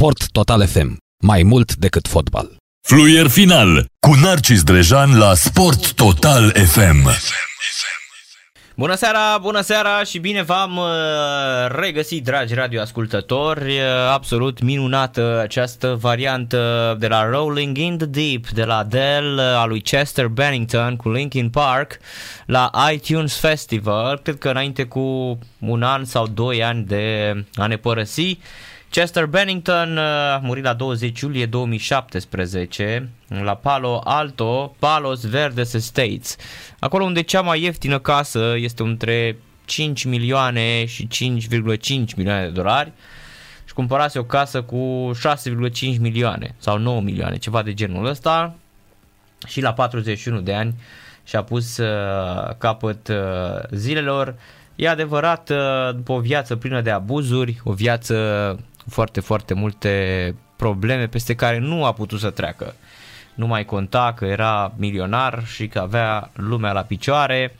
Sport Total FM. Mai mult decât fotbal. Fluier final cu Narcis Drejan la Sport Total FM. Bună seara, bună seara și bine v-am regăsit, dragi radioascultători. Absolut minunată această variantă de la Rolling in the Deep, de la Adele, a lui Chester Bennington cu Linkin Park la iTunes Festival. Cred că înainte cu un an sau 2 ani de a ne părăsi, Chester Bennington a murit la 20 iulie 2017 la Palo Alto, Palos Verdes Estates, acolo unde cea mai ieftină casă este între 5 milioane și 5,5 milioane de dolari și cumpărase o casă cu 6,5 milioane sau 9 milioane, ceva de genul ăsta, și la 41 de ani și-a pus capăt zilelor. E adevărat, după o viață plină de abuzuri, o viață foarte, foarte multe probleme peste care nu a putut să treacă. Nu mai conta că era milionar și că avea lumea la picioare.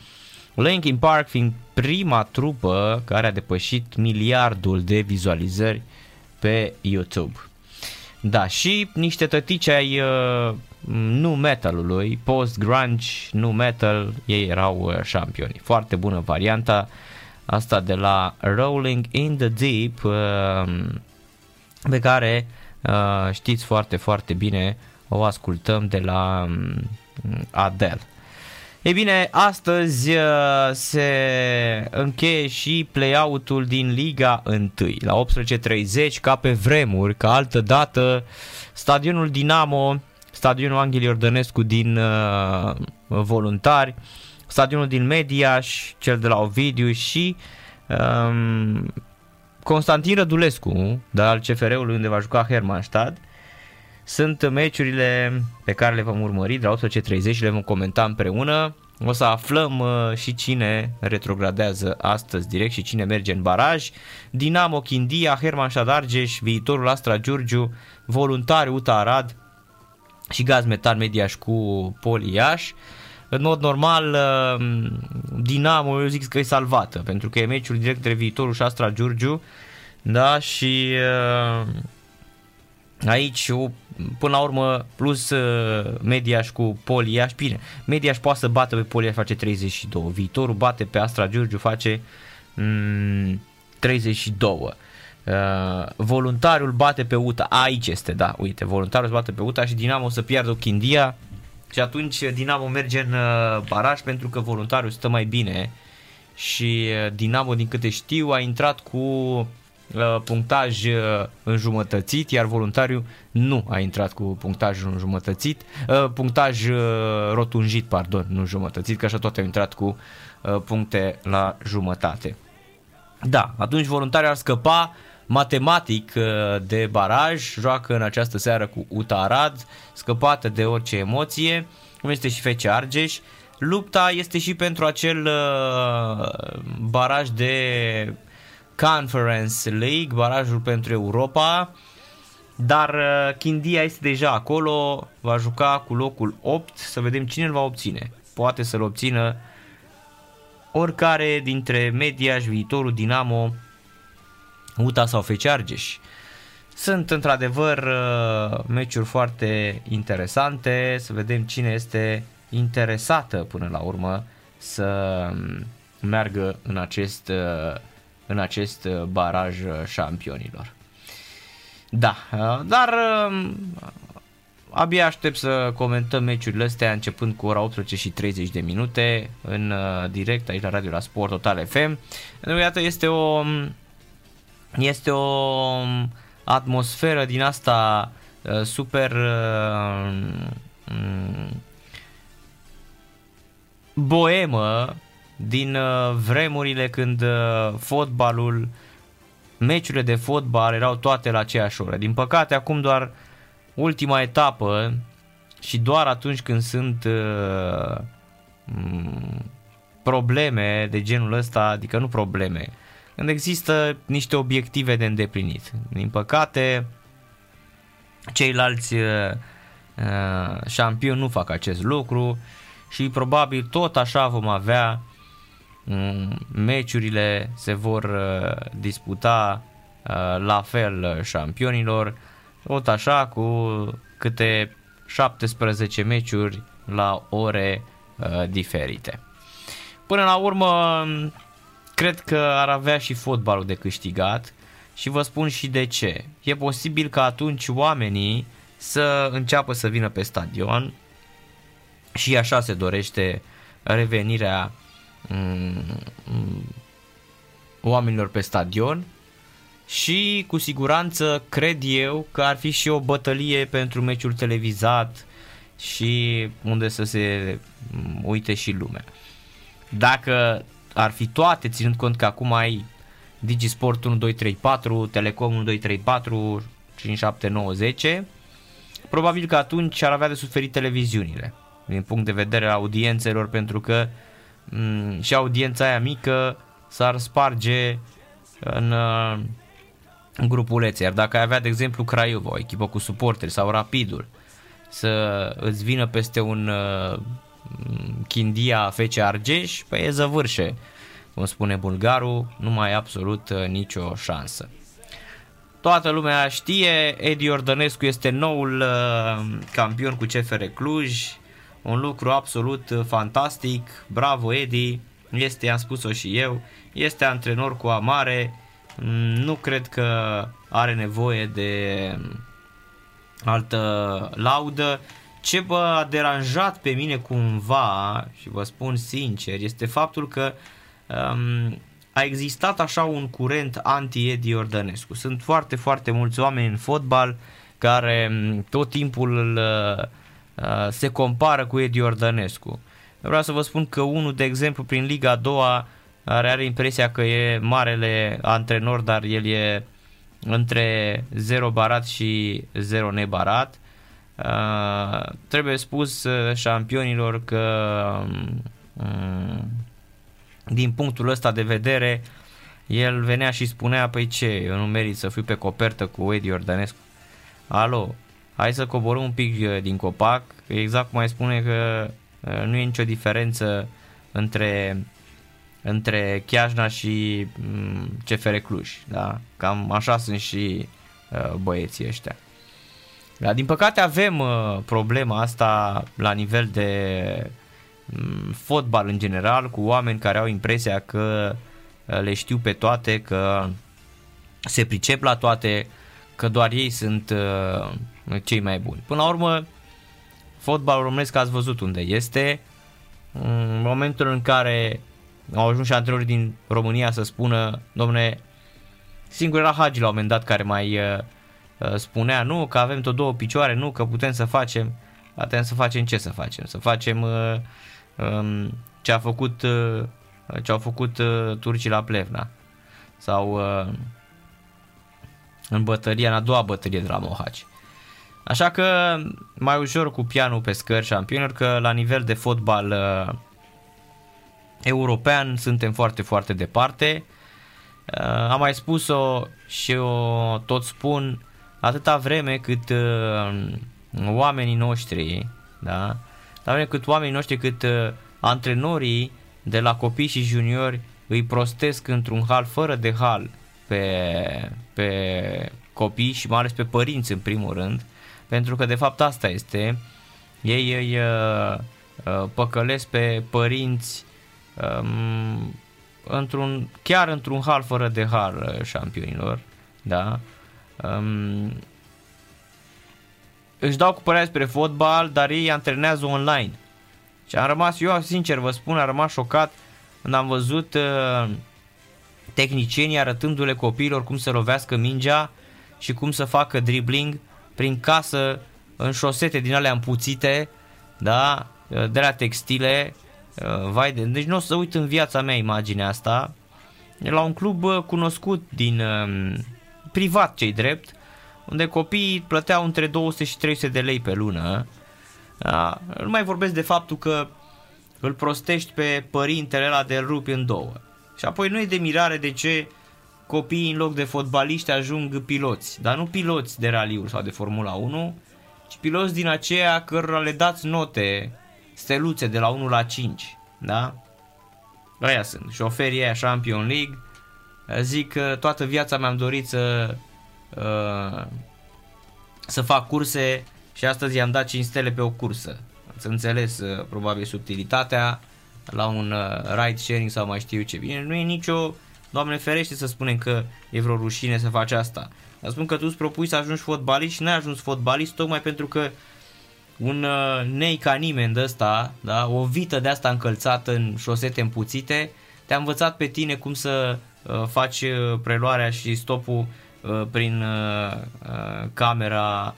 Linkin Park fiind prima trupă care a depășit miliardul de vizualizări pe YouTube. Da, și niște tătici ai nu metalului, post-grunge, nu metal, ei erau șampioni. Foarte bună varianta asta de la Rolling in the Deep, pe care știți foarte, foarte bine, o ascultăm de la Adele. Ei bine, astăzi se încheie și play-out-ul din Liga 1. La 18:30, ca pe vremuri, ca altă dată, stadionul Dinamo, stadionul Edi Iordănescu din Voluntari, stadionul din Mediaș, cel de la Ovidiu și Constantin Rădulescu, de al CFR-ului, unde va juca Hermannstadt. Sunt meciurile pe care le vom urmări de la 18:30 și le vom comenta împreună. O să aflăm și cine retrogradează astăzi direct și cine merge în baraj. Dinamo, Chindia, Hermannstadt, Argeș, Viitorul, Astra Giurgiu, Voluntari, UTA Arad și Gaz Metan, Mediaș cu Poli Iași. În mod normal, Dinamo, eu zic că e salvată, pentru că e meciul direct între Viitorul și Astra Giurgiu. Da, și aici, până la urmă, plus Mediaș cu Poli Iași, bine, Mediaș poate să bată pe Poli Iași, face 32, Viitorul bate pe Astra Giurgiu, face 32, Voluntariul bate pe UTA, aici este, da, uite, Voluntariul bate pe UTA și Dinamo o să piardă Chindia și atunci Dinamo merge în baraj, pentru că Voluntariul stă mai bine și Dinamo, din câte știu, a intrat cu punctaj înjumătățit, iar Voluntariul nu a intrat cu punctaj înjumătățit, punctaj rotunjit, pardon, nu înjumătățit, că așa toate au intrat cu puncte la jumătate. Da, atunci Voluntariul ar scăpa matematic de baraj, joacă în această seară cu UTA Arad, scăpată de orice emoție, cum este și FC Argeș. Lupta este și pentru acel baraj de Conference League, barajul pentru Europa, dar Chindia este deja acolo, va juca cu locul 8, să vedem cine îl va obține. Poate să-l obțină oricare dintre Mediaș, Viitorul, Dinamo, UTA sau FC Argeș. Sunt într-adevăr meciuri foarte interesante, să vedem cine este interesată până la urmă să meargă în acest baraj șampionilor. Da, dar abia aștept să comentăm meciurile astea începând cu ora 18:30 de minute în direct aici la radio, la Sport Total FM. Iată, este o atmosferă din asta super boemă, din vremurile când fotbalul, meciurile de fotbal erau toate la aceeași oră. Din păcate, acum doar ultima etapă și doar atunci când sunt probleme de genul ăsta, adică nu probleme, când există niște obiective de îndeplinit. Din păcate, ceilalți șampioni nu fac acest lucru și probabil tot așa vom avea. Meciurile se vor disputa la fel Șampionilor, tot așa cu câte 17 meciuri la ore diferite. Până la urmă, cred că ar avea și fotbalul de câștigat și vă spun și de ce. E posibil că atunci oamenii să înceapă să vină pe stadion și așa se dorește revenirea oamenilor pe stadion și cu siguranță cred eu că ar fi și o bătălie pentru meciul televizat și unde să se uite și lumea. Dacă ar fi toate, ținând cont că acum ai DigiSport 1, 2, 3, 4, Telecom 1, 2, 3, 4, 5, 7, 9, 10, probabil că atunci ar avea de suferit televiziunile din punct de vedere a audiențelor, pentru că și audiența aia mică s-ar sparge în grupulețe. Iar dacă ai avea, de exemplu, Craiova, o echipă cu suporteri, sau Rapidul, să îți vină peste un Chindia FC Argeș, păi e zăvârșe, cum spune bulgarul, nu mai ai absolut nicio șansă. Toată lumea știe, Edi Iordănescu este noul campion cu CFR Cluj, un lucru absolut fantastic, bravo Edi, este, am spus-o și eu, este antrenor cu amare, nu cred că are nevoie de altă laudă. Ce m-a deranjat pe mine cumva, și vă spun sincer, este faptul că a existat așa un curent anti-Edi Iordănescu. Sunt foarte, foarte mulți oameni în fotbal care tot timpul se compară cu Edi Iordănescu. Vreau să vă spun că unul, de exemplu, prin Liga a doua are impresia că e marele antrenor, dar el e între 0 barat și 0 nebarat. Trebuie spus Șampionilor că din punctul ăsta de vedere el venea și spunea, păi ce, eu nu merit să fiu pe copertă cu Edi Iordănescu. Alo, hai să coborăm un pic din copac, exact cum ai spune că nu e nicio diferență între Chiajna și CFR Cluj, da? Cam așa sunt și băieții ăștia. Da, din păcate avem problema asta la nivel de fotbal în general, cu oameni care au impresia că le știu pe toate, că se pricep la toate, că doar ei sunt cei mai buni. Până la urmă, fotbalul românesc ați văzut unde este. În momentul în care au ajuns și antrenorii din România să spună, domne, singur era Hagi la un moment dat care mai spunea, nu, că avem tot două picioare, nu, că putem să facem. Atent, să facem ce să facem? Să facem ce au făcut turcii la Plevna sau în a doua bătălie de la Mohaci. Așa că mai ușor cu pianul pe scări, Șampionilor, că la nivel de fotbal european suntem foarte, foarte departe. Am mai spus-o și o tot spun, atâta vreme cât oamenii noștri, cât antrenorii de la copii și juniori îi prostesc într-un hal fără de hal pe copii și mai ales pe părinți în primul rând, pentru că de fapt asta este, ei îi păcălesc pe părinți chiar într-un hal fără de hal, Șampionilor, da? Își dau cu părerea despre fotbal, dar ei antrenează online. Și am rămas, eu sincer vă spun, am rămas șocat când am văzut tehnicienii arătându-le copiilor cum să lovească mingea și cum să facă dribbling prin casă, în șosete din alea împuțite, da? De la textile. Vai de... Deci nu o să uit în viața mea imaginea asta. La un club cunoscut din privat, ce-i drept, unde copiii plăteau între 200 și 300 de lei pe lună. Da? Nu mai vorbesc de faptul că îl prostești pe părintele ăla de rupi în două. Și apoi nu e de mirare de ce copiii în loc de fotbaliști ajung piloți. Dar nu piloți de raliuri sau de Formula 1, ci piloți din aceea cărora le dați note steluțe de la 1 la 5. Da? Aia sunt. Șoferii aia Champions League, Zic că toată viața mi-am dorit să fac curse și astăzi i-am dat 5 stele pe o cursă. Ați înțeles probabil subtilitatea la un ride sharing sau mai știu eu ce. Bine, nu e nicio, Doamne ferește să spunem că e vreo rușine să faci asta. Dar spun că tu îți propui să ajungi fotbalist și n-ai ajuns fotbalist tocmai pentru că un nei ca nimeni de ăsta, da? O vită de asta încălțată în șosete împuțite, te-a învățat pe tine cum să faci preluarea și stopul prin camera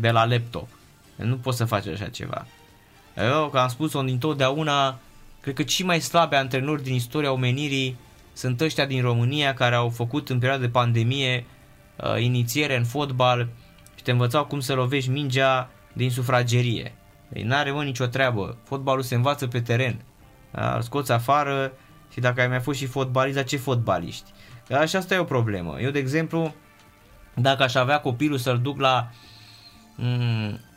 de la laptop. Nu poți să faci așa ceva. Eu, că am spus-o dintotdeauna, cred că cei mai slabi antrenori din istoria omenirii sunt ăștia din România care au făcut în perioada de pandemie inițiere în fotbal și te învățau cum să lovești mingea din sufragerie. Ei, n-are nicio treabă. Fotbalul se învață pe teren. Îl scoți afară și dacă ai mai fost și fotbalist, dar ce fotbaliști? Și asta e o problemă. Eu, de exemplu, dacă aș avea copilul să-l duc la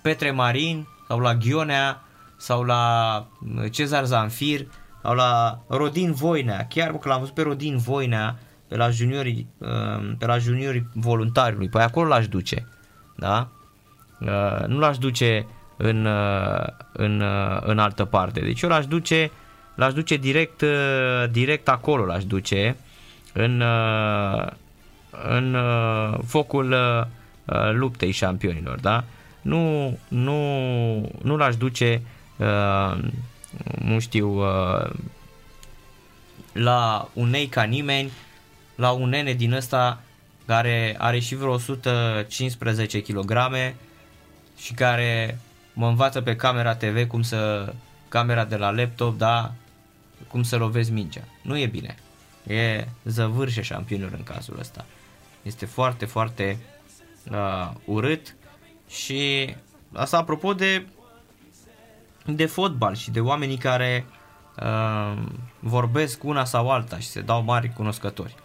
Petre Marin sau la Ghionea sau la Cezar Zamfir sau la Rodin Voinea, chiar că l-am văzut pe Rodin Voinea pe la juniorii Voluntarului, păi acolo l-aș duce, da? Nu l-aș duce în altă parte. Deci eu l-aș duce direct acolo, l-aș duce în focul luptei șampionilor, da? Nu l-aș duce nu știu, la un nei ca nimeni, la un nene din ăsta care are și vreo 115 kg și care mă învață pe camera TV camera de la laptop, da, cum să lovezi mingea. Nu e bine. E zăvârșe șampionul în cazul ăsta. Este foarte, foarte urât. Și asta apropo de fotbal și de oamenii care vorbesc una sau alta și se dau mari cunoscători.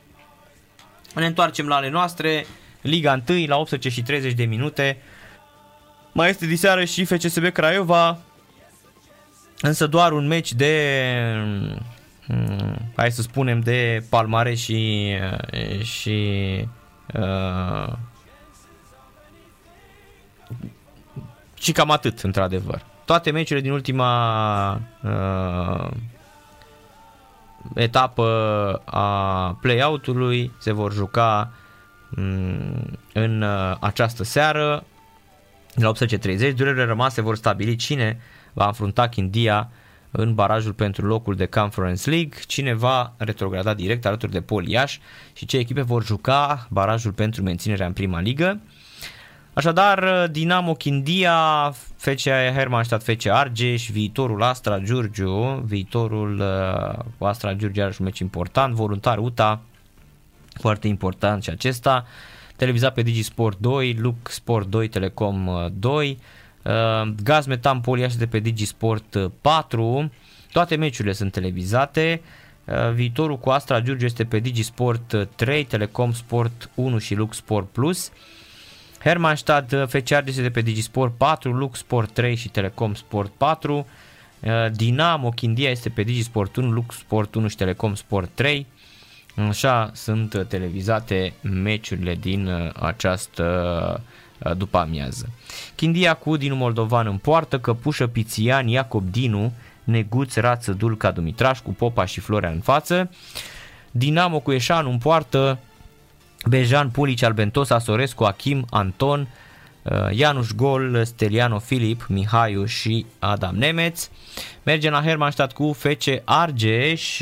Ne întoarcem la ale noastre. Liga 1 la 18:30 de minute. Mai este diseară și FCSB Craiova, însă doar un meci hai să spunem de palmares și cam atât, într-adevăr. Toate meciurile din ultima etapă a play-out-ului se vor juca în această seară la 18:30. Durerile rămase vor stabili cine va înfrunta Chindia în barajul pentru locul de Conference League, cine va retrograda direct alături de Poli Iași și ce echipe vor juca barajul pentru menținerea în prima ligă. Așadar, Dinamo Chindia, FC Hermannstadt, FC Argeș, Viitorul Astra Giurgiu, Viitorul Astra Giurgiu are un meci important, Voluntari UTA, foarte important și acesta, televizat pe DigiSport 2, Look Sport 2, Telecom 2, Gaz Metan Poli Iași de pe DigiSport 4, toate meciurile sunt televizate. Viitorul cu Astra Giurgiu este pe DigiSport 3, Telecom Sport 1 și Lux Sport Plus. Hermannstadt FC Argeș este de pe DigiSport 4, Lux Sport 3 și Telecom Sport 4. Dinamo Chindia este pe DigiSport 1, Lux Sport 1 și Telecom Sport 3. Așa sunt televizate meciurile din această după amiază. Chindia cu Dinu Moldovan în poartă, Căpușă, Pițian, Iacob Dinu, Neguț, Rață, Dulca, Dumitrașcu, Popa și Florea în față. Dinamo cu Eșanu în poartă, Bejan, Pulici, Albentos, Asorescu, Achim, Anton, Ianuș Gol, Steliano, Filip, Mihaiu și Adam Nemeț. Mergem la Hermannstadt cu FC Argeș.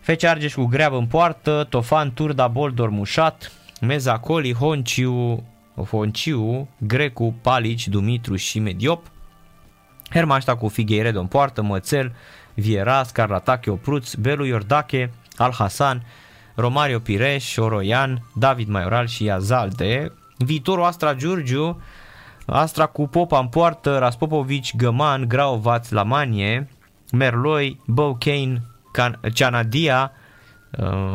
FC Argeș cu Greabă în poartă, Tofan, Turda, Boldor, Mușat, Mezacoli, Honciu, Grecu, Palici, Dumitru și Mediop. Hermannstadt cu Figueiredo în poartă, Mățel, Viera, Scarlatache, Opruț, Belu, Iordache, Al-Hasan, Romario Pireș, Oroian, David Maioral și Iazalde. Viitorul Astra Giurgiu, Astra cu Popa în poartă, Raspopovici, Găman, Graovaț, Lamanie, Merloi, Boucain, Cianadia,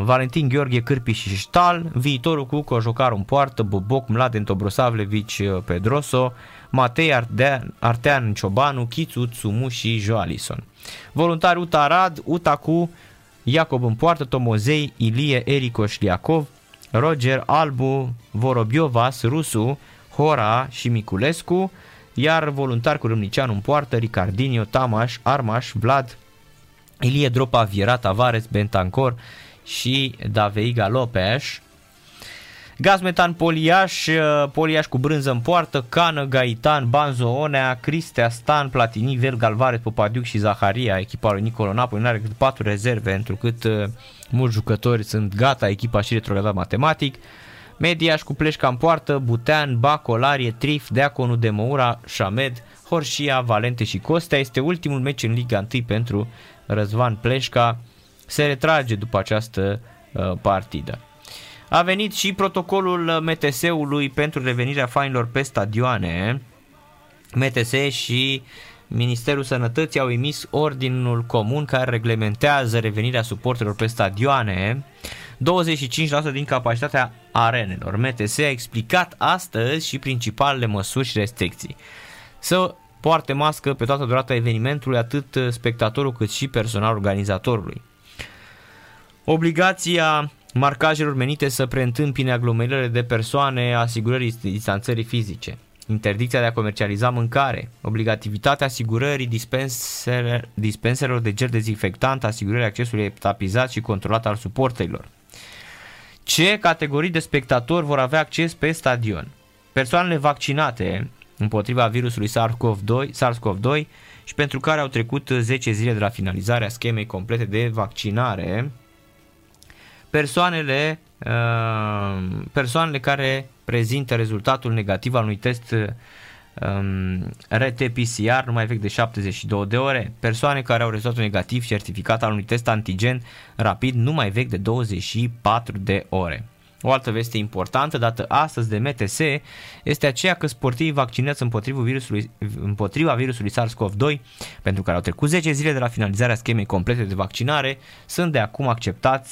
Valentin Gheorghe, Cârpi și Ștal. Viitorul cu Cojocaru în poartă, Boboc, Mladen, Tobrosavlevici, Pedroso, Matei, Artean, Ciobanu, Chițu, Tsumu și Joalison. Voluntari UTA Arad, UTA cu Iacob în poartă, Tomozei, Ilie, Ericoș, Liacov, Roger, Albu, Vorobiovas, Rusu, Hora și Miculescu, iar Voluntari cu Râmnicianu în poartă, Ricardinio, Tamaș, Armaș, Vlad, Ilie Dropa, Viera, Tavares, Bentancor și Daveiga Lopes. Gaz Metan, Poli Iași cu Brânză în poartă, Cană, Gaitan, Banzo, Onea, Cristea, Stan, Platini, Verg, Alvarez, Popadiuc și Zaharia. Echipa lui Nicolo Napoli nu are decât 4 rezerve, întrucât mulți jucători sunt gata, echipa și retrogradat matematic. Mediaș cu Pleșca în poartă, Butean, Bacolarie, Trif, Deaconu, Demoura, Șamed, Horșia, Valente și Costea. Este ultimul meci în Liga 1 pentru Răzvan Pleșca, se retrage după această partidă. A venit și protocolul MTS-ului pentru revenirea fainilor pe stadioane. MTS și Ministerul Sănătății au emis ordinul comun care reglementează revenirea suporterilor pe stadioane, 25% din capacitatea arenelor. MTS a explicat astăzi și principalele măsuri și restricții. Să poarte mască pe toată durata evenimentului, atât spectatorul cât și personalul organizatorului. Obligația marcajelor menite să preîntâmpine aglomerările de persoane, asigurării distanțării fizice, interdicția de a comercializa mâncare, obligativitatea asigurării dispenserelor de gel dezinfectant, asigurarea accesului etapizat și controlat al suporterilor. Ce categorii de spectatori vor avea acces pe stadion? Persoanele vaccinate împotriva virusului SARS-CoV-2 și pentru care au trecut 10 zile de la finalizarea schemei complete de vaccinare. Persoanele care prezintă rezultatul negativ al unui test RT-PCR nu mai vechi de 72 de ore, persoane care au rezultatul negativ certificat al unui test antigen rapid nu mai vechi de 24 de ore. O altă veste importantă dată astăzi de MTS este aceea că sportivii vaccinați împotriva virusului SARS-CoV-2, pentru care au trecut 10 zile de la finalizarea schemei complete de vaccinare, sunt de acum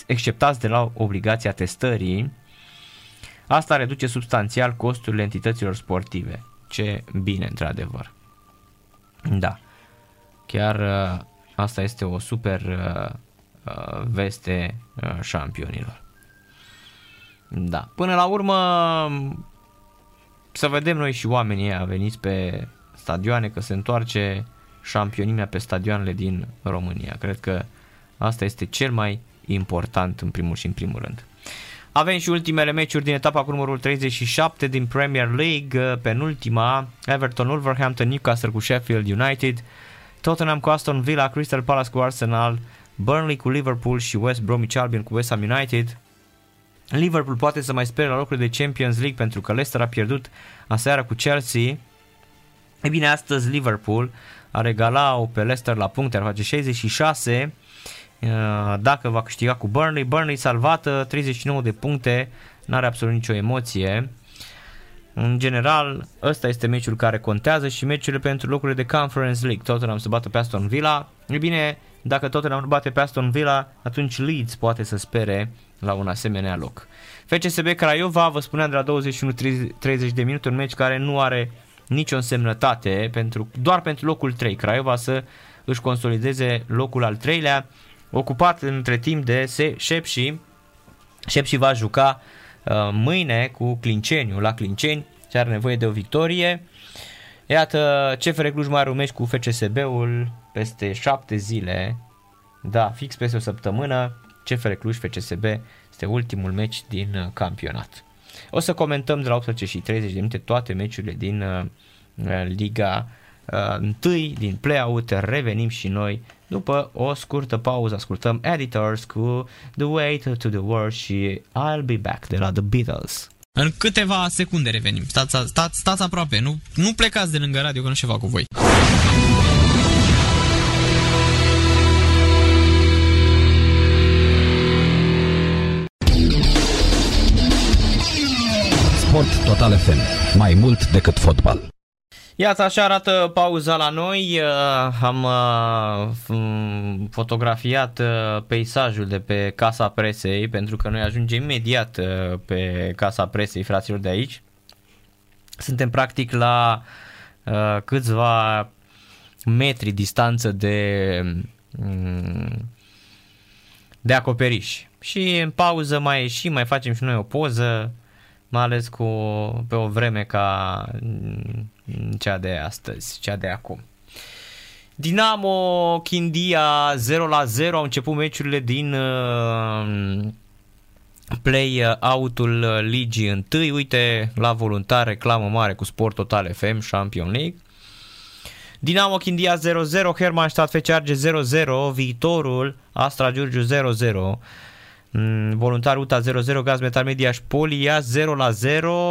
exceptați de la obligația testării. Asta reduce substanțial costurile entităților sportive. Ce bine, într-adevăr. Da, chiar asta este o super veste șampionilor. Da, până la urmă să vedem noi și oamenii a venit pe stadioane, că se întoarce șampionimea pe stadioanele din România. Cred că asta este cel mai important în primul și în primul rând. Avem și ultimele meciuri din etapa cu numărul 37 din Premier League, penultima, Everton, Wolverhampton, Newcastle cu Sheffield United, Tottenham cu Aston Villa, Crystal Palace cu Arsenal, Burnley cu Liverpool și West Bromwich Albion cu West Ham United. Liverpool poate să mai spere la locuri de Champions League pentru că Leicester a pierdut aseară cu Chelsea. E bine, astăzi Liverpool a regalat-o pe Leicester la puncte, ar face 66 dacă va câștiga cu Burnley. Burnley salvată, 39 de puncte, n-are absolut nicio emoție. În general, ăsta este meciul care contează și meciurile pentru locurile de Conference League. Tottenham se bată pe Aston Villa. E bine, dacă Tottenham bate pe Aston Villa, atunci Leeds poate să spere la un asemenea loc. FCSB Craiova, vă spuneam, de la 21:30 de minute, un meci care nu are nicio însemnătate, doar pentru locul 3. Craiova să își consolideze locul al 3-lea, ocupat între timp de Șepși. Șepși va juca mâine cu Clinceniu, la Clinceni, și are nevoie de o victorie. Iată, CFR Cluj mai are un meci cu FCSB-ul peste 7 zile, da, fix peste o săptămână. CFR Cluj, FCSB, este ultimul meci din campionat. O să comentăm de la 18:30 de minute toate meciurile din Liga 1, din play-out. Revenim și noi după o scurtă pauză. Ascultăm Editors cu The Way to the World și I'll Be Back de la The Beatles. În câteva secunde revenim. Stați aproape, nu plecați de lângă radio, că nu ceva cu voi. Sport Total FM. Mai mult decât fotbal. Iată, așa arată pauza la noi. Am fotografiat peisajul de pe Casa Presei, pentru că noi ajungem imediat pe Casa Presei, fraților, de aici. Suntem practic la câțiva metri distanță de de acoperiș. Și în pauză mai ieșim, mai facem și noi o poză, mai ales cu, pe o vreme ca cea de astăzi, cea de acum. Dinamo, Chindia 0-0, au început meciurile din play-out-ul ligii întâi. Uite, la Voluntar, reclamă mare cu Sport Total FM, Champions League. Dinamo Chindia 0-0, Hermannstadt FC Argeș 0-0, Viitorul, Astra Giurgiu 0-0, Voluntari UTA 0-0, Gaz Metan Mediaș Poli Iași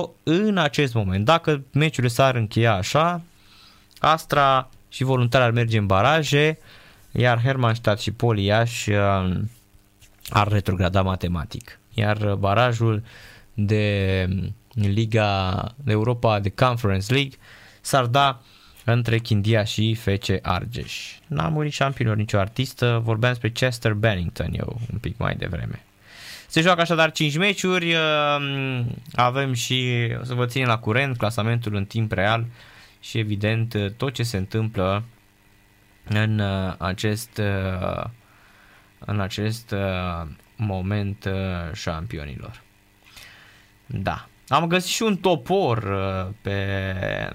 0-0 în acest moment. Dacă meciurile s-ar încheia așa, Astra și Voluntari ar merge în baraje, iar Hermannstadt și Poli Iași ar retrograda matematic. Iar barajul de Liga de Europa, de Conference League, s-ar da între Chindia și FC Argeș. N-a murit șampionilor nicio artistă, vorbeam despre Chester Bennington eu un pic mai devreme. Se joacă așadar 5 meciuri, avem și, o să vă ținem la curent, clasamentul în timp real și evident tot ce se întâmplă în acest moment șampionilor. Da. Am găsit și un topor pe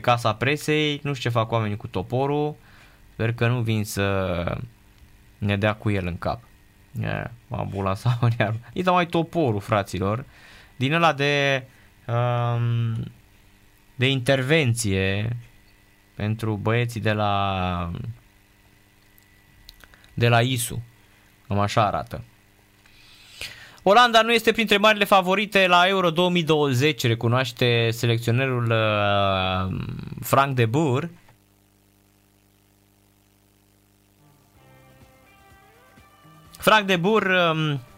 Casa Presei, nu știu ce fac oamenii cu toporul, sper că nu vin să ne dea cu el în cap. M-am bulat sau în iarbă. Îi dau mai toporul, fraților, din ăla de intervenție pentru băieții de la ISU, cam așa arată. Olanda nu este printre marile favorite la Euro 2020, recunoaște selecționerul Frank de Boer. Frank de Boer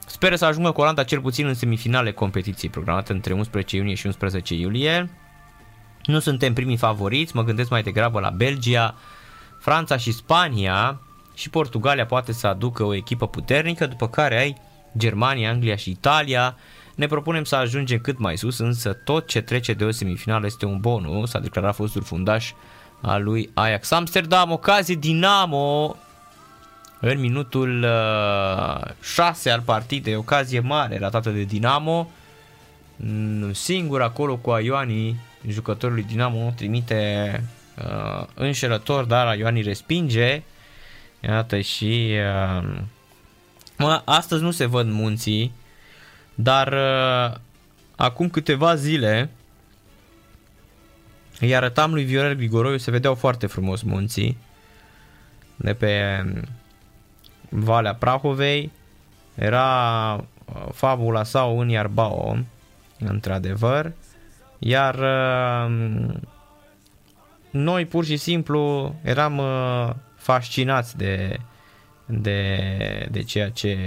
speră să ajungă cu Olanda cel puțin în semifinale competiției programate între 11 iunie și 11 iulie. Nu suntem primii favoriți, mă gândesc mai degrabă la Belgia, Franța și Spania, și Portugalia poate să aducă o echipă puternică, după care ai Germania, Anglia și Italia. Ne propunem să ajungem cât mai sus, însă tot ce trece de o semifinală este un bonus, s-a declarat fostul fundaș al lui Ajax Amsterdam. Ocazie Dinamo în minutul 6 al partidei, ocazie mare ratată de Dinamo, singur acolo cu Ioani, jucătorului Dinamo, trimite înșelător, dar Ioani respinge. Iată și... astăzi nu se văd munții, dar acum câteva zile îi arătam lui Viorel Grigoroiu, se vedeau foarte frumos munții de pe Valea Prahovei, era fabula sau în Iarbao, într-adevăr, iar noi pur și simplu eram fascinați de ceea ce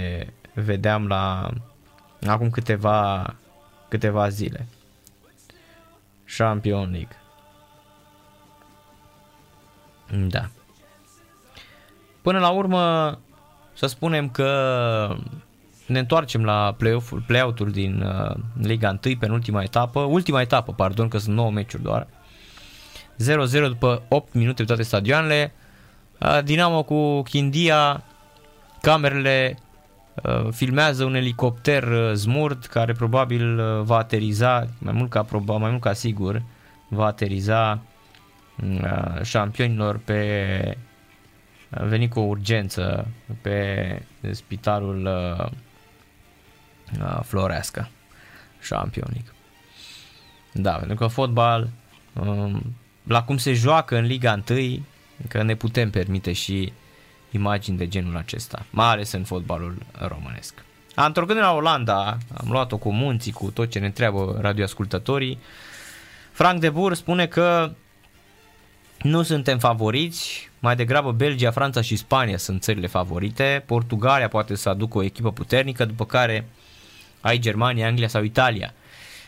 vedeam la acum câteva zile. Champions League. Da. Până la urmă, să spunem că ne întoarcem la play-out-ul din Liga 1, penultima etapă, ultima etapă, că sunt 9 meciuri doar. 0-0 după 8 minute pe toate stadioanele. Dinamo cu Chindia, camerele filmează un elicopter zmurt care probabil va ateriza, mai mult ca sigur, va ateriza șampionilor a venit cu o urgență pe spitalul Floreasca, șampionic. Da, pentru că fotbal, la cum se joacă în Liga 1, că ne putem permite și imagini de genul acesta, mai ales în fotbalul românesc. Întorcând la Olanda, am luat-o cu munții, cu tot ce ne întreabă radioascultătorii. Frank de Boer spune că nu suntem favoriți, mai degrabă Belgia, Franța și Spania sunt țările favorite, Portugalia poate să aducă o echipă puternică, după care ai Germania, Anglia sau Italia.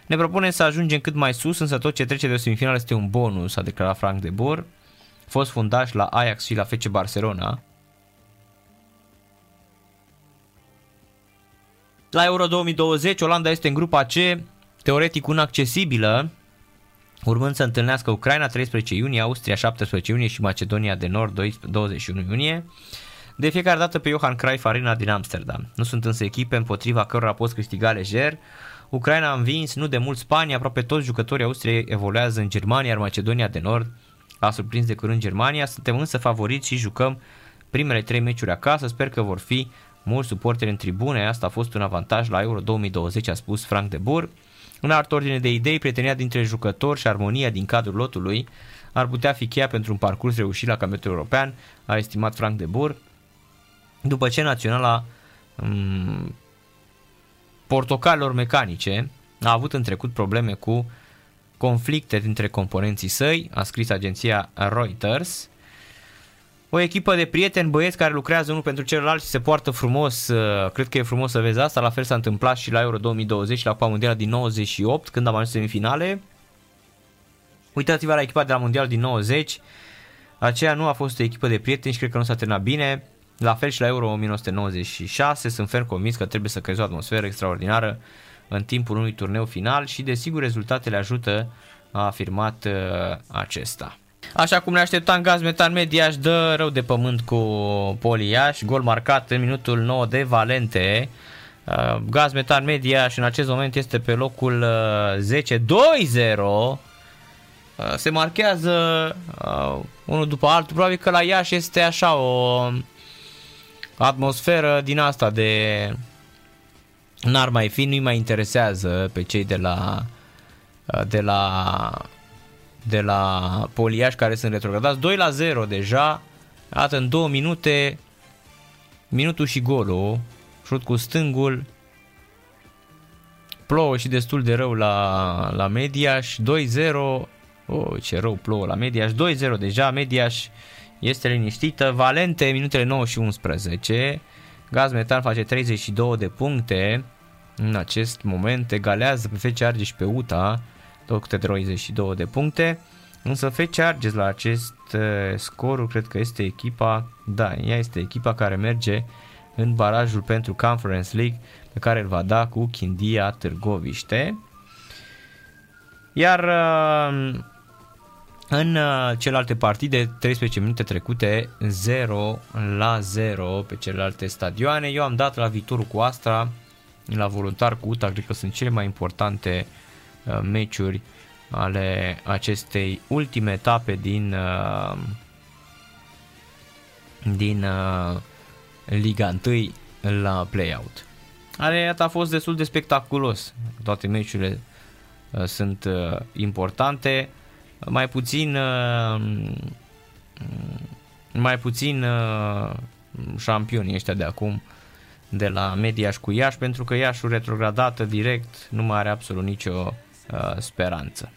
Ne propunem să ajungem cât mai sus, însă tot ce trece de o semifinală este un bonus, a declarat Frank de Boer, fost fundaș la Ajax și la FC Barcelona. La Euro 2020, Olanda este în grupa C, teoretic inaccesibilă, urmând să întâlnească Ucraina 13 iunie, Austria 17 iunie și Macedonia de Nord 21 iunie. De fiecare dată pe Johan Cruyff Arena din Amsterdam. Nu sunt însă echipe împotriva cărora poți câștiga lejer. Ucraina a învins nu de mult Spania, aproape toți jucătorii Austriei evoluează în Germania, iar Macedonia de Nord a surprins de curând Germania. Suntem însă favoriți și jucăm primele 3 meciuri acasă, sper că vor fi mulți suporteri în tribune, asta a fost un avantaj la Euro 2020, a spus Frank de Boer. În altă ordine de idei, prietenia dintre jucători și armonia din cadrul lotului ar putea fi cheia pentru un parcurs reușit la campionatul european, a estimat Frank de Boer. După ce naționala portocalelor mecanice a avut în trecut probleme cu conflicte dintre componenții săi, a scris agenția Reuters. O echipă de prieteni, băieți care lucrează unul pentru celălalt și se poartă frumos, cred că e frumos să vezi asta, la fel s-a întâmplat și la Euro 2020, la Cupa Mondială din 98, când am ajuns semifinale. Uitați-vă la echipa de la Mondial din 90, aceea nu a fost o echipă de prieteni și cred că nu s-a terminat bine. La fel și la Euro 1996, sunt ferm convins că trebuie să creezi o atmosferă extraordinară în timpul unui turneu final și desigur rezultatele ajută, a afirmat acesta. Așa cum ne așteptam, Gaz Metan Mediaș dă rău de pământ cu Poli Iași, gol marcat în minutul 9 de Valente. Gaz Metan Mediaș în acest moment este pe locul 10, 2-0. Se marchează unul după altul, probabil că la Iași este așa o atmosferă din asta de n-ar mai fi, nu-i mai interesează pe cei de la Poli Iași care sunt retrogradați. 2-0 deja, iată în 2 minute, minutul și golul, șut cu stângul, plouă și destul de rău la Mediaș, 2-0, ce rău plouă la Mediaș, 2-0 deja, Mediaș este liniștită. Valente, minutele 9 și 11, Gaz Metan face 32 de puncte, în acest moment egalează pe FC Argeș și pe UTA, tot câte 32 de puncte, însă FC Argeș la acest scorul cred că este echipa, da, ea este echipa care merge în barajul pentru Conference League pe care îl va da cu Chindia Târgoviște. Iar în celelalte partide, 13 minute trecute, 0-0 pe celelalte stadioane. Eu am dat la Viitorul cu Astra, la Voluntari cu UTA, cred că sunt cele mai importante meciuri ale acestei ultime etape din Liga 1 la play-out. Iată, a fost destul de spectaculos. Toate meciurile sunt importante. Mai puțin șampioni ăștia de acum de la Mediaș cu Iași, pentru că Iașul retrogradată direct nu mai are absolut nicio speranță.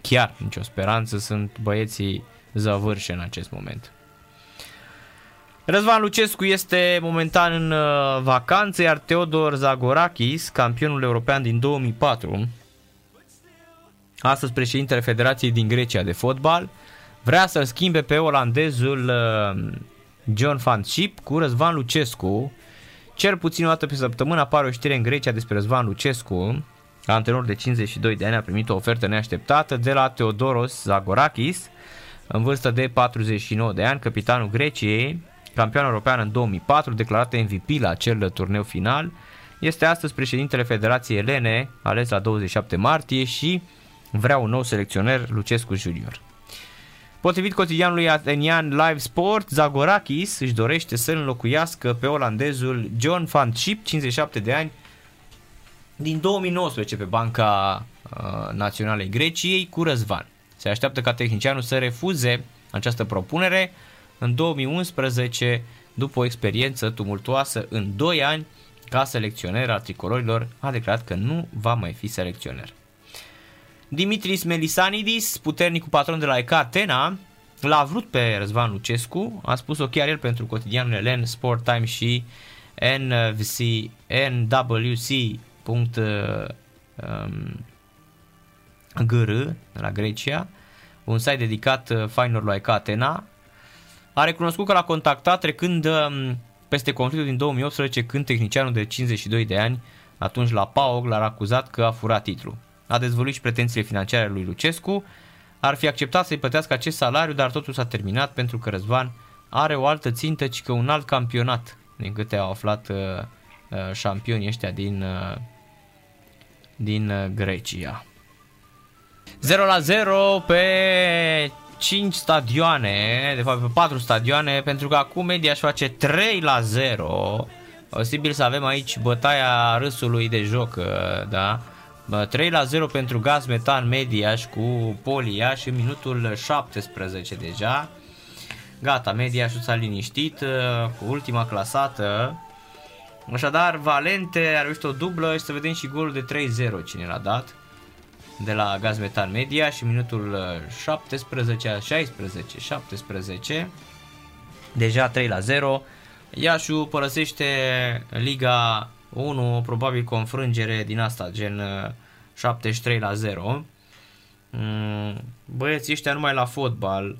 Chiar nicio speranță, sunt băieții zăvârșe în acest moment. Răzvan Lucescu este momentan în vacanță, iar Teodor Zagorakis, campionul european din 2004, astăzi președintele Federației din Grecia de fotbal, vrea să-l schimbe pe olandezul John Van Schip cu Răzvan Lucescu. Cel puțin o dată pe săptămână apare o știre în Grecia despre Răzvan Lucescu, antrenor de 52 de ani, a primit o ofertă neașteptată de la Teodoros Zagorakis, în vârstă de 49 de ani, căpitanul Greciei, campion european în 2004, declarat MVP la acel turneu final. Este astăzi președintele Federației Elene, ales la 27 martie și vrea un nou selecționer, Lucescu Junior. Potrivit cotidianului atenian Live Sport, Zagorakis își dorește să înlocuiască pe olandezul John Van Schip, 57 de ani, din 2019 pe banca naționalei Greciei, cu Răzvan. Se așteaptă ca tehnicianul să refuze această propunere. În 2011, după o experiență tumultuoasă în 2 ani ca selecționer al tricolorilor, a declarat că nu va mai fi selecționer. Dimitris Melisanidis, puternicul patron de la EK Atena, l-a vrut pe Răzvan Lucescu, a spus-o chiar el pentru cotidianul Elen, Sport Time și NWC.gr de la Grecia, un site dedicat fanilor lui EK Atena. A recunoscut că l-a contactat trecând peste conflictul din 2018, când tehnicianul de 52 de ani, atunci la PAOK, l-a acuzat că a furat titlul. A dezvăluit și pretențiile financiare lui Lucescu, ar fi acceptat să-i plătească acest salariu, dar totul s-a terminat pentru că Răzvan are o altă țintă, ci că un alt campionat, din câte au aflat șampioni ăștia din Grecia. 0-0 pe 5 stadioane, de fapt pe 4 stadioane, pentru că acum Mediaș face 3-0. Posibil să avem aici bătaia râsului de joc, da? 3-0 pentru Gaz Metan Mediaș cu Poli Iași în minutul 17 deja. Gata, Mediașul s-a liniștit cu ultima clasată. Așadar, Valente a reușit o dublă și să vedem și golul de 3-0 cine l-a dat. De la Gaz Metan Mediaș în minutul 17, 16, 17. Deja 3-0. Iașul părăsește Liga 1, probabil cu o înfrângere din asta, gen 73-0. Băieții ăștia numai la fotbal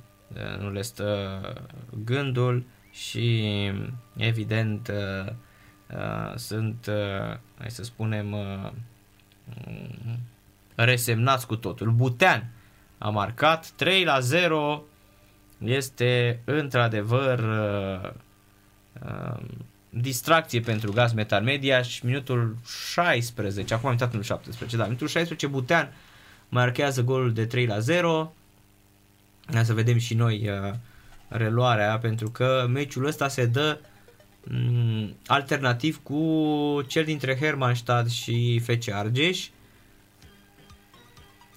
nu le stă gândul și evident sunt, hai să spunem, resemnați cu totul. Butean a marcat 3-0, este într-adevăr distracție pentru Gaz Metan Mediaș, minutul 16, acum am uitat în 17, da, minutul 16 Butean marchează golul de 3-0. Hai să vedem și noi reluarea, pentru că meciul ăsta se dă alternativ cu cel dintre Hermannstadt și FC Argeș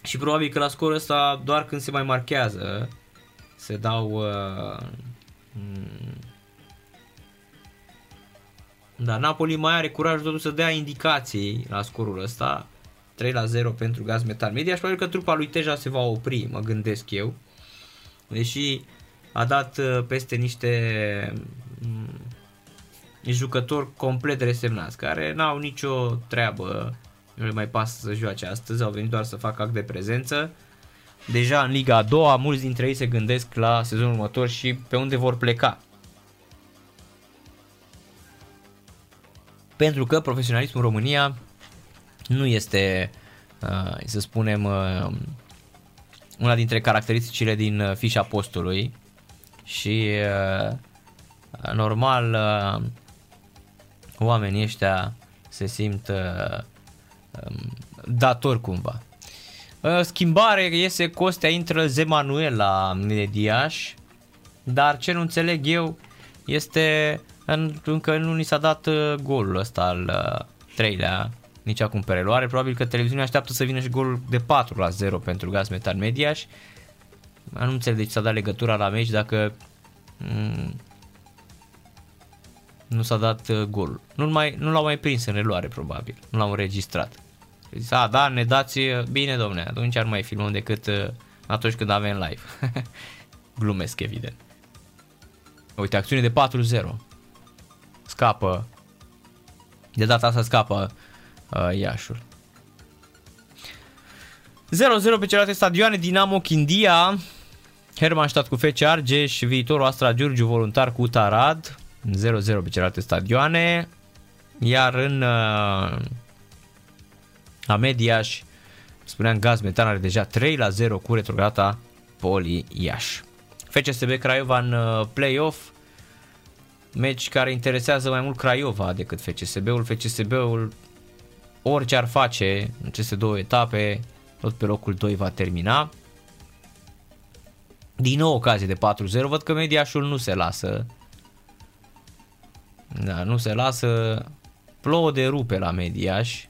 și probabil că la scorul ăsta doar când se mai marchează se dau dar Napoli mai are curajul totuși să dea indicații la scorul ăsta. 3-0 pentru Gaz Metan Mediaș și probabil că trupa lui Teja se va opri, mă gândesc eu, deși a dat peste niște jucători complet resemnați care n-au nicio treabă, nu le mai pasă să joace astăzi, au venit doar să facă act de prezență. Deja în Liga a doua, mulți dintre ei se gândesc la sezonul următor și pe unde vor pleca, pentru că profesionalismul în România nu este, să spunem, una dintre caracteristicile din fișa postului și normal oamenii ăștia se simt datori cumva. Schimbare, iese Costea, intră Zemanuel la Mediaș, dar ce nu înțeleg eu este încă nu ni s-a dat golul ăsta al treilea, nici acum pe reluare. Probabil că televiziunea așteaptă să vină și golul de 4-0 pentru Gaz Metan Mediaș. Nu înțeleg de ce s-a dat legătura la meci dacă nu s-a dat golul. Nu l-au mai prins în reluare probabil, nu l-au înregistrat. A, da, ne dați, bine domne, atunci ar mai filmăm decât atunci când avem live. Glumesc evident. Uite, acțiune de 4-0. Scapă. De data asta scapă Iașul. 0-0 pe celelalte stadioane. Dinamo Chindia, Hermannstadt cu FC Argeș, Viitorul Astra Giurgiu Voluntari cu UTA Arad. 0-0 pe celelalte stadioane. Iar în la Mediaș, spuneam, Gaz Metan are deja 3-0 cu retrogradata Poli Iași. FCSB Craiova în play-off, meci care interesează mai mult Craiova decât FCSB-ul. FCSB-ul, orice ar face în aceste două etape, tot pe locul 2 va termina. Din nou ocazie de 4-0, văd că Mediașul nu se lasă. Da, nu se lasă, plouă de rupe la Mediaș.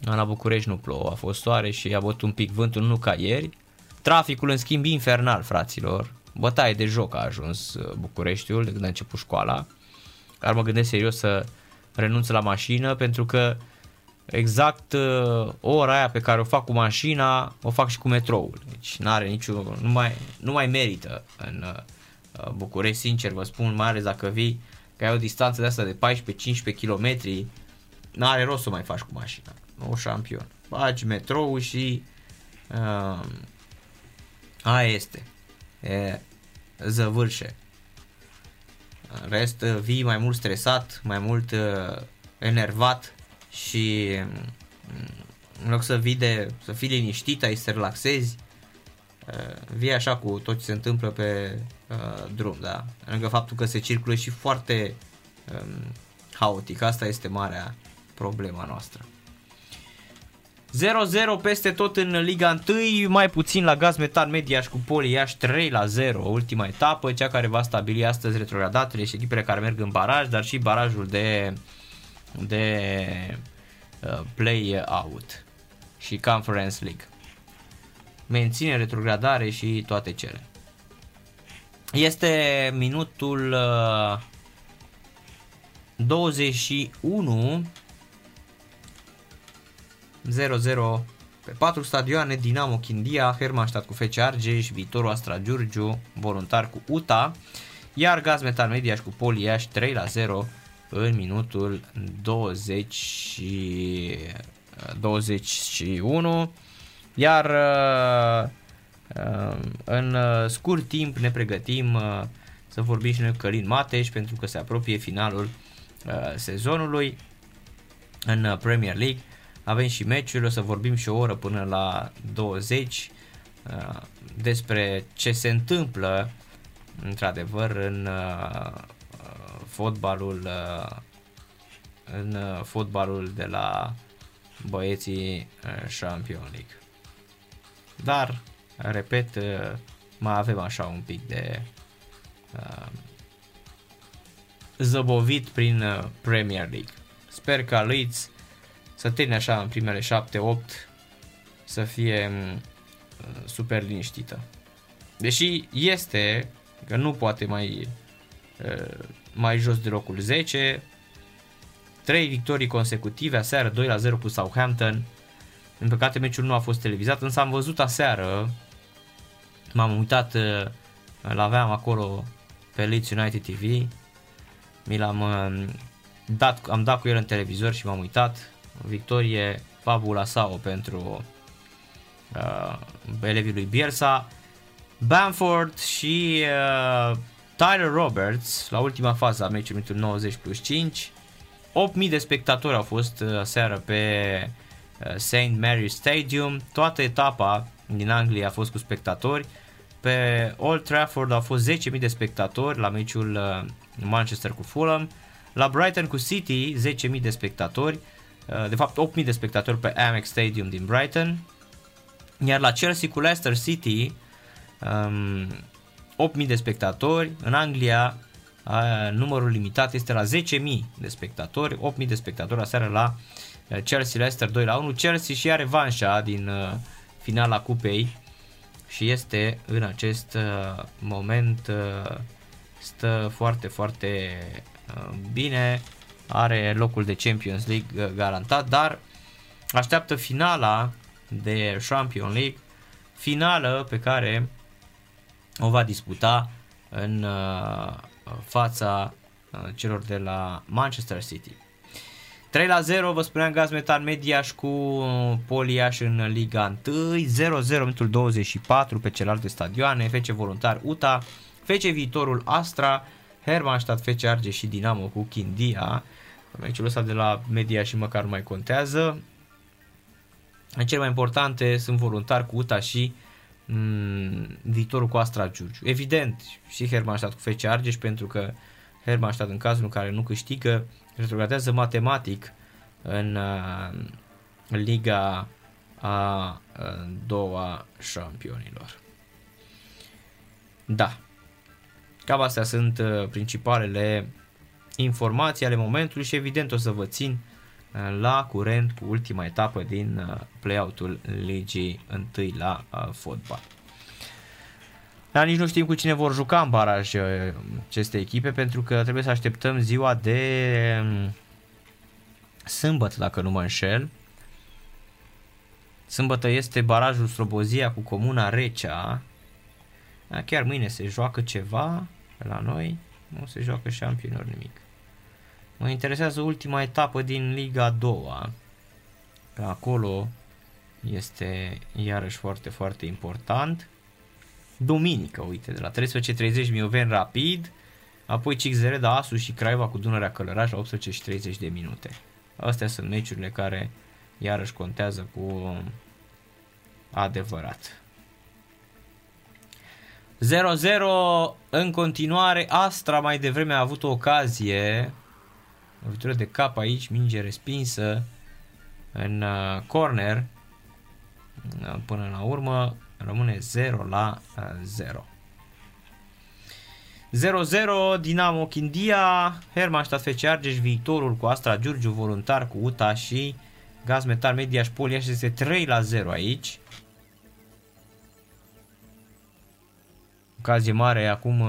La București nu plouă, a fost soare și a bătut un pic vântul, nu ca ieri. Traficul în schimb infernal, fraților. Bătaie de joc a ajuns Bucureștiul de când a început școala. Dar mă gândesc serios să renunț la mașină, pentru că exact ora aia pe care o fac cu mașina, o fac și cu metroul. Deci n-are niciun, nu mai merită în București, sincer vă spun, mai ales dacă vii, că ai o distanță de asta de 14-15 km, n-are rost să mai faci cu mașina. O șampion. Faci metrou și aia este. E zăvârșe. În rest vii mai mult stresat, mai mult enervat și în loc să fii liniștit, ai să te relaxezi, vie așa cu tot ce se întâmplă pe drum, da? Lângă faptul că se circulă și foarte haotic, asta este marea problema noastră. 0-0 peste tot în Liga 1, mai puțin la Gaz Metan Mediaș cu Poli Iași 3-0, ultima etapă, cea care va stabili astăzi retrogradatele și echipele care merg în baraj, dar și barajul de play-out și Conference League. Menține retrogradare și toate cele. Este minutul 21, 0-0 pe 4 stadioane, Dinamo Chindia, Hermannstadt cu FC Argeș, Viitorul Astra Giurgiu, Voluntari cu UTA, iar Gaz Metan Mediaș cu Poli Iași 3-0 în minutul 21, iar în scurt timp ne pregătim să vorbim și noi cu Călin Mateș, pentru că se apropie finalul sezonului în Premier League. Avem și meciul, o să vorbim și o oră până la 20 despre ce se întâmplă într-adevăr în fotbalul de la băieții Champions League. Dar, repet, mai avem așa un pic de zăbovit prin Premier League. Sper ca Leeds să termine așa în primele 7-8, să fie super liniștită. Deși este că nu poate mai jos de locul 10, 3 victorii consecutive, aseară 2-0 cu Southampton. În păcate meciul nu a fost televizat, însă am văzut aseară, m-am uitat, l-aveam acolo pe Leeds United TV, mi l-am dat, am dat cu el în televizor și m-am uitat. Victorie fabula sau pentru elevii lui Bielsa, Bamford și Tyler Roberts la ultima fază a meciului, 90+5. 8.000 de spectatori au fost seară pe St. Mary's Stadium. Toată etapa din Anglia a fost cu spectatori. Pe Old Trafford au fost 10.000 de spectatori la meciul Manchester cu Fulham. La Brighton cu City 10.000 de spectatori. De fapt 8.000 de spectatori pe Amex Stadium din Brighton. Iar la Chelsea cu Leicester City 8.000 de spectatori. În Anglia numărul limitat este la 10.000 de spectatori. 8.000 de spectatori aseară la Chelsea Leicester 2-1. Chelsea și are revanșa din finala cupei și este în acest moment stă foarte, foarte bine. Are locul de Champions League garantat, dar așteaptă finala de Champions League, finală pe care o va disputa în fața celor de la Manchester City. 3-0, vă spuneam, Gaz Metan Mediaș cu Poli Iași în Liga 1, 0-0 minutul 24 pe celelalte stadioane, FC Voluntari UTA, FC Viitorul Astra, Hermannstadt, FC Argeș și Dinamo cu Chindia. Meciul ăsta de la Mediaș și măcar nu mai contează. Cele mai importante sunt Voluntari cu UTA și Viitorul cu Astra Giurgiu. Evident și Hermannstadt cu FC Argeș, pentru că Hermannstadt în cazul în care nu câștigă retrogradează matematic în Liga a doua Șampionilor. Da. Cam astea sunt principalele informații ale momentului și evident o să vă țin la curent cu ultima etapă din play-out-ul Ligii 1 la fotbal. Dar nici nu știm cu cine vor juca în baraj aceste echipe, pentru că trebuie să așteptăm ziua de sâmbătă, dacă nu mă înșel. Sâmbătă este barajul Slobozia cu Comuna Recea. Chiar mâine se joacă ceva la noi, nu se joacă Champions, nimic. Mă interesează ultima etapă din Liga 2, că acolo este iarăși foarte, foarte important. Duminică, uite, de la 13.30 Mioveni Rapid, apoi Cixereda Asu și Craiova cu Dunărea Călăraș la 18.30 de minute. Astea sunt meciurile care iarăși contează cu adevărat. 0-0 în continuare. Astra mai devreme a avut o ocazie, o lovitură de cap aici, minge respinsă în corner. Până la urmă rămâne 0-0. 0-0 Dinamo Chindia, Hermannstadt FC Argeș, Viitorul cu Astra Giurgiu, Voluntari cu UTA și Gaz Metan Mediaș Poli Iași. Este 3-0 aici. Ocazie mare acum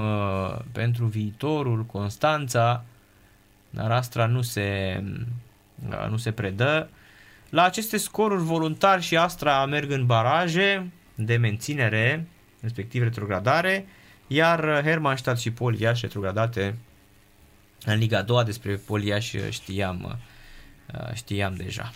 pentru Viitorul, Constanța, dar Astra nu se predă. La aceste scoruri, Voluntari și Astra merg în baraje de menținere, respectiv retrogradare, iar Hermannstadt și Poli Iași retrogradate în Liga a doua. Despre Poli Iași știam deja.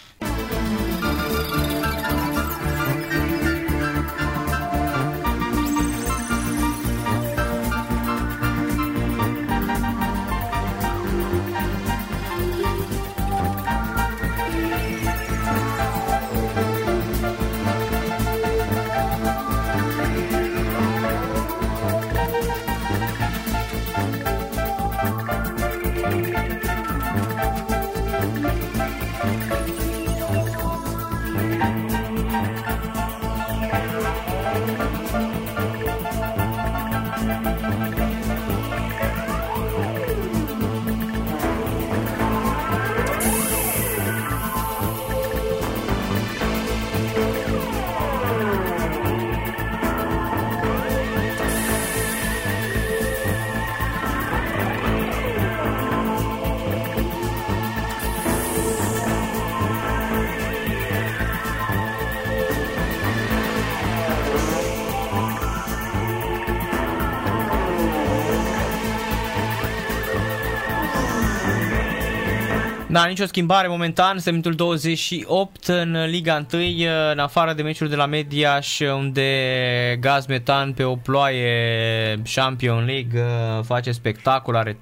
Da, nicio schimbare momentan, segmentul 28 în Liga 1, în afară de meciul de la Mediaș, unde Gaz Metan pe o ploaie Champions League face spectacol, are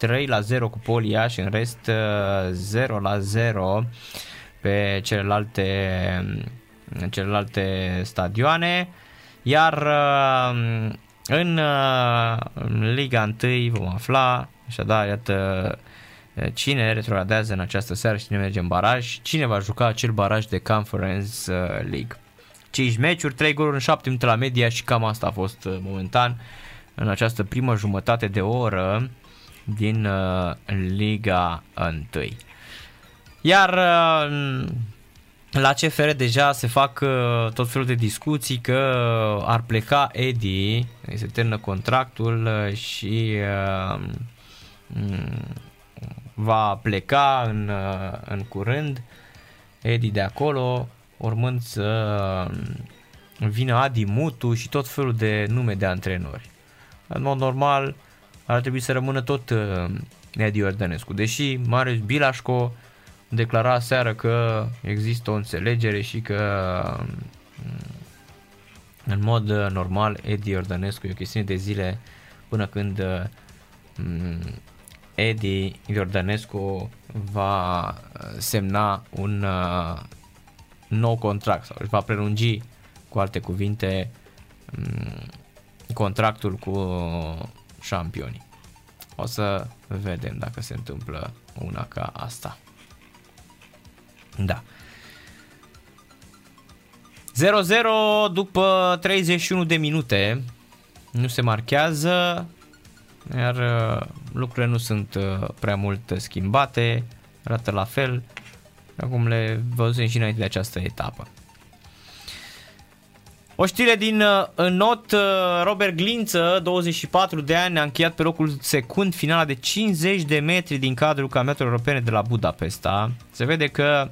3-0 cu Poli Iași, în rest 0-0 pe celelalte stadioane, iar în Liga 1 vom afla, așadar, iată, cine retrogradează în această seară și cine merge în baraj, cine va juca acel baraj de Conference League. 5 meciuri, 3 goluri în 7 minute la Media și cam asta a fost momentan în această primă jumătate de oră din Liga 1. Iar la CFR deja se fac tot felul de discuții că ar pleca Edi, se termină contractul și va pleca în curând Edi de acolo, urmând să vină Adi Mutu și tot felul de nume de antrenori. În mod normal ar trebui să rămână tot Edi Iordănescu, deși Marius Bilașco declara aseară că există o înțelegere și că în mod normal Edi Iordănescu e o chestiune de zile până când Edi Iordănescu va semna un nou contract sau își va prelungi, cu alte cuvinte, contractul cu șampioni. O să vedem dacă se întâmplă una ca asta. Da. 0-0 după 31 de minute. Nu se marchează. Iar lucrurile nu sunt prea mult schimbate, arată la fel, acum le văzusem și înainte de această etapă. O știre din not, Robert Glință, 24 de ani, a încheiat pe locul secund finala de 50 de metri din cadrul campionatelor europene de la Budapesta. Se vede că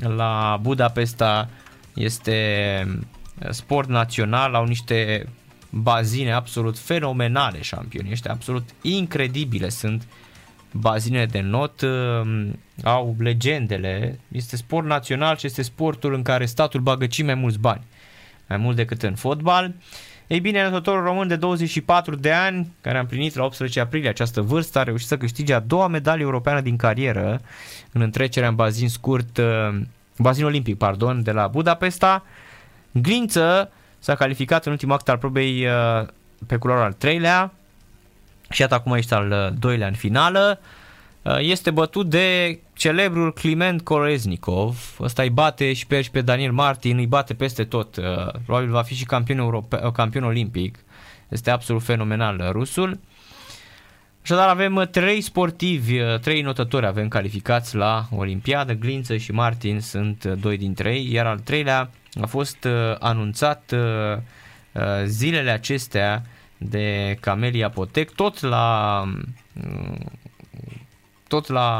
la Budapesta este sport național, au niște bazine absolut fenomenale șampioni ăștia, absolut incredibile sunt bazinele de not, au legendele, este sport național și este sportul în care statul bagă cei mai mulți bani, mai mult decât în fotbal. Ei bine, notătorul român de 24 de ani, care a împlinit la 18 aprilie această vârstă, a reușit să câștige a doua medalie europeană din carieră în întrecerea în bazin scurt, bazin olimpic, pardon, de la Budapesta. Glință s-a calificat în ultimul act al probei pe culoarul al treilea și iată acum ești al doilea în finală. Este bătut de celebrul Kliment Kolesnikov. Ăsta îi bate și pe Daniel Martin, îi bate peste tot. Probabil va fi și campion olimpic. Este absolut fenomenal rusul. Așadar avem trei sportivi, trei notători avem calificați la Olimpiadă. Glință și Martin sunt doi dintre ei, iar al treilea a fost anunțat zilele acestea de Camelia Potec, tot la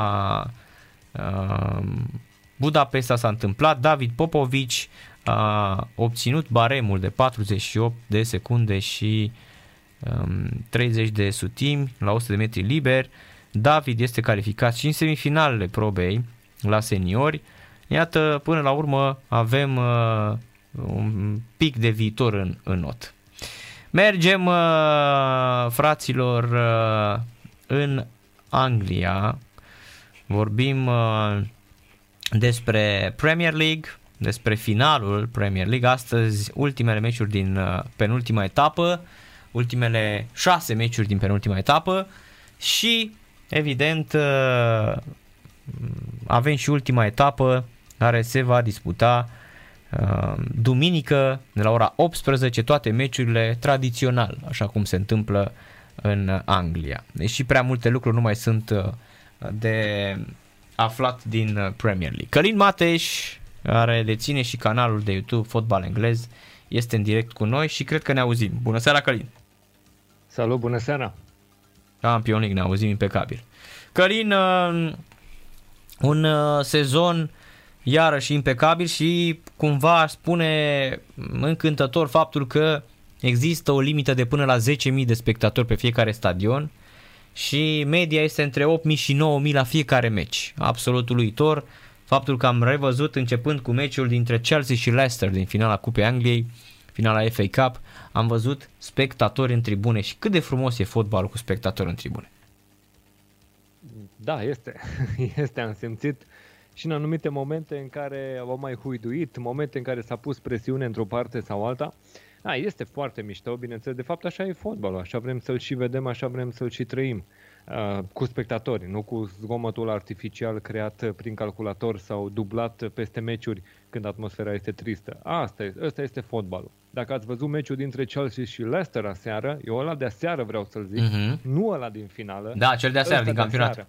Budapesta s-a întâmplat. David Popovici a obținut baremul de 48 de secunde și 30 de sutimi la 100 de metri liber. David este calificat și în semifinalele probei la seniori. Iată, până la urmă avem un pic de viitor în not. Mergem, fraților, în Anglia. Vorbim despre Premier League, despre finalul Premier League. Astăzi ultimele meciuri din penultima etapă, ultimele 6 meciuri din penultima etapă și evident avem și ultima etapă care se va disputa duminică de la ora 18, toate meciurile tradițional, așa cum se întâmplă în Anglia. Deși prea multe lucruri nu mai sunt de aflat din Premier League. Călin Mateș, care deține și canalul de YouTube Fotbal Englez, este în direct cu noi și cred că ne auzim. Bună seara, Călin! Salut, bună seara! Champions League, ne auzim impecabil. Călin, un sezon iarăși impecabil și cumva aș spune încântător faptul că există o limită de până la 10.000 de spectatori pe fiecare stadion și media este între 8.000 și 9.000 la fiecare meci. Absolut uluitor faptul că am revăzut, începând cu meciul dintre Chelsea și Leicester din finala Cupei Angliei, finala FA Cup, am văzut spectatori în tribune și cât de frumos e fotbalul cu spectatori în tribune. Da, este, am simțit și în anumite momente în care au mai huiduit, momente în care s-a pus presiune într-o parte sau alta. Da, este foarte mișto, bineînțeles, de fapt așa e fotbalul, așa vrem să-l și vedem, așa vrem să-l și trăim. Cu spectatori, nu cu zgomotul artificial creat prin calculator sau dublat peste meciuri când atmosfera este tristă. Asta este fotbalul. Dacă ați văzut meciul dintre Chelsea și Leicester aseară, eu ăla de aseară vreau să-l zic, nu ăla din finală. Da, cel de aseară din campionat.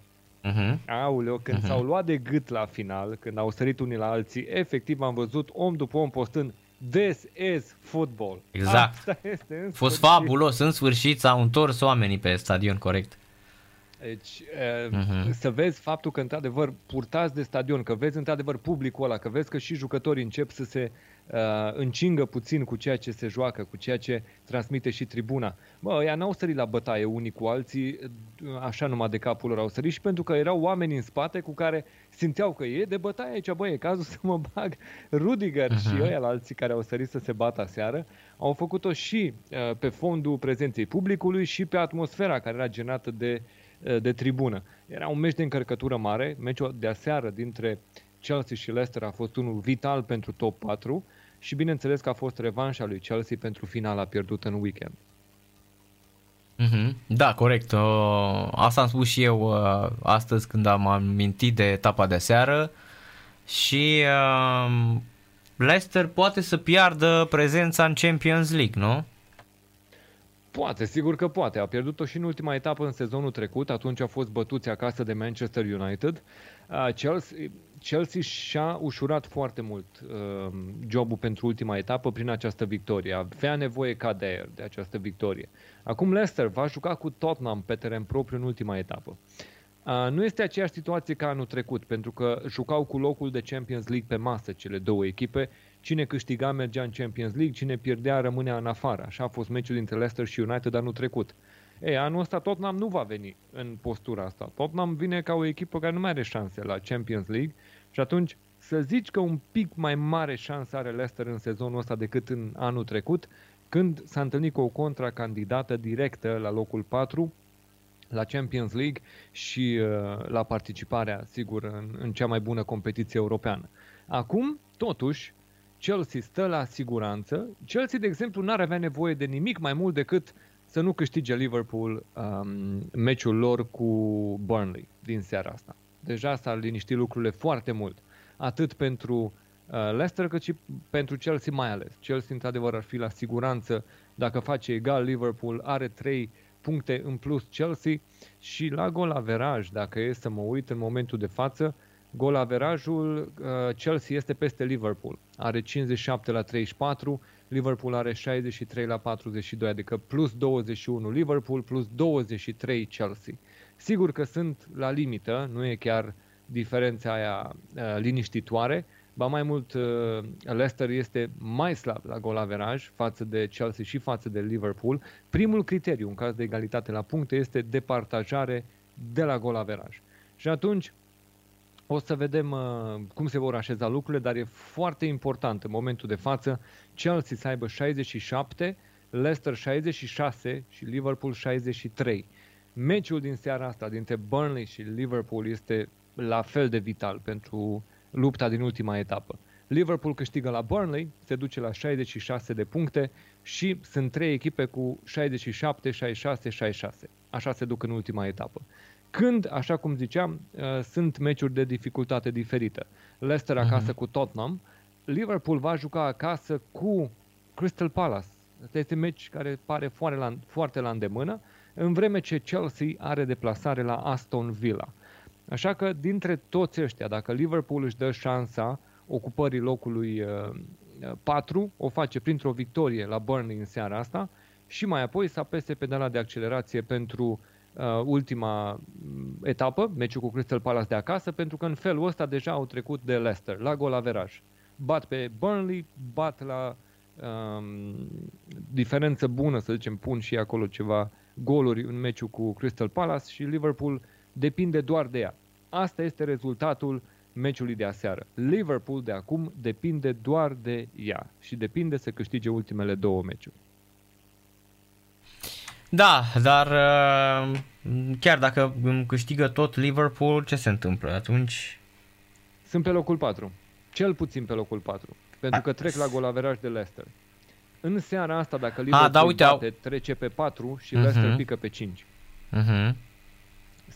Aoleu, când s-au luat de gât la final, când au sărit unii la alții, efectiv am văzut om după om postând "This is football". Exact. Asta este, în fost fabulos, în sfârșit s-au întors oamenii pe stadion, corect. Deci să vezi faptul că într-adevăr purtați de stadion, că vezi într-adevăr publicul ăla, că vezi că și jucătorii încep să se încingă puțin cu ceea ce se joacă, cu ceea ce transmite și tribuna. Bă, ăia n-au sărit la bătaie unii cu alții, așa numai de capul lor au sărit și pentru că erau oameni în spate cu care simțeau că e de bătaie aici, băi, e cazul să mă bag. Rudiger și ăia la alții care au sărit să se bată aseară au făcut-o și pe fondul prezenței publicului și pe atmosfera care era generată de tribună. Era un meci de încărcătură mare, meciul de aseară dintre Chelsea și Leicester a fost unul vital pentru top 4 și bineînțeles că a fost revanșa lui Chelsea pentru finala pierdută în weekend. Da, corect. Asta am spus și eu astăzi când am amintit de etapa de aseară și Leicester poate să piardă prezența în Champions League, nu? Poate, sigur că poate. A pierdut-o și în ultima etapă în sezonul trecut, atunci au fost bătuți acasă de Manchester United. Chelsea și-a ușurat foarte mult jobul pentru ultima etapă prin această victorie. Avea nevoie ca de aer de această victorie. Acum Leicester va juca cu Tottenham pe teren propriu în ultima etapă. Nu este aceeași situație ca anul trecut, pentru că jucau cu locul de Champions League pe masă cele două echipe. Cine câștiga mergea în Champions League, cine pierdea rămânea în afară. Așa a fost meciul dintre Leicester și United anul trecut. Anul ăsta Tottenham nu va veni în postura asta. Tottenham vine ca o echipă care nu mai are șanse la Champions League și atunci să zici că un pic mai mare șansă are Leicester în sezonul ăsta decât în anul trecut, când s-a întâlnit cu o contracandidată directă la locul 4, la Champions League și la participarea, sigur, în cea mai bună competiție europeană. Acum, totuși, Chelsea stă la siguranță. Chelsea, de exemplu, n-ar avea nevoie de nimic mai mult decât să nu câștige Liverpool meciul lor cu Burnley din seara asta. Deja s-ar liniști lucrurile foarte mult, atât pentru Leicester cât și pentru Chelsea mai ales. Chelsea într-adevăr ar fi la siguranță, dacă face egal Liverpool are 3 puncte în plus Chelsea și la gol averaj, dacă e să mă uit în momentul de față, gol averajul Chelsea este peste Liverpool. Are 57-34, Liverpool are 63-42, adică plus 21 Liverpool, plus 23 Chelsea. Sigur că sunt la limită, nu e chiar diferența aia liniștitoare, ba mai mult Leicester este mai slab la gol averaj față de Chelsea și față de Liverpool. Primul criteriu în caz de egalitate la puncte este departajare de la gol averaj. Și atunci o să vedem cum se vor așeza lucrurile, dar e foarte important în momentul de față Chelsea să aibă 67, Leicester 66 și Liverpool 63. Meciul din seara asta dintre Burnley și Liverpool este la fel de vital pentru lupta din ultima etapă. Liverpool câștigă la Burnley, se duce la 66 de puncte și sunt 3 echipe cu 67, 66, 66. Așa se duc în ultima etapă. Când, așa cum ziceam, sunt meciuri de dificultate diferită. Leicester acasă cu Tottenham, Liverpool va juca acasă cu Crystal Palace. Asta este un meci care pare foarte la îndemână, în vreme ce Chelsea are deplasare la Aston Villa. Așa că, dintre toți ăștia, dacă Liverpool își dă șansa ocupării locului 4, o face printr-o victorie la Burnley în seara asta și mai apoi să apese pedala de accelerație pentru ultima etapă, meciul cu Crystal Palace de acasă, pentru că în felul ăsta deja au trecut de Leicester, la gol averaj. Bat pe Burnley, bat la diferență bună, să zicem, pun și acolo ceva goluri în meciul cu Crystal Palace și Liverpool depinde doar de ea. Asta este rezultatul meciului de aseară. Liverpool de acum depinde doar de ea și depinde să câștige ultimele 2 meciuri. Da, dar chiar dacă câștigă tot Liverpool, ce se întâmplă atunci? Sunt pe locul 4, cel puțin pe locul 4, pentru că trec la gol averaj de Leicester. În seara asta, dacă Liverpool trece pe 4 și Leicester pică pe 5.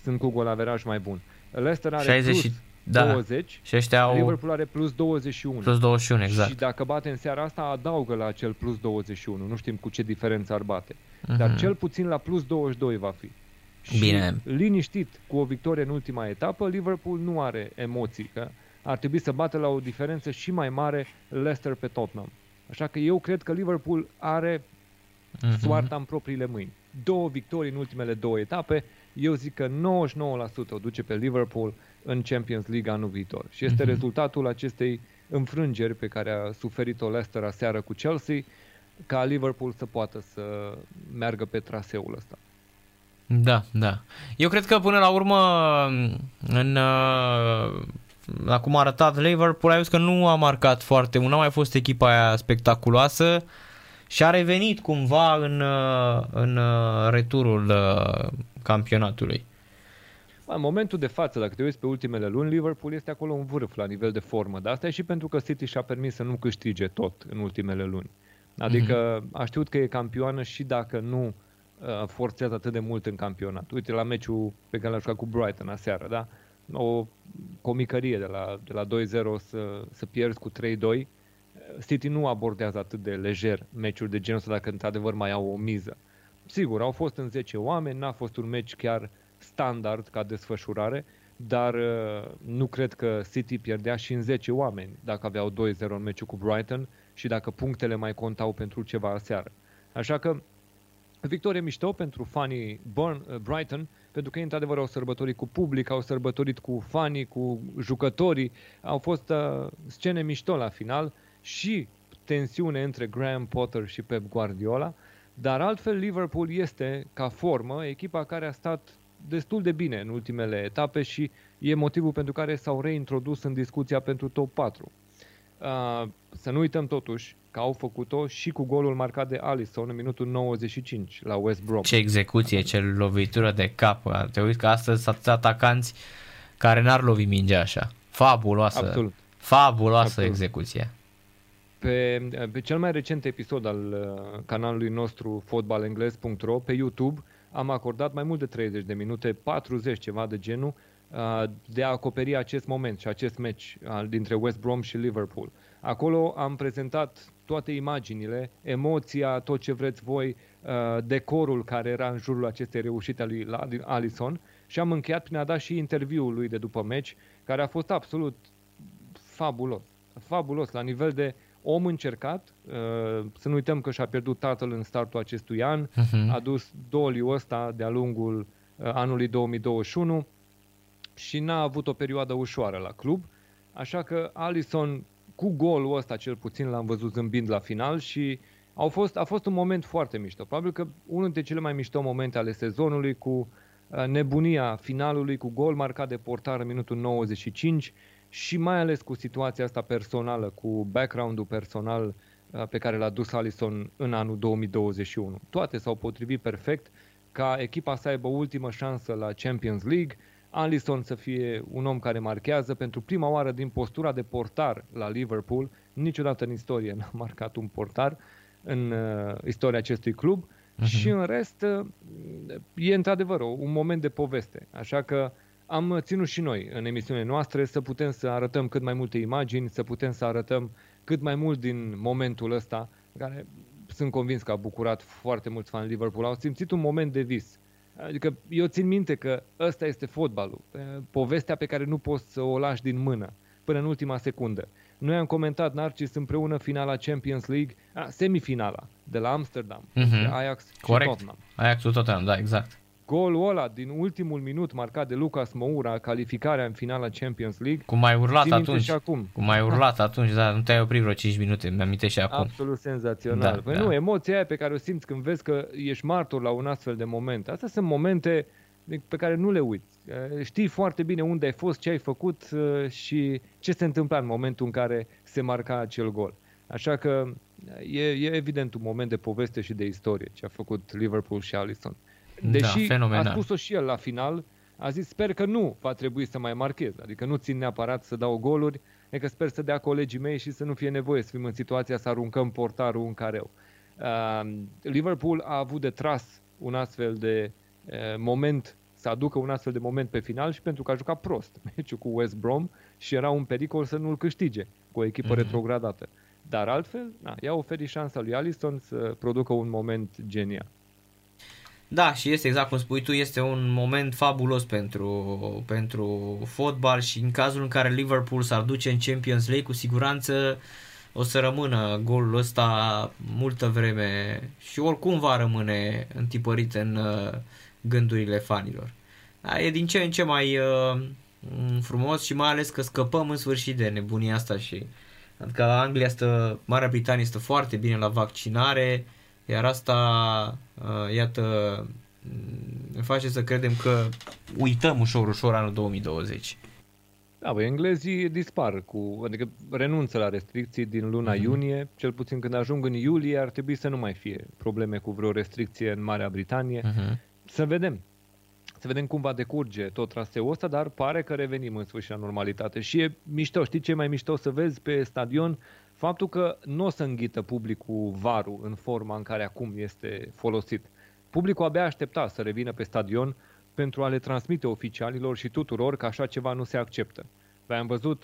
Sunt cu gol averaj mai bun. Leicester are 20 și ăștia au... Liverpool are plus 21. Plus 21, exact. Și dacă bate în seara asta, adaugă la acel plus 21. Nu știm cu ce diferență ar bate. Dar cel puțin la plus 22 va fi. Și bine, liniștit cu o victorie în ultima etapă, Liverpool nu are emoții, că ar trebui să bată la o diferență și mai mare Leicester pe Tottenham. Așa că eu cred că Liverpool are soarta în propriile mâini. 2 victorii în ultimele 2 etape. Eu zic că 99% o duce pe Liverpool în Champions League anul viitor. Și este rezultatul acestei înfrângeri pe care a suferit-o Leicester aseară cu Chelsea, ca Liverpool să poată să meargă pe traseul ăsta. Da, da. Eu cred că până la urmă, acum a arătat Liverpool, ai zis că nu a marcat foarte mult, n-a mai fost echipa aia spectaculoasă și a revenit cumva în returul campionatului. În momentul de față, dacă te uiți pe ultimele luni, Liverpool este acolo în vârf la nivel de formă, dar asta e și pentru că City și-a permis să nu câștige tot în ultimele luni. Adică a știut că e campioană și dacă nu forțează atât de mult în campionat. Uite la meciul pe care l-a jucat cu Brighton aseară, da? O comicărie de la 2-0 să pierzi cu 3-2. City nu abordează atât de lejer meciuri de genul ăsta dacă într-adevăr mai au o miză. Sigur, au fost în 10 oameni, n-a fost un meci chiar standard ca desfășurare, dar nu cred că City pierdea și în 10 oameni dacă aveau 2-0 în meciul cu Brighton și dacă punctele mai contau pentru ceva aseară. Așa că victorie mișto pentru fanii Brighton, pentru că ei într-adevăr au sărbătorit cu public, au sărbătorit cu fanii, cu jucătorii, au fost scene mișto la final și tensiune între Graham Potter și Pep Guardiola, dar altfel Liverpool este, ca formă, echipa care a stat destul de bine în ultimele etape și e motivul pentru care s-au reintrodus în discuția pentru top 4. Să nu uităm totuși că au făcut-o și cu golul marcat de Alisson în minutul 95 la West Brom. Ce execuție, ce lovitură de cap. Te uiți că astăzi sunt atacanți care n-ar lovi mingea așa. Fabuloasă. Absolut. Fabuloasă execuție. Pe cel mai recent episod al canalului nostru fotbalengles.ro pe YouTube am acordat mai mult de 30 de minute, 40 ceva de genul, de a acoperi acest moment și acest meci dintre West Brom și Liverpool. Acolo am prezentat toate imaginile, emoția, tot ce vreți voi, decorul care era în jurul acestei reușite a lui Alisson și am încheiat prin a da și interviul lui de după meci, care a fost absolut fabulos. Fabulos la nivel de om încercat, să nu uităm că și-a pierdut tatăl în startul acestui an, a dus doliul ăsta de-a lungul anului 2021 și n-a avut o perioadă ușoară la club, așa că Alisson, cu golul ăsta cel puțin, l-am văzut zâmbind la final și a fost un moment foarte mișto, probabil că unul dintre cele mai mișto momente ale sezonului, cu nebunia finalului, cu gol marcat de portar în minutul 95, și mai ales cu situația asta personală, cu background-ul personal pe care l-a dus Alisson în anul 2021. Toate s-au potrivit perfect ca echipa să aibă ultimă șansă la Champions League, Alisson să fie un om care marchează pentru prima oară din postura de portar la Liverpool, niciodată în istorie n-a marcat un portar în istoria acestui club, și în rest e într-adevăr un moment de poveste, așa că am ținut și noi în emisiunile noastre să putem să arătăm cât mai multe imagini, să putem să arătăm cât mai mult din momentul ăsta, care sunt convins că a bucurat foarte mulți fani Liverpool. Au simțit un moment de vis. Adică eu țin minte că ăsta este fotbalul, povestea pe care nu poți să o lași din mână până în ultima secundă. Noi am comentat, Narcis, împreună finala Champions League, semifinala de la Amsterdam, Ajax și Tottenham. Ajaxul Tottenham, da, exact. Golul ăla din ultimul minut marcat de Lucas Moura, calificarea în finala Champions League. Cum ai urlat atunci, dar nu te-ai oprit vreo 5 minute, mi-aminte și acum. Absolut senzațional. Da, da. Nu, emoția aia pe care o simți când vezi că ești martor la un astfel de moment. Astea sunt momente pe care nu le uiți. Știi foarte bine unde ai fost, ce ai făcut și ce se întâmpla în momentul în care se marca acel gol. Așa că e evident un moment de poveste și de istorie ce a făcut Liverpool și Alisson. Deși a spus-o și el la final, a zis sper că nu va trebui să mai marchez, adică nu țin neapărat să dau goluri, adică sper să dea colegii mei și să nu fie nevoie să fim în situația să aruncăm portarul în careu. Liverpool a avut de tras un astfel de moment, să aducă un astfel de moment pe final și pentru că a jucat prost meciul cu West Brom și era un pericol să nu-l câștige cu o echipă retrogradată. Dar altfel, i-a oferit șansa lui Alisson să producă un moment genial. Da, și este exact cum spui tu, este un moment fabulos pentru fotbal și în cazul în care Liverpool s-ar duce în Champions League, cu siguranță o să rămână golul ăsta multă vreme și oricum va rămâne întipărit în gândurile fanilor. Da, e din ce în ce mai frumos și mai ales că scăpăm în sfârșit de nebunia asta și adică Anglia Marea Britanie stă foarte bine la vaccinare. Iar asta, iată, ne face să credem că uităm ușor anul 2020. Da, bă, englezii dispar, adică renunță la restricții din luna iunie, cel puțin când ajung în iulie ar trebui să nu mai fie probleme cu vreo restricție în Marea Britanie. Să vedem. Să vedem cum va decurge tot traseul ăsta, dar pare că revenim în sfârșit la normalitate. Și e mișto, știi ce e mai mișto să vezi pe stadion? Faptul că nu o să înghită publicul varul în forma în care acum este folosit. Publicul abia aștepta să revină pe stadion pentru a le transmite oficialilor și tuturor că așa ceva nu se acceptă. Păi am văzut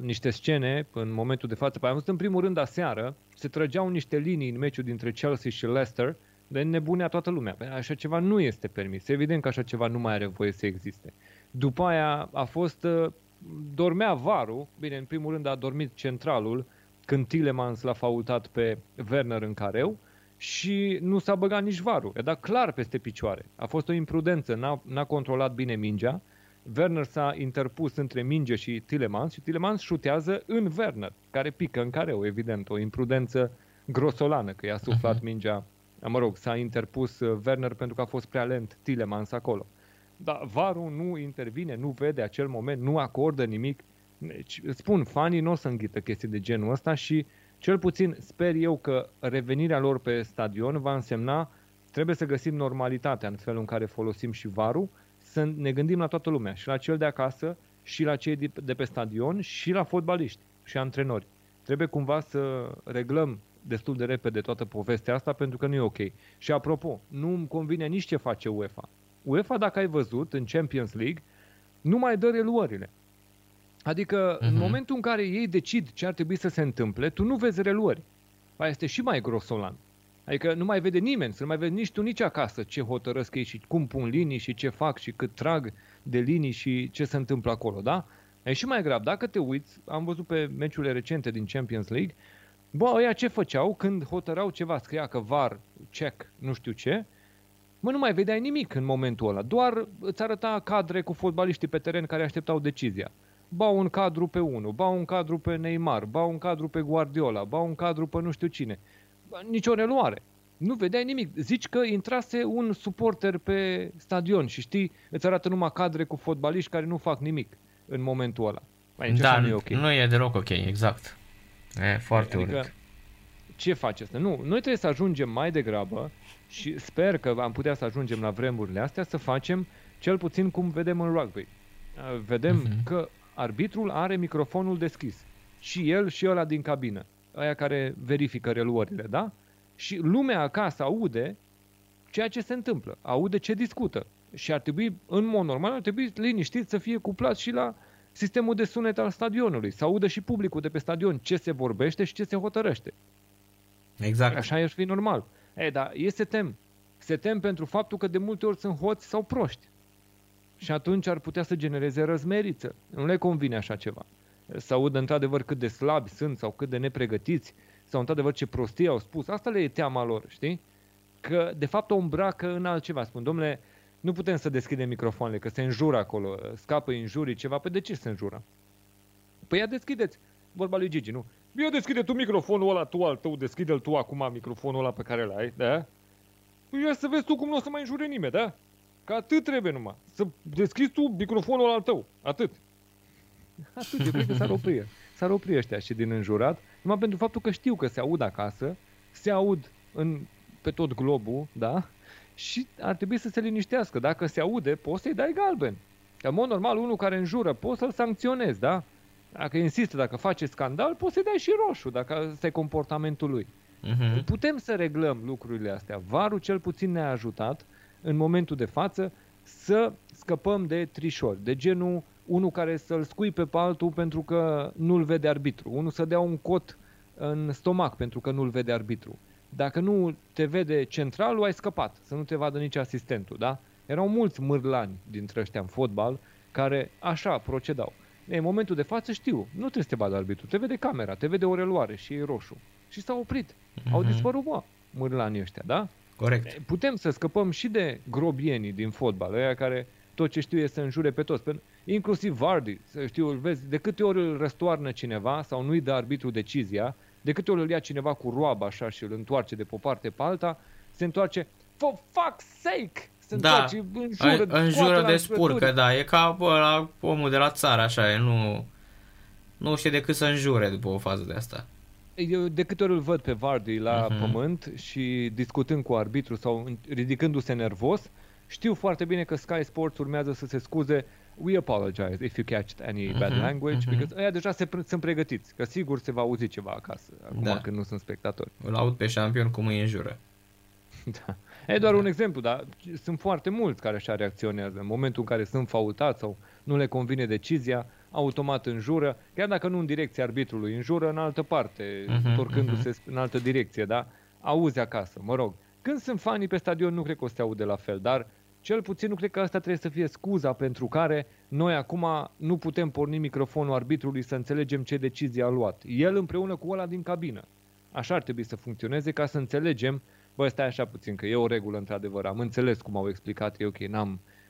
niște scene în momentul de față. Păi am văzut în primul rând aseară, se trăgeau niște linii în meciul dintre Chelsea și Leicester, de nebunea toată lumea. Păi așa ceva nu este permis. Evident că așa ceva nu mai are voie să existe. După aia a fost... dormea varul, bine, în primul rând a dormit centralul când Tielemans l-a faultat pe Werner în careu și nu s-a băgat nici varul, e dat clar peste picioare, a fost o imprudență, n-a controlat bine mingea, Werner s-a interpus între minge și Tielemans și Tielemans șutează în Werner, care pică în careu, evident, o imprudență grosolană, că i-a suflat mingea, s-a interpus Werner pentru că a fost prea lent Tielemans acolo. Dar varul nu intervine, nu vede acel moment, nu acordă nimic. Deci, spun, fanii nu o să înghită chestii de genul ăsta și cel puțin sper eu că revenirea lor pe stadion va însemna trebuie să găsim normalitatea în felul în care folosim și varul, să ne gândim la toată lumea, și la cel de acasă, și la cei de pe stadion, și la fotbaliști și antrenori. Trebuie cumva să reglăm destul de repede toată povestea asta, pentru că nu e ok. Și apropo, nu îmi convine nici ce face UEFA. UEFA, dacă ai văzut, în Champions League, nu mai dă reluările. Adică, în momentul în care ei decid ce ar trebui să se întâmple, tu nu vezi reluări. Aia este și mai grosolan. Adică nu mai vede nimeni, să nu mai vezi nici tu, nici acasă ce hotărăsc ei și cum pun linii și ce fac și cât trag de linii și ce se întâmplă acolo, da? E și mai grav. Dacă te uiți, am văzut pe meciurile recente din Champions League, bă, ăia ce făceau când hotărau ceva, scria că VAR, check, nu știu ce, mă, nu mai vedeai nimic în momentul ăla, doar îți arăta cadre cu fotbaliștii pe teren care așteptau decizia. Ba un cadru pe unul, ba un cadru pe Neymar, ba un cadru pe Guardiola, ba un cadru pe nu știu cine. Nicio reluare. Nu vedeai nimic. Zici că intrase un suporter pe stadion și știi, îți arată numai cadre cu fotbaliști care nu fac nimic în momentul ăla. Da, nu e ok. Nu e deloc ok, exact. E foarte adică, urât. Ce faci asta? Nu, noi trebuie să ajungem mai degrabă și sper că am putea să ajungem la vremurile astea să facem cel puțin cum vedem în rugby. Vedem că arbitrul are microfonul deschis. Și el și ăla din cabină. Aia care verifică reluările, da? Și lumea acasă aude ceea ce se întâmplă. Aude ce discută. Și ar trebui, în mod normal, ar trebui liniștit să fie cuplat și la sistemul de sunet al stadionului. Să audă și publicul de pe stadion ce se vorbește și ce se hotărăște. Exact. Așa ar fi normal. E, dar ei se tem. Se tem pentru faptul că de multe ori sunt hoți sau proști. Și atunci ar putea să genereze răzmeriță. Nu le convine așa ceva. Să audă într-adevăr cât de slabi sunt sau cât de nepregătiți sau într-adevăr ce prostii au spus. Asta le e teama lor, știi? Că de fapt o îmbracă în altceva. Spun, domnule, nu putem să deschidem microfoanele, că se înjură acolo, scapă injurii ceva. Păi de ce se înjură? Păi ia deschideți. Vorba lui Gigi, nu? Ia deschide tu microfonul ăla tu al tău, deschide-l tu acum microfonul ăla pe care îl ai, da? Păi ia să vezi tu cum nu o să mai înjure nimeni, da? Că atât trebuie numai. Să deschizi tu microfonul al tău. Atât. Atât, eu cred că s-ar opri. S-ar opri ăștia și din înjurat. Numai pentru faptul că știu că se aud acasă, se aud pe tot globul, da? Și ar trebui să se liniștească. Dacă se aude, poți să-i dai galben. Că în mod normal, unul care înjură, poți să-l sancționezi, da? Dacă insistă, dacă face scandal, poți să-i dai și roșu, dacă ăsta e comportamentul lui. Putem să reglăm lucrurile astea. VAR-ul cel puțin ne-a ajutat în momentul de față să scăpăm de trișori, de genul unul care să-l scuipe pe altul pentru că nu-l vede arbitru, unul să dea un cot în stomac pentru că nu-l vede arbitru. Dacă nu te vede centralul, ai scăpat, să nu te vadă nici asistentul, da? Erau mulți mârlani dintre ăștia în fotbal care așa procedau. În momentul de față știu, nu trebuie să te vadă arbitru, te vede camera, te vede o reluare și e roșu. Și s-au oprit, au dispărut, bă, mârlanii ăștia, da? Corect. Putem să scăpăm și de grobienii din fotbal, ăia care tot ce știu e să înjure pe toți. Inclusiv Vardy, să știu, îl vezi, de câte ori îl răstoarnă cineva sau nu-i dă arbitru decizia, de câte ori îl ia cineva cu roaba așa și îl întoarce de pe o parte pe alta, se întoarce, for fuck's sake! Se întoarce, înjură de spurcă, da, e ca ăla, omul de la țară, așa, nu știe decât să înjure după o fază de asta. Eu de câte ori îl văd pe Vardy la pământ și discutând cu arbitru sau ridicându-se nervos, știu foarte bine că Sky Sports urmează să se scuze, we apologize if you catch any bad language, because ăia deja sunt pregătiți, că sigur se va auzi ceva acasă, acum când nu sunt spectatori. Îl aud pe șampion cum îi înjură. Da. E doar un exemplu, dar sunt foarte mulți care așa reacționează. În momentul în care sunt faultați sau nu le convine decizia, automat înjură, chiar dacă nu în direcția arbitrului, înjură în altă parte, torcându-se în altă direcție, da? Auzi acasă, mă rog. Când sunt fanii pe stadion, nu cred că o să se aude la fel, dar cel puțin nu cred că asta trebuie să fie scuza pentru care noi acum nu putem porni microfonul arbitrului să înțelegem ce decizie a luat. El împreună cu ăla din cabină. Așa ar trebui să funcționeze ca să înțelegem, bă, stai așa puțin, că e o regulă într-adevăr, am înțeles cum au explicat ei, ok,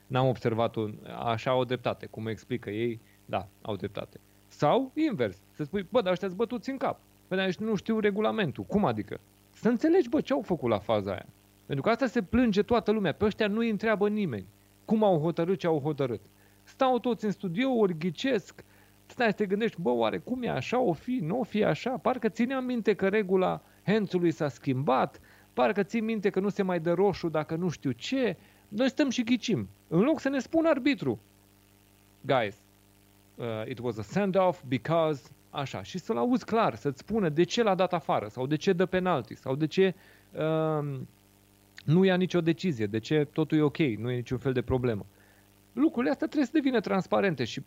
n-am observat-o, așa au dreptate, cum explică ei, da, au dreptate. Sau invers, să spui, bă, dar ăștia-s bătuți în cap, bă, dar nu știu regulamentul, cum adică? Să înțelegi, bă, ce au făcut la faza aia. Pentru că asta se plânge toată lumea. Pe ăștia nu-i întreabă nimeni cum au hotărât ce au hotărât. Stau toți în studio, ori ghicesc, stai să te gândești, bă, oare cum e așa, o fi, nu o fi așa, parcă țineam minte că regula hands-ului s-a schimbat, parcă țin minte că nu se mai dă roșu dacă nu știu ce. Noi stăm și ghicim. În loc să ne spună arbitru, guys, it was a send-off because Așa, și să-l auzi clar, să-ți spună de ce l-a dat afară sau de ce dă penalti sau de ce nu ia nicio decizie, de ce totul e ok, nu e niciun fel de problemă. Lucrurile astea trebuie să devină transparente și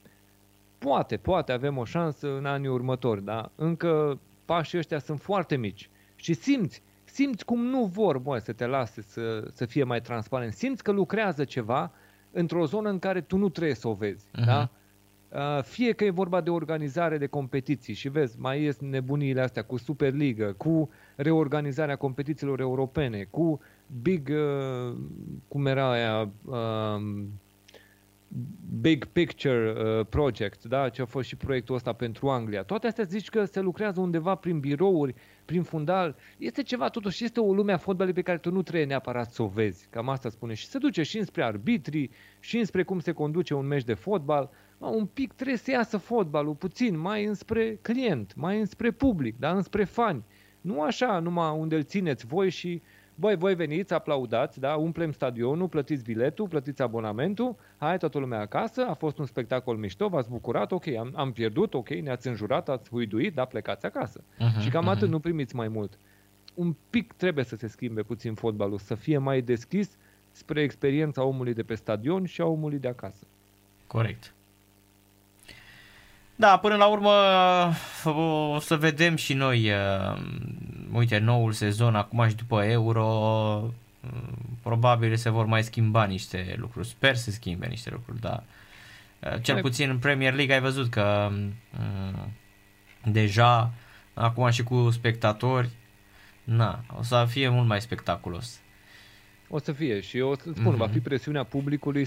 poate avem o șansă în anii următori, dar încă pașii ăștia sunt foarte mici și simți cum nu vor, bă, să te lase să fie mai transparent. Simți că lucrează ceva într-o zonă în care tu nu trebuie să o vezi, da? Fie că e vorba de organizare de competiții și vezi, mai ies nebuniile astea cu Superliga, cu reorganizarea competițiilor europene, cu Big Picture Project, da? Ce a fost și proiectul ăsta pentru Anglia. Toate astea zici că se lucrează undeva prin birouri, prin fundal. Este ceva, totuși este o lume a fotbalului pe care tu nu trebuie neapărat să o vezi. Cam asta spune. Și se duce și înspre arbitrii, și înspre cum se conduce un meci de fotbal. Un pic trebuie să iasă fotbalul puțin mai înspre client, mai înspre public, da? Înspre fani. Nu așa numai unde îl țineți voi și voi veniți, aplaudați, da? Umplem stadionul, plătiți biletul, plătiți abonamentul, hai toată lumea acasă, a fost un spectacol mișto, v-ați bucurat, ok, am pierdut, ok, ne-ați înjurat, ați huiduit, da, plecați acasă. Și cam atât, nu primiți mai mult. Un pic trebuie să se schimbe puțin fotbalul, să fie mai deschis spre experiența omului de pe stadion și a omului de acasă. Corect. Da, până la urmă o să vedem și noi, uite, noul sezon, acum și după Euro, probabil se vor mai schimba niște lucruri, sper să schimbe niște lucruri, dar cel puțin în Premier League ai văzut că deja, acum și cu spectatori, o să fie mult mai spectaculos. O să fie și eu îți spun, va fi presiunea publicului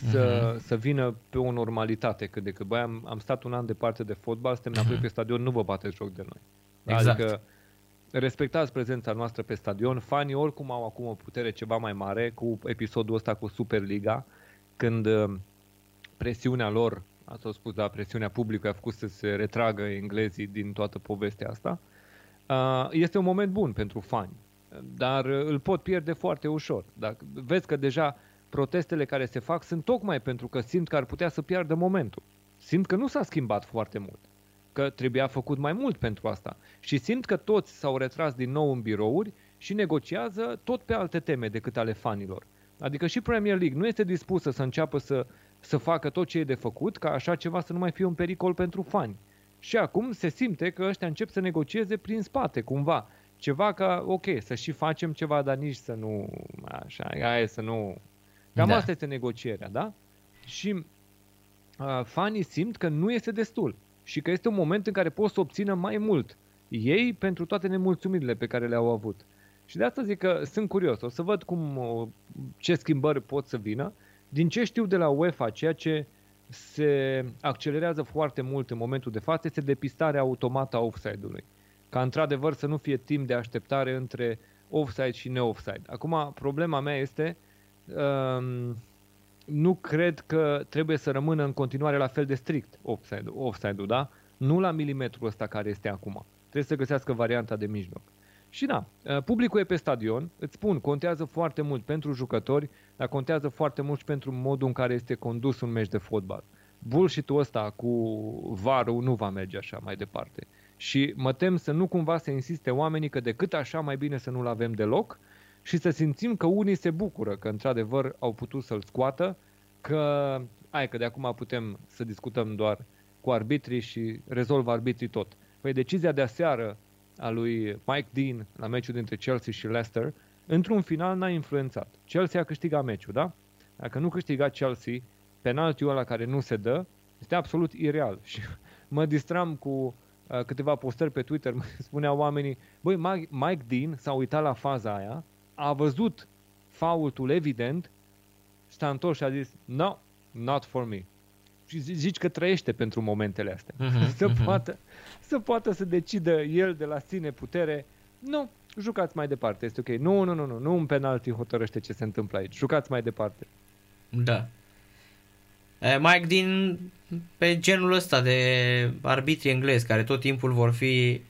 să vină pe o normalitate, că de cât am stat un an departe de fotbal, suntem înapoi pe stadion, nu vă bateți joc de noi. Exact. Adică respectați prezența noastră pe stadion, fanii oricum au acum o putere ceva mai mare cu episodul ăsta cu Superliga, când presiunea lor, ați spus, da, presiunea publică a făcut să se retragă englezii din toată povestea asta. Este un moment bun pentru fani, dar îl pot pierde foarte ușor. Dacă vezi că deja protestele care se fac sunt tocmai pentru că simt că ar putea să piardă momentul. Simt că nu s-a schimbat foarte mult, că trebuia făcut mai mult pentru asta. Și simt că toți s-au retras din nou în birouri și negociază tot pe alte teme decât ale fanilor. Adică și Premier League nu este dispusă să înceapă să facă tot ce e de făcut, ca așa ceva să nu mai fie un pericol pentru fani. Și acum se simte că ăștia încep să negocieze prin spate, cumva. Ceva ca, ok, să și facem ceva, dar nici să nu, așa, aia să nu... Cam asta este negocierea, da? Și fanii simt că nu este destul și că este un moment în care pot să obțină mai mult ei pentru toate nemulțumirile pe care le-au avut. Și de asta zic că sunt curios, o să văd ce schimbări pot să vină. Din ce știu de la UEFA, ceea ce se accelerează foarte mult în momentul de față este depistarea automată a offside-ului. Ca într-adevăr să nu fie timp de așteptare între offside și ne-offside. Acum, problema mea este, nu cred că trebuie să rămână în continuare la fel de strict offside-ul, da? Nu la milimetrul ăsta care este acum. Trebuie să găsească varianta de mijloc. Și da, publicul e pe stadion, îți spun, contează foarte mult pentru jucători, dar contează foarte mult și pentru modul în care este condus un meci de fotbal. Bullshit-ul ăsta cu VAR-ul nu va merge așa mai departe. Și mă tem să nu cumva se insiste oamenii că decât așa mai bine să nu-l avem deloc și să simțim că unii se bucură că într-adevăr au putut să-l scoată, că de acum putem să discutăm doar cu arbitrii și rezolvă arbitrii tot. Păi decizia de aseară a lui Mike Dean la meciul dintre Chelsea și Leicester, într-un final n-a influențat. Chelsea a câștigat meciul, da? Dacă nu câștiga Chelsea, penaltiul ăla care nu se dă este absolut ireal. Și mă distram cu câteva postări pe Twitter, spuneau oamenii, Mike Dean s-a uitat la faza aia, a văzut faultul evident, s-a întors și a zis, no, not for me. Și zici că trăiește pentru momentele astea. Să poată să decidă el de la sine putere, nu, jucați mai departe, este ok. Nu, un penalty hotărăște ce se întâmplă aici, jucați mai departe. Da. Mike Dean, pe genul ăsta de arbitri englezi care tot timpul vor fi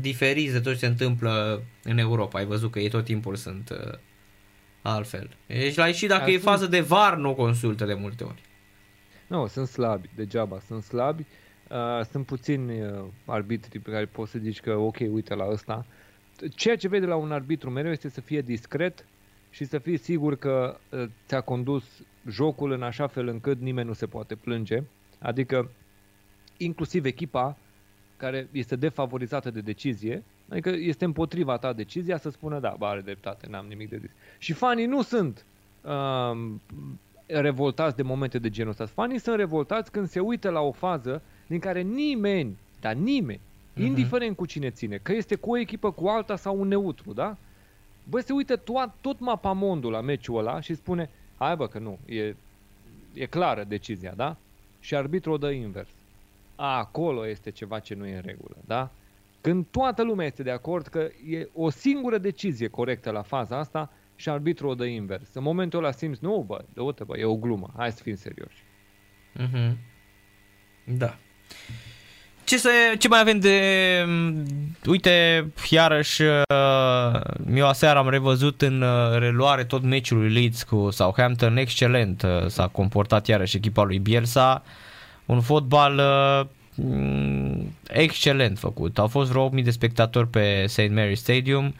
diferiți de tot ce se întâmplă în Europa. Ai văzut că ei tot timpul sunt altfel. Și dacă e fază de VAR, nu consultă de multe ori. Nu, sunt slabi, degeaba, sunt slabi. Sunt puțini arbitri pe care poți să zici că ok, uite la ăsta. Ceea ce vede la un arbitru mereu este să fie discret și să fii sigur că ți-a condus jocul în așa fel încât nimeni nu se poate plânge. Adică inclusiv echipa care este defavorizată de decizie, adică este împotriva ta decizia, să spună da, bă, are dreptate, n-am nimic de zis. Și fanii nu sunt revoltați de momente de genul ăsta. Fanii sunt revoltați când se uită la o fază din care nimeni, dar nimeni, indiferent cu cine ține, că este cu o echipă, cu alta sau un neutru, da? Bă, se uită tot mapamondul la meciul ăla și spune, hai bă că nu, e clară decizia, da? Și arbitrul o dă invers. Acolo este ceva ce nu e în regulă, da? Când toată lumea este de acord că e o singură decizie corectă la faza asta și arbitrul o dă invers. În momentul ăla simți, nu bă, dă-te bă, e o glumă, hai să fim serioși. Da. Ce mai avem de... Uite, iarăși, eu aseară am revăzut în reluare tot meciul lui Leeds cu Southampton, excelent s-a comportat iarăși echipa lui Bielsa, un fotbal excelent făcut, au fost vreo 8.000 de spectatori pe St. Mary's Stadium,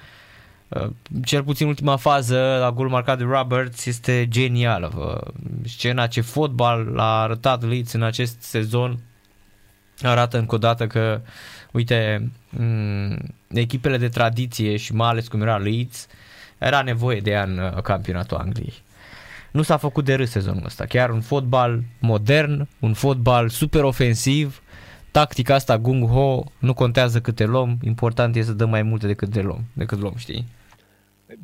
cel puțin ultima fază la golul marcat de Roberts este genială, scena ce fotbal l-a arătat Leeds în acest sezon arată încă o dată că, uite, echipele de tradiție și mai ales cum era Leeds, era nevoie de ea în campionatul Angliei. Nu s-a făcut de râs sezonul ăsta, chiar un fotbal modern, un fotbal super ofensiv, tactica asta gung-ho, nu contează câte luăm, important e să dăm mai multe decât luăm, știi?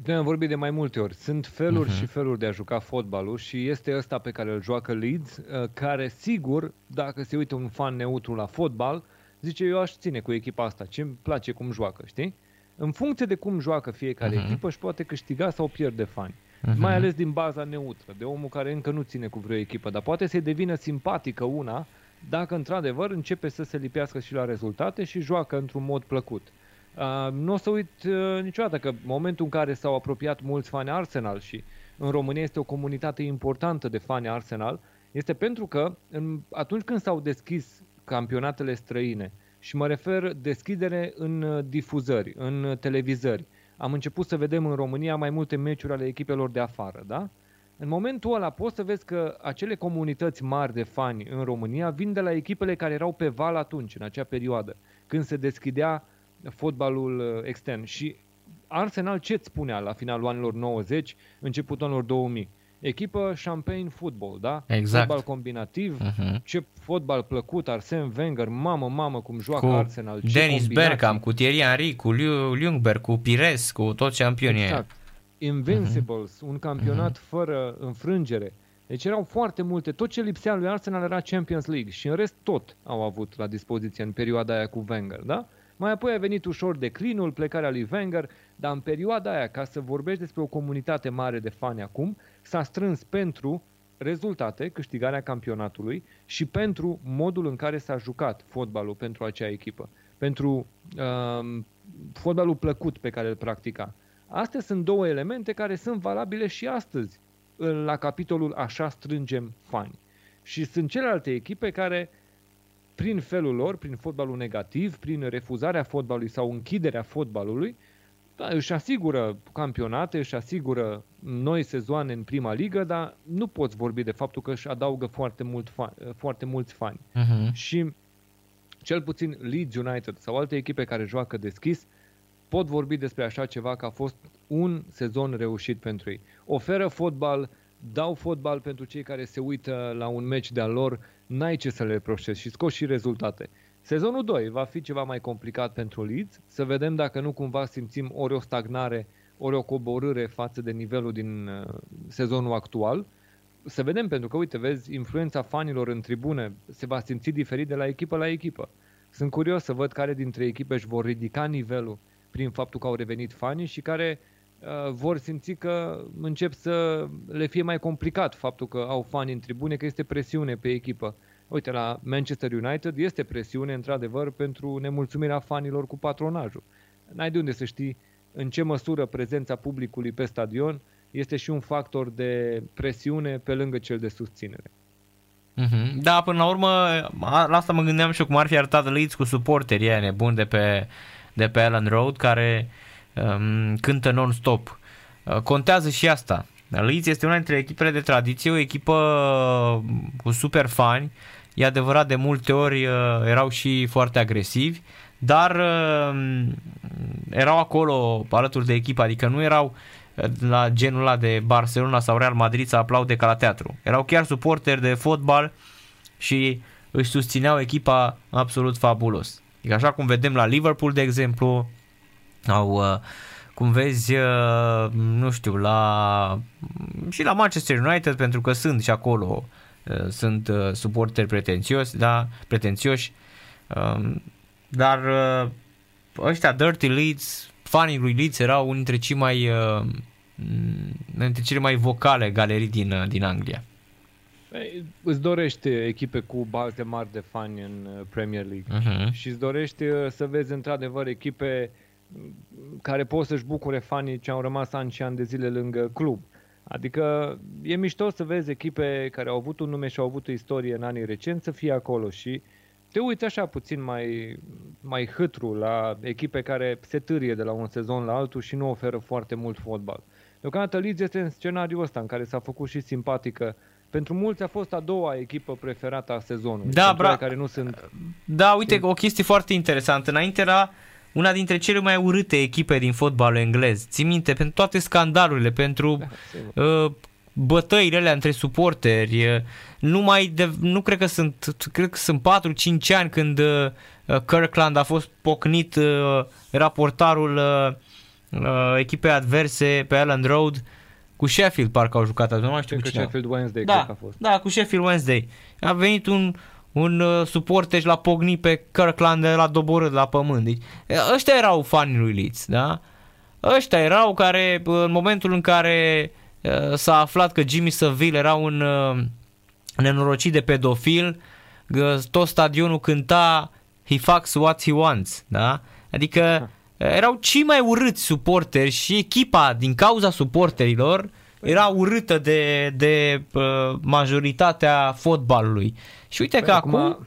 Am vorbit de mai multe ori, sunt feluri și feluri de a juca fotbalul și este ăsta pe care îl joacă Leeds, care sigur, dacă se uită un fan neutru la fotbal, zice eu aș ține cu echipa asta, ce-mi place cum joacă, știi? În funcție de cum joacă fiecare echipă își poate câștiga sau pierde fani, mai ales din baza neutră, de omul care încă nu ține cu vreo echipă, dar poate să-i devină simpatică una dacă într-adevăr începe să se lipească și la rezultate și joacă într-un mod plăcut. Nu o să uit niciodată că momentul în care s-au apropiat mulți fani Arsenal și în România este o comunitate importantă de fani Arsenal, este pentru că atunci când s-au deschis campionatele străine, și mă refer deschidere în difuzări, în televizări, am început să vedem în România mai multe meciuri ale echipelor de afară, da? În momentul ăla poți să vezi că acele comunități mari de fani în România vin de la echipele care erau pe val atunci, în acea perioadă, când se deschidea fotbalul extern. Și Arsenal ce-ți spunea la finalul anilor 90, începutul anilor 2000? Echipă Champagne Football, da? Exact. Fotbal combinativ, ce fotbal plăcut, Arsene Wenger, mamă cum joacă cu Arsenal. Cu Dennis Bergkamp, cu Thierry Henry, cu Ljungberg, cu Pires, cu toți campionii. Exact. Invincibles, un campionat fără înfrângere. Deci erau foarte multe, tot ce lipsea lui Arsenal era Champions League și în rest tot au avut la dispoziție în perioada aia cu Wenger, da? Mai apoi a venit ușor declinul, plecarea lui Wenger, dar în perioada aia, ca să vorbești despre o comunitate mare de fani acum, s-a strâns pentru rezultate, câștigarea campionatului și pentru modul în care s-a jucat fotbalul pentru acea echipă, pentru fotbalul plăcut pe care îl practica. Astea sunt două elemente care sunt valabile și astăzi, la capitolul așa strângem fani. Și sunt celelalte echipe care, prin felul lor, prin fotbalul negativ, prin refuzarea fotbalului sau închiderea fotbalului, își asigură campionate, își asigură noi sezoane în prima ligă, dar nu poți vorbi de faptul că își adaugă foarte mulți fani. Și cel puțin Leeds United sau alte echipe care joacă deschis pot vorbi despre așa ceva că a fost un sezon reușit pentru ei. Oferă fotbal, dau fotbal pentru cei care se uită la un meci de-al lor, n-ai ce să le reproșezi și scoți și rezultate. Sezonul 2 va fi ceva mai complicat pentru Leeds, să vedem dacă nu cumva simțim ori o stagnare, ori o coborâre față de nivelul din sezonul actual. Să vedem, pentru că, uite, vezi, influența fanilor în tribune se va simți diferit de la echipă la echipă. Sunt curios să văd care dintre echipe își vor ridica nivelul prin faptul că au revenit fanii și care vor simți că încep să le fie mai complicat faptul că au fani în tribune, că este presiune pe echipă. Uite, la Manchester United este presiune, într-adevăr, pentru nemulțumirea fanilor cu patronajul. N-ai de unde să știi în ce măsură prezența publicului pe stadion este și un factor de presiune pe lângă cel de susținere. Da, până la urmă, la asta mă gândeam și eu, cum ar fi arătat Leeds cu suporterii aia nebuni de pe Allen Road, care cântă non-stop. Contează și asta. Leeds este una dintre echipele de tradiție, o echipă cu super fani. E adevărat, de multe ori erau și foarte agresivi, dar erau acolo alături de echipă, adică nu erau la genul ăla de Barcelona sau Real Madrid să aplaude ca la teatru. Erau chiar suporteri de fotbal și își susțineau echipa absolut fabulos. Adică așa cum vedem la Liverpool, de exemplu, au... Cum vezi, nu știu, și la Manchester United, pentru că sunt și acolo, sunt suporteri pretențioși, da, pretențioși, dar ăștia Dirty Leeds, fanii lui Leeds, erau unul dintre cele mai vocale galerii din Anglia. Îți dorești echipe cu balte mari de fani în Premier League și îți dorești să vezi într-adevăr echipe care pot să-și bucure fanii ce au rămas ani și ani de zile lângă club. Adică e mișto să vezi echipe care au avut un nume și au avut o istorie în anii recenți să fie acolo și te uiți așa puțin mai hâtru la echipe care se târie de la un sezon la altul și nu oferă foarte mult fotbal. Deocamdată Leeds este în scenariul ăsta în care s-a făcut și simpatică. Pentru mulți a fost a doua echipă preferată a sezonului. Da, care nu sunt... Da, uite, o chestie foarte interesantă. Înainte era una dintre cele mai urâte echipe din fotbalul englez. Ții minte, pentru toate scandalurile, pentru bătăile alea între suporteri. Nu cred că sunt 4-5 ani când Kirkland a fost pocnit, era portarul echipei adverse pe Elland Road, cu Sheffield parcă au jucat atunci. Nu știu cu cine. Sheffield Wednesday, da, cred că a fost. Da, cu Sheffield Wednesday. A venit un suporter și l-a pognit pe Kirkland, l-a doborât la pământ. Deci, ăștia erau fanii lui Leeds, da? Ăștia erau care, în momentul în care s-a aflat că Jimmy Savile era un nenorocit de pedofil, tot stadionul cânta "He fucks what he wants", da? Adică erau cei mai urâți suporteri și echipa, din cauza suporterilor, era urâtă de majoritatea fotbalului. Și uite că acum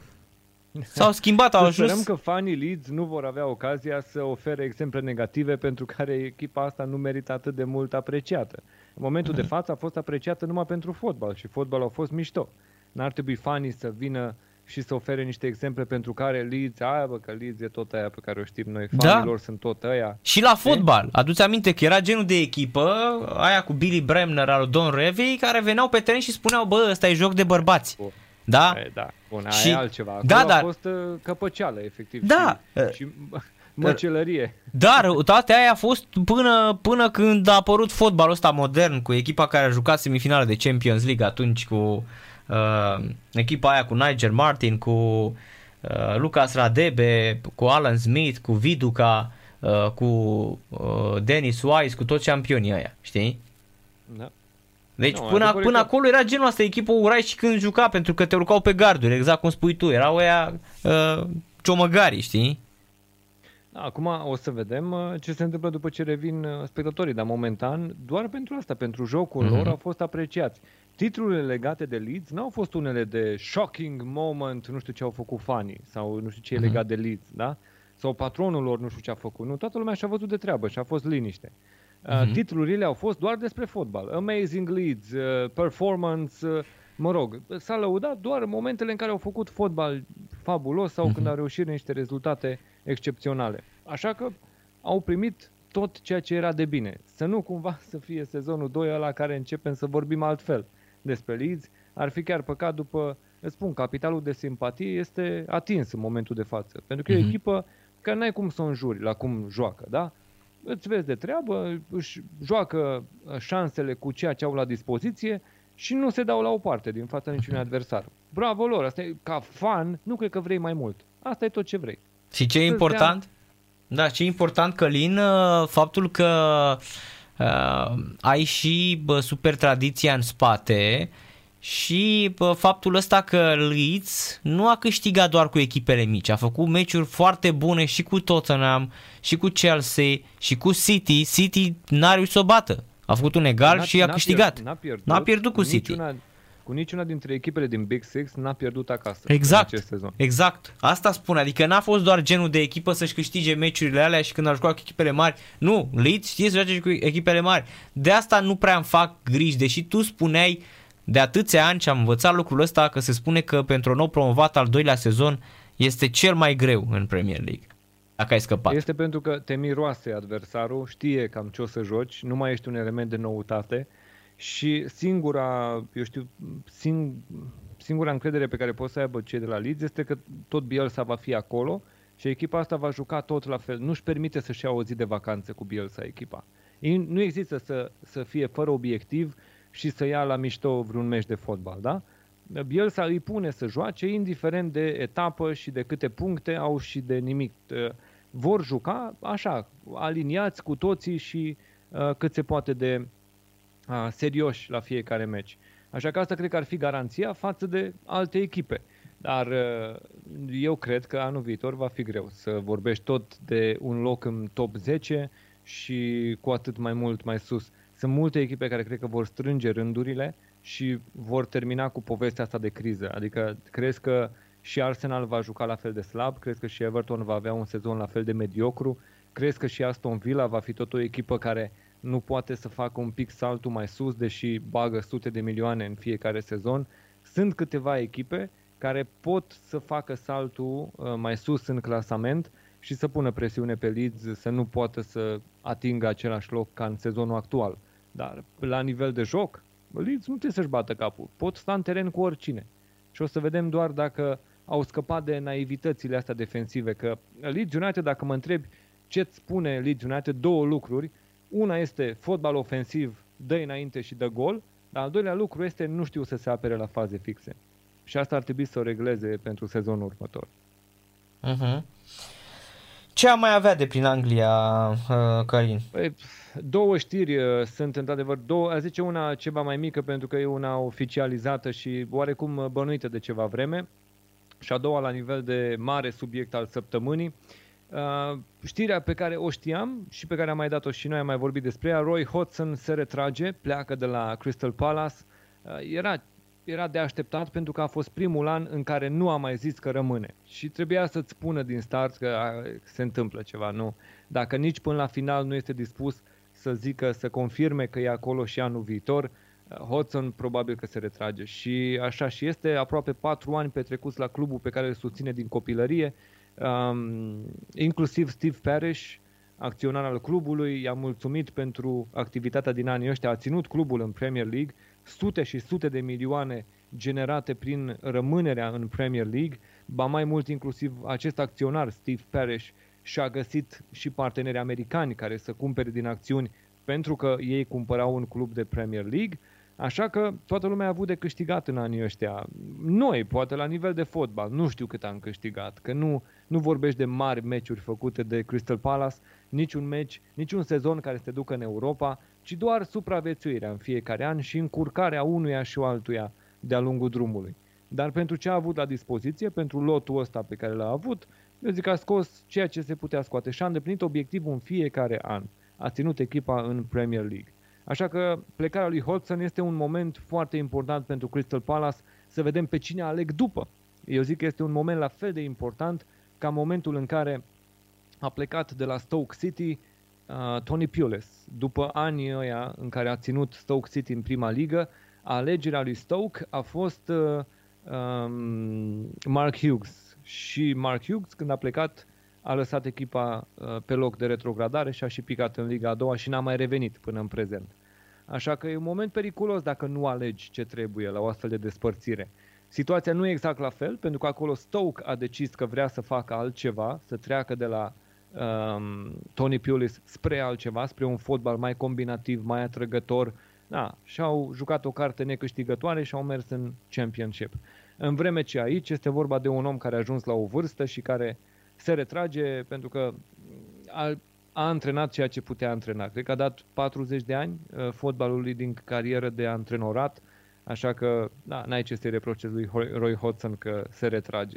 s-au schimbat, au ajuns... Sperăm că fanii Leeds nu vor avea ocazia să ofere exemple negative pentru care echipa asta nu merită atât de mult apreciată. În momentul de față a fost apreciată numai pentru fotbal și fotbalul a fost mișto. N-ar trebui fanii să vină și să ofere niște exemple pentru care Leeds, că Leeds e tot aia pe care o știm noi, fanii lor sunt tot aia. Și la fotbal, aduți aminte că era genul de echipă, aia cu Billy Bremner, al Don Revie, care veneau pe teren și spuneau, ăsta e joc de bărbați. Da? Bun, aia e altceva. Acolo a fost căpăceală, efectiv. Da. Și măcelărie. Dar toate aia a fost până când a apărut fotbalul ăsta modern, cu echipa care a jucat semifinala de Champions League atunci, cu echipa aia cu Nigel Martin, cu Lucas Radebe, cu Alan Smith, cu Viduca, cu Dennis Wise, cu toți campionii aia, știi? Da. Deci până acolo era genul ăsta, echipă urai și când juca, pentru că te urcau pe garduri, exact cum spui tu, erau aia ciomăgari, știi? Acum o să vedem ce se întâmplă după ce revin spectatorii, dar momentan doar pentru asta, pentru jocul lor au fost apreciați. Titlurile legate de Leeds n-au fost unele de shocking moment, nu știu ce au făcut fanii sau nu știu ce e legat de Leeds, da? Sau patronul lor nu știu ce a făcut. Nu, toată lumea și-a văzut de treabă și a fost liniște. Titlurile au fost doar despre fotbal. Amazing Leeds, performance, s-a lăudat doar momentele în care au făcut fotbal fabulos sau când au reușit niște rezultate excepționale. Așa că au primit tot ceea ce era de bine. Să nu cumva să fie sezonul 2 ăla care începem să vorbim altfel despre Leeds. Ar fi chiar păcat după, îți spun, capitalul de simpatie este atins în momentul de față. Pentru că e o echipă care n-ai cum să o înjuri la cum joacă, da? Îți vezi de treabă, își joacă șansele cu ceea ce au la dispoziție și nu se dau la o parte din fața niciunui adversar. Bravo lor, asta e, ca fan, nu cred că vrei mai mult. Asta e tot ce vrei. Și ce e important? Da, ce e important, Călin, faptul că ai și super tradiția în spate și faptul ăsta că Leeds nu a câștigat doar cu echipele mici, a făcut meciuri foarte bune și cu Tottenham, și cu Chelsea, și cu City. City n-a reușit să o bată, a făcut un egal și a câștigat. N-a pierdut cu City. cu niciuna dintre echipele din Big Six n-a pierdut acasă în acest sezon. Exact, asta spune, adică n-a fost doar genul de echipă să-și câștige meciurile alea și când a jucat cu echipele mari. Nu, Leeds știe să joace cu echipele mari. De asta nu prea îmi fac griji, deși tu spuneai de atâția ani și am învățat lucrul ăsta că se spune că pentru un nou promovat al doilea sezon este cel mai greu în Premier League. Dacă ai scăpat. Este pentru că te miroase adversarul, știe cam ce o să joci, nu mai ești un element de noutate și singura încredere pe care poți să aibă cei de la Leeds este că tot Bielsa va fi acolo și echipa asta va juca tot la fel. Nu-și permite să-și ia o zi de vacanță cu Bielsa echipa. Ei nu există să fie fără obiectiv și să ia la mișto vreun meci de fotbal, da? Bielsa îi pune să joace, indiferent de etapă și de câte puncte au și de nimic. Vor juca așa, aliniați cu toții și cât se poate de serioși la fiecare meci. Așa că asta cred că ar fi garanția față de alte echipe. Dar eu cred că anul viitor va fi greu să vorbești tot de un loc în top 10 și cu atât mai mult mai sus. Sunt multe echipe care cred că vor strânge rândurile și vor termina cu povestea asta de criză. Adică crezi că și Arsenal va juca la fel de slab, crezi că și Everton va avea un sezon la fel de mediocru, crezi că și Aston Villa va fi tot o echipă care nu poate să facă un pic saltul mai sus, deși bagă sute de milioane în fiecare sezon. Sunt câteva echipe care pot să facă saltul mai sus în clasament și să pună presiune pe Leeds să nu poată să atingă același loc ca în sezonul actual. Dar la nivel de joc, Leeds nu trebuie să-și bată capul. Pot sta în teren cu oricine. Și o să vedem doar dacă au scăpat de naivitățile astea defensive. Că Leeds United, dacă mă întrebi ce-ți spune Leeds United, două lucruri. Una este fotbal ofensiv, dă înainte și dă gol. Dar al doilea lucru este nu știu să se apere la faze fixe. Și asta ar trebui să o regleze pentru sezonul următor. Uh-huh. Ce am mai avea de prin Anglia, Călin? Păi, două știri sunt, într-adevăr, două. A zice una ceva mai mică pentru că e una oficializată și oarecum bănuită de ceva vreme. Și a doua la nivel de mare subiect al săptămânii. Știrea pe care o știam și pe care am mai dat-o și noi, am mai vorbit despre ea. Roy Hodgson se retrage, pleacă de la Crystal Palace. Era de așteptat pentru că a fost primul an în care nu a mai zis că rămâne. Și trebuia să-ți spună din start că se întâmplă ceva, nu? Dacă nici până la final nu este dispus să zică, să confirme că e acolo și anul viitor, Hodgson probabil că se retrage. Și așa și este, aproape 4 ani petrecuți la clubul pe care îl susține din copilărie, inclusiv Steve Parish, acționar al clubului, i-a mulțumit pentru activitatea din anii ăștia, a ținut clubul în Premier League, sute și sute de milioane generate prin rămânerea în Premier League, ba mai mult inclusiv acest acționar, Steve Parish, și-a găsit și parteneri americani care să cumpere din acțiuni pentru că ei cumpărau un club de Premier League, așa că toată lumea a avut de câștigat în anii ăștia. Noi, poate la nivel de fotbal, nu știu cât am câștigat, că nu vorbești de mari meciuri făcute de Crystal Palace, niciun meci, niciun sezon care se te ducă în Europa, ci doar supraviețuirea în fiecare an și încurcarea unuia și altuia de-a lungul drumului. Dar pentru ce a avut la dispoziție, pentru lotul ăsta pe care l-a avut, eu zic că a scos ceea ce se putea scoate și a îndeplinit obiectivul în fiecare an. A ținut echipa în Premier League. Așa că plecarea lui Hodgson este un moment foarte important pentru Crystal Palace, să vedem pe cine aleg după. Eu zic că este un moment la fel de important ca momentul în care a plecat de la Stoke City Tony Pulis. După anii ăia în care a ținut Stoke City în prima ligă, alegerea lui Stoke a fost Mark Hughes. Și Mark Hughes, când a plecat, a lăsat echipa pe loc de retrogradare și a și picat în Liga a doua și n-a mai revenit până în prezent. Așa că e un moment periculos dacă nu alegi ce trebuie la o astfel de despărțire. Situația nu e exact la fel, pentru că acolo Stoke a decis că vrea să facă altceva, să treacă de la Tony Pulis spre altceva, spre un fotbal mai combinativ, mai atrăgător. Da, și-au jucat o carte necâștigătoare și au mers în Championship. În vreme ce aici este vorba de un om care a ajuns la o vârstă și care se retrage pentru că a antrenat ceea ce putea antrena. Cred că a dat 40 de ani fotbalului din carieră de antrenorat, așa că da, n-ai ce să-i reproșezi lui Roy Hodgson că se retrage.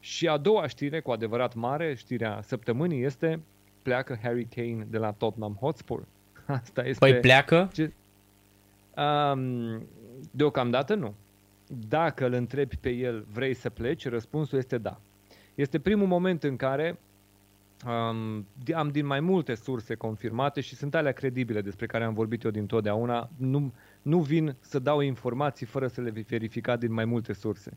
Și a doua știre, cu adevărat mare, știrea săptămânii este pleacă Harry Kane de la Tottenham Hotspur. Asta este. Păi pleacă? Deocamdată nu. dacă îl întrebi pe el, vrei să pleci, răspunsul este da. Este primul moment în care am din mai multe surse confirmate și sunt alea credibile despre care am vorbit eu dintotdeauna. Nu vin să dau informații fără să le verifica din mai multe surse.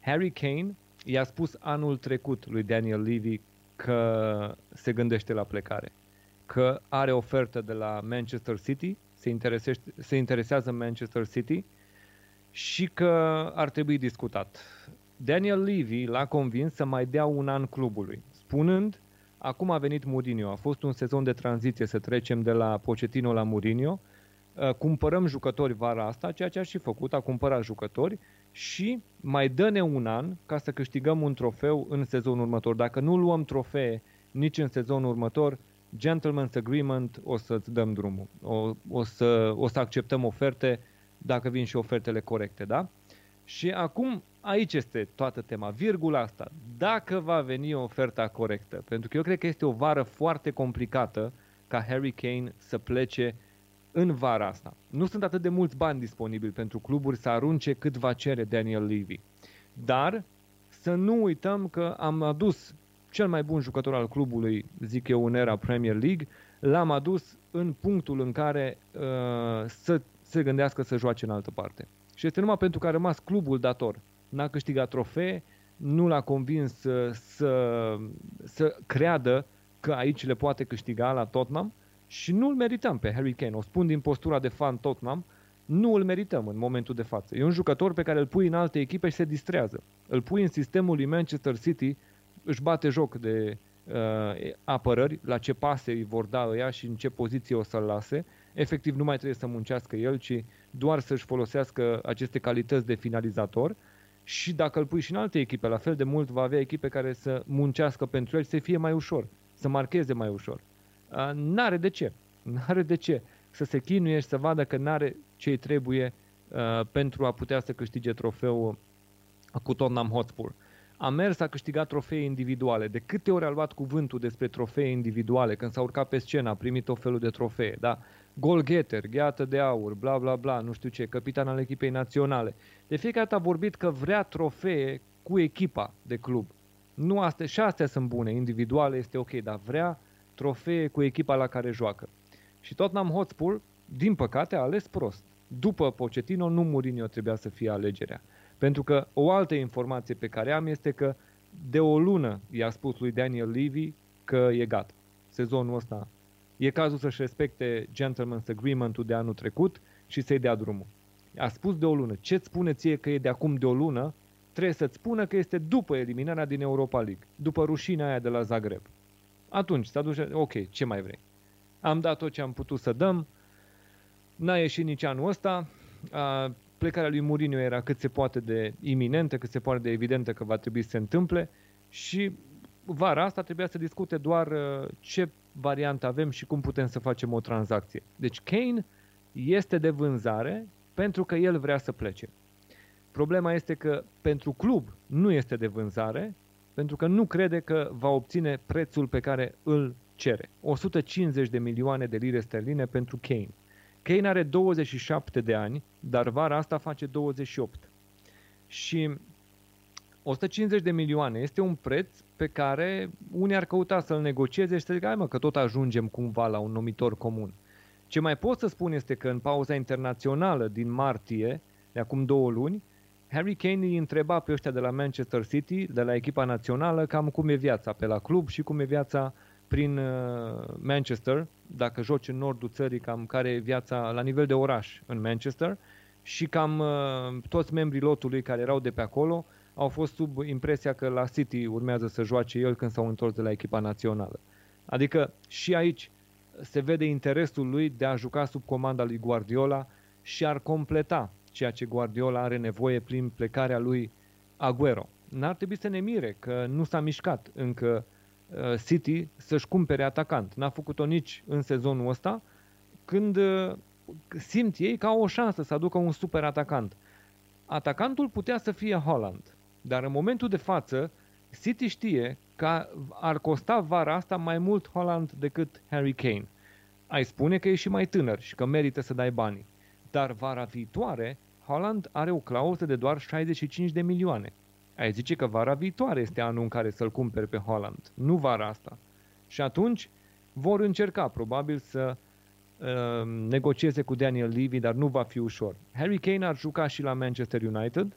Harry Kane i-a spus anul trecut lui Daniel Levy că se gândește la plecare, că are ofertă de la Manchester City, se interesează Manchester City și că ar trebui discutat. Daniel Levy l-a convins să mai dea un an clubului, spunând: acum a venit Mourinho, a fost un sezon de tranziție, să trecem de la Pochettino la Mourinho, cumpărăm jucători vara asta, ceea ce a și făcut, a cumpărat jucători, și mai dă-ne un an ca să câștigăm un trofeu în sezonul următor. Dacă nu luăm trofee nici în sezonul următor, gentleman's agreement, o să-ți dăm drumul. O să acceptăm oferte dacă vin și ofertele corecte, da? Și acum aici este toată tema, virgula asta. Dacă va veni oferta corectă, pentru că eu cred că este o vară foarte complicată ca Harry Kane să plece în vara asta. Nu sunt atât de mulți bani disponibili pentru cluburi să arunce cât va cere Daniel Levy. Dar să nu uităm că am adus cel mai bun jucător al clubului, zic eu, în era Premier League, l-am adus în punctul în care să se gândească să joace în altă parte. Și este numai pentru că a rămas clubul dator. N-a câștigat trofee, nu l-a convins să creadă că aici le poate câștiga la Tottenham și nu îl merităm pe Harry Kane. O spun din postura de fan Tottenham, nu îl merităm în momentul de față. E un jucător pe care îl pui în alte echipe și se distrează. Îl pui în sistemul lui Manchester City, își bate joc de apărări, la ce pase îi vor da ăia și în ce poziție o să-l lase. Efectiv nu mai trebuie să muncească el, ci doar să-și folosească aceste calități de finalizator. Și dacă îl pui și în alte echipe, la fel de mult va avea echipe care să muncească pentru el, să fie mai ușor, să marcheze mai ușor. N-are de ce. N-are de ce să se chinuie și să vadă că n-are ce-i trebuie pentru a putea să câștige trofeul cu Tottenham Hotspur. A mers, a câștigat trofee individuale. De câte ori a luat cuvântul despre trofee individuale? Când s-a urcat pe scenă, a primit tot felul de trofee, da? Goalgetter, gheată de aur, bla bla bla, nu știu ce, capitan al echipei naționale. De fiecare dată a vorbit că vrea trofee cu echipa de club. Nu astea, și astea sunt bune, individuale este ok, dar vrea trofee cu echipa la care joacă. Și Tottenham Hotspur, din păcate, a ales prost. După Pochettino, nu Mourinho trebuia să fie alegerea. Pentru că o altă informație pe care am este că de o lună i-a spus lui Daniel Levy că e gata. Sezonul ăsta e cazul să-și respecte gentleman's agreement-ul de anul trecut și să-i dea drumul. A spus de o lună. Ce-ți spune ție că e de acum de o lună, trebuie să-ți spună că este după eliminarea din Europa League, după rușinea aia de la Zagreb. Atunci s-a dus, ok, ce mai vrei? Am dat tot ce am putut să dăm, n-a ieșit nici anul ăsta, plecarea lui Mourinho era cât se poate de iminentă, cât se poate de evidentă că va trebui să se întâmple și vara asta trebuia să discute doar ce variantă avem și cum putem să facem o tranzacție. Deci Kane este de vânzare pentru că el vrea să plece. Problema este că pentru club nu este de vânzare pentru că nu crede că va obține prețul pe care îl cere. 150 de milioane de lire sterline pentru Kane. Kane are 27 de ani, dar vara asta face 28. Și 150 de milioane este un preț pe care unii ar căuta să-l negocieze și să zică, hai mă, că tot ajungem cumva la un numitor comun. Ce mai pot să spun este că în pauza internațională din martie, de acum 2 luni, Harry Kane îi întreba pe ăștia de la Manchester City, de la echipa națională, cam cum e viața pe la club și cum e viața prin Manchester, dacă joci în nordul țării, cam care e viața la nivel de oraș în Manchester, și cam toți membrii lotului care erau de pe acolo au fost sub impresia că la City urmează să joace el când s-au întors de la echipa națională. Adică și aici se vede interesul lui de a juca sub comanda lui Guardiola și ar completa ceea ce Guardiola are nevoie prin plecarea lui Agüero. N-ar trebui să ne mire că nu s-a mișcat încă City să-și cumpere atacant. N-a făcut-o nici în sezonul ăsta, când simt ei că au o șansă să aducă un super atacant. Atacantul putea să fie Haaland, dar în momentul de față City știe că ar costa vara asta mai mult Haaland decât Harry Kane. Ai spune că e și mai tânăr și că merită să dai banii. Dar vara viitoare Haaland are o clauză de doar 65 de milioane. Ai zice că vara viitoare este anul în care să-l cumperi pe Haaland, nu vara asta. Și atunci vor încerca probabil să negocieze cu Daniel Levy, dar nu va fi ușor. Harry Kane ar juca și la Manchester United,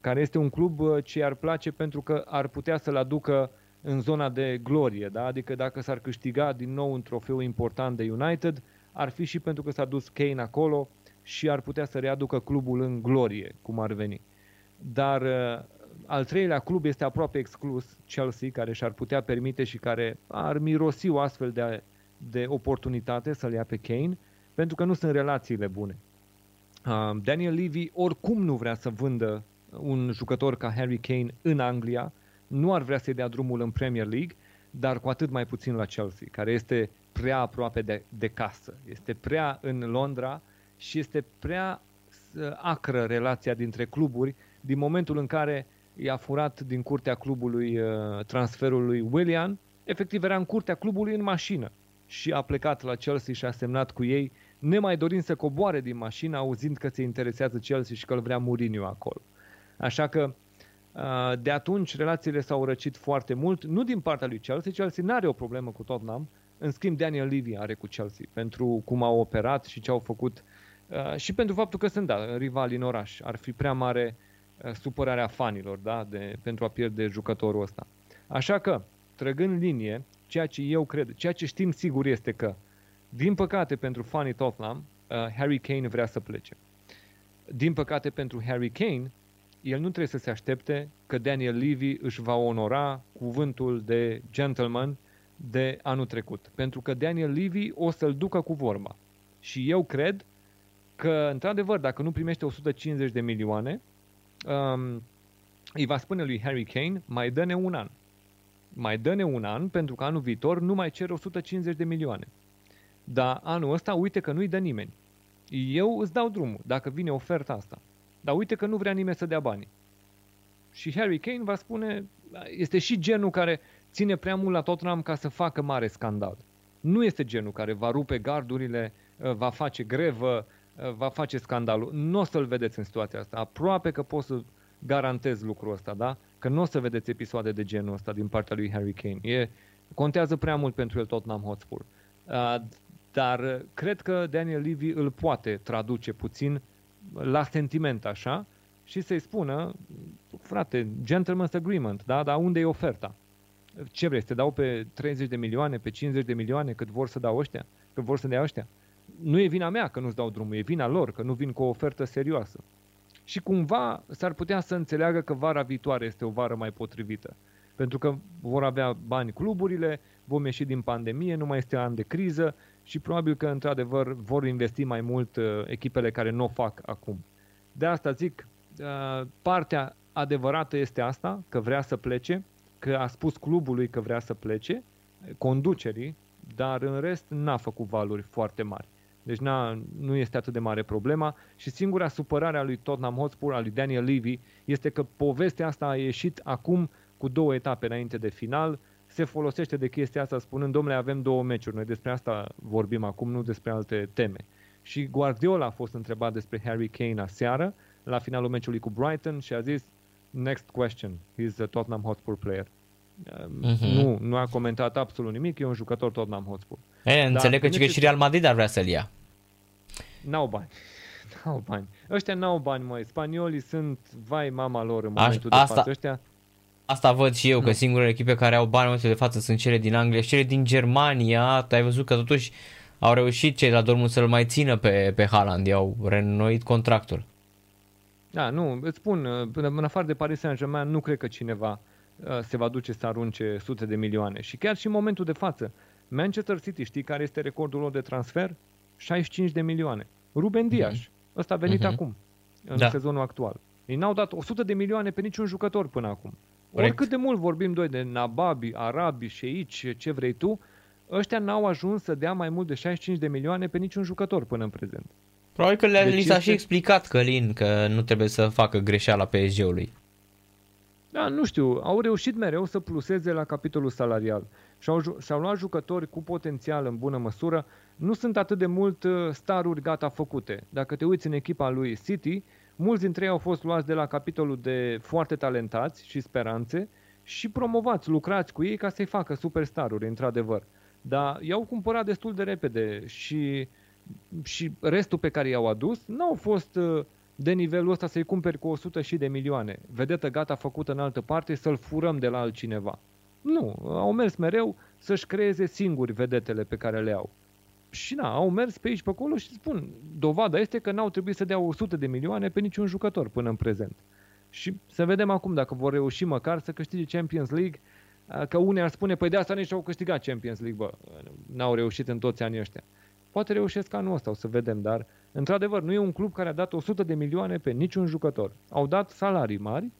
care este un club ce i-ar place pentru că ar putea să-l aducă în zona de glorie, da? Adică dacă s-ar câștiga din nou un trofeu important de United, ar fi și pentru că s-a dus Kane acolo și ar putea să readucă clubul în glorie, cum ar veni. Dar al treilea club este aproape exclus, Chelsea, care și-ar putea permite și care ar mirosi o astfel de oportunitate să-l ia pe Kane, pentru că nu sunt relațiile bune. Daniel Levy oricum nu vrea să vândă un jucător ca Harry Kane în Anglia, nu ar vrea să-i dea drumul în Premier League, dar cu atât mai puțin la Chelsea, care este prea aproape de casă, este prea în Londra și este prea acră relația dintre cluburi din momentul în care i-a furat din curtea clubului transferul lui Willian. Efectiv era în curtea clubului în mașină și a plecat la Chelsea și a semnat cu ei, nemai dorind să coboare din mașină, auzind că se interesează Chelsea și că îl vrea Mourinho acolo. Așa că de atunci relațiile s-au răcit foarte mult, nu din partea lui Chelsea. Chelsea n-are o problemă cu Tottenham, în schimb Daniel Levy are cu Chelsea, pentru cum au operat și ce au făcut și pentru faptul că sunt rivali în oraș. Ar fi prea mare supărarea fanilor, da? Pentru a pierde jucătorul ăsta. Așa că, trăgând linie, ceea ce eu cred, ceea ce știm sigur este că, din păcate pentru fanii Tottenham, Harry Kane vrea să plece. Din păcate pentru Harry Kane, el nu trebuie să se aștepte că Daniel Levy își va onora cuvântul de gentleman de anul trecut. Pentru că Daniel Levy o să-l ducă cu vorba. Și eu cred că, într-adevăr, dacă nu primește 150 de milioane, îi va spune lui Harry Kane, mai dă-ne un an. Mai dă-ne un an, pentru că anul viitor nu mai cer 150 de milioane. Dar anul ăsta, uite că nu-i dă nimeni. Eu îți dau drumul, dacă vine oferta asta. Dar uite că nu vrea nimeni să dea banii. Și Harry Kane va spune, este și genul care ține prea mult la Tottenham ca să facă mare scandal. Nu este genul care va rupe gardurile, va face grevă, va face scandalul. Nu o să-l vedeți în situația asta. Aproape că pot să garantez lucrul ăsta, da? Că nu o să vedeți episoade de genul ăsta din partea lui Harry Kane. Contează prea mult pentru el Tottenham Hotspur. Dar cred că Daniel Levy îl poate traduce puțin la sentiment așa și să-i spună, frate, gentleman's agreement, da? Dar unde e oferta? Ce vrei, să te dau pe 30 de milioane, pe 50 de milioane, cât vor să dau ăștia? Cât vor să dea ăștia? Nu e vina mea că nu-ți dau drumul, e vina lor că nu vin cu o ofertă serioasă. Și cumva s-ar putea să înțeleagă că vara viitoare este o vară mai potrivită. Pentru că vor avea bani cluburile, vom ieși din pandemie, nu mai este an de criză și probabil că într-adevăr vor investi mai mult echipele care nu o fac acum. De asta zic, partea adevărată este asta, că vrea să plece, că a spus clubului că vrea să plece, conducerii, dar în rest n-a făcut valuri foarte mari. Deci nu este atât de mare problema și singura supărare a lui Tottenham Hotspur, a lui Daniel Levy, este că povestea asta a ieșit acum cu două etape înainte de final. Se folosește de chestia asta spunând, domnule, avem două meciuri, noi despre asta vorbim acum, nu despre alte teme. Și Guardiola a fost întrebat despre Harry Kane aseară, la finalul meciului cu Brighton și a zis, next question, he's a Tottenham Hotspur player. Nu a comentat absolut nimic, e un jucător Tottenham Hotspur. Înțeleg că și Real Madrid ar vrea să-l ia. N-au bani. Ăștia n-au bani, măi. Spaniolii sunt, vai mama lor în momentul de față. Ăștia... Asta văd și eu, că singurele echipe care au bani în momentul de față sunt cele din Anglia și cele din Germania. Tu ai văzut că totuși au reușit cei la Dortmund să-l mai țină pe Haaland, i-au renoit contractul. Da, nu, îți spun, în afară de Paris Saint-Germain nu cred că cineva se va duce să arunce sute de milioane. Și chiar și în momentul de față, Manchester City, știi care este recordul lor de transfer? 65 de milioane. Ruben Dias, ăsta a venit acum, în sezonul actual. Ei n-au dat 100 de milioane pe niciun jucător până acum. Correct. Oricât de mult vorbim doi de Nababi, Arabi, Șeici, ce vrei tu, ăștia n-au ajuns să dea mai mult de 65 de milioane pe niciun jucător până în prezent. Probabil că li s-a și explicat, Călin, că nu trebuie să facă greșeala PSG-ului. Da, nu știu, au reușit mereu să pluseze la capitolul salarial și-au luat jucători cu potențial în bună măsură. Nu sunt atât de mult staruri gata făcute. Dacă te uiți în echipa lui City, Mulți dintre ei au fost luați de la capitolul de foarte talentați și speranțe și promovați, lucrați cu ei ca să-i facă superstaruri, într-adevăr. Dar i-au cumpărat destul de repede și restul pe care i-au adus n-au fost de nivelul ăsta să-i cumperi cu 100 și de milioane. Vedetă gata făcută în altă parte, să-l furăm de la altcineva. Nu, au mers mereu să-și creeze singuri vedetele pe care le au. Și na, au mers pe aici, pe acolo și spun, dovada este că n-au trebuit să dea 100 de milioane pe niciun jucător până în prezent. Și să vedem acum dacă vor reuși măcar să câștige Champions League, că unii ar spune, păi de asta nici au câștigat Champions League, bă, n-au reușit în toți anii ăștia. Poate reușesc anul ăsta, o să vedem, dar într-adevăr nu e un club care a dat 100 de milioane pe niciun jucător. Au dat salarii mari,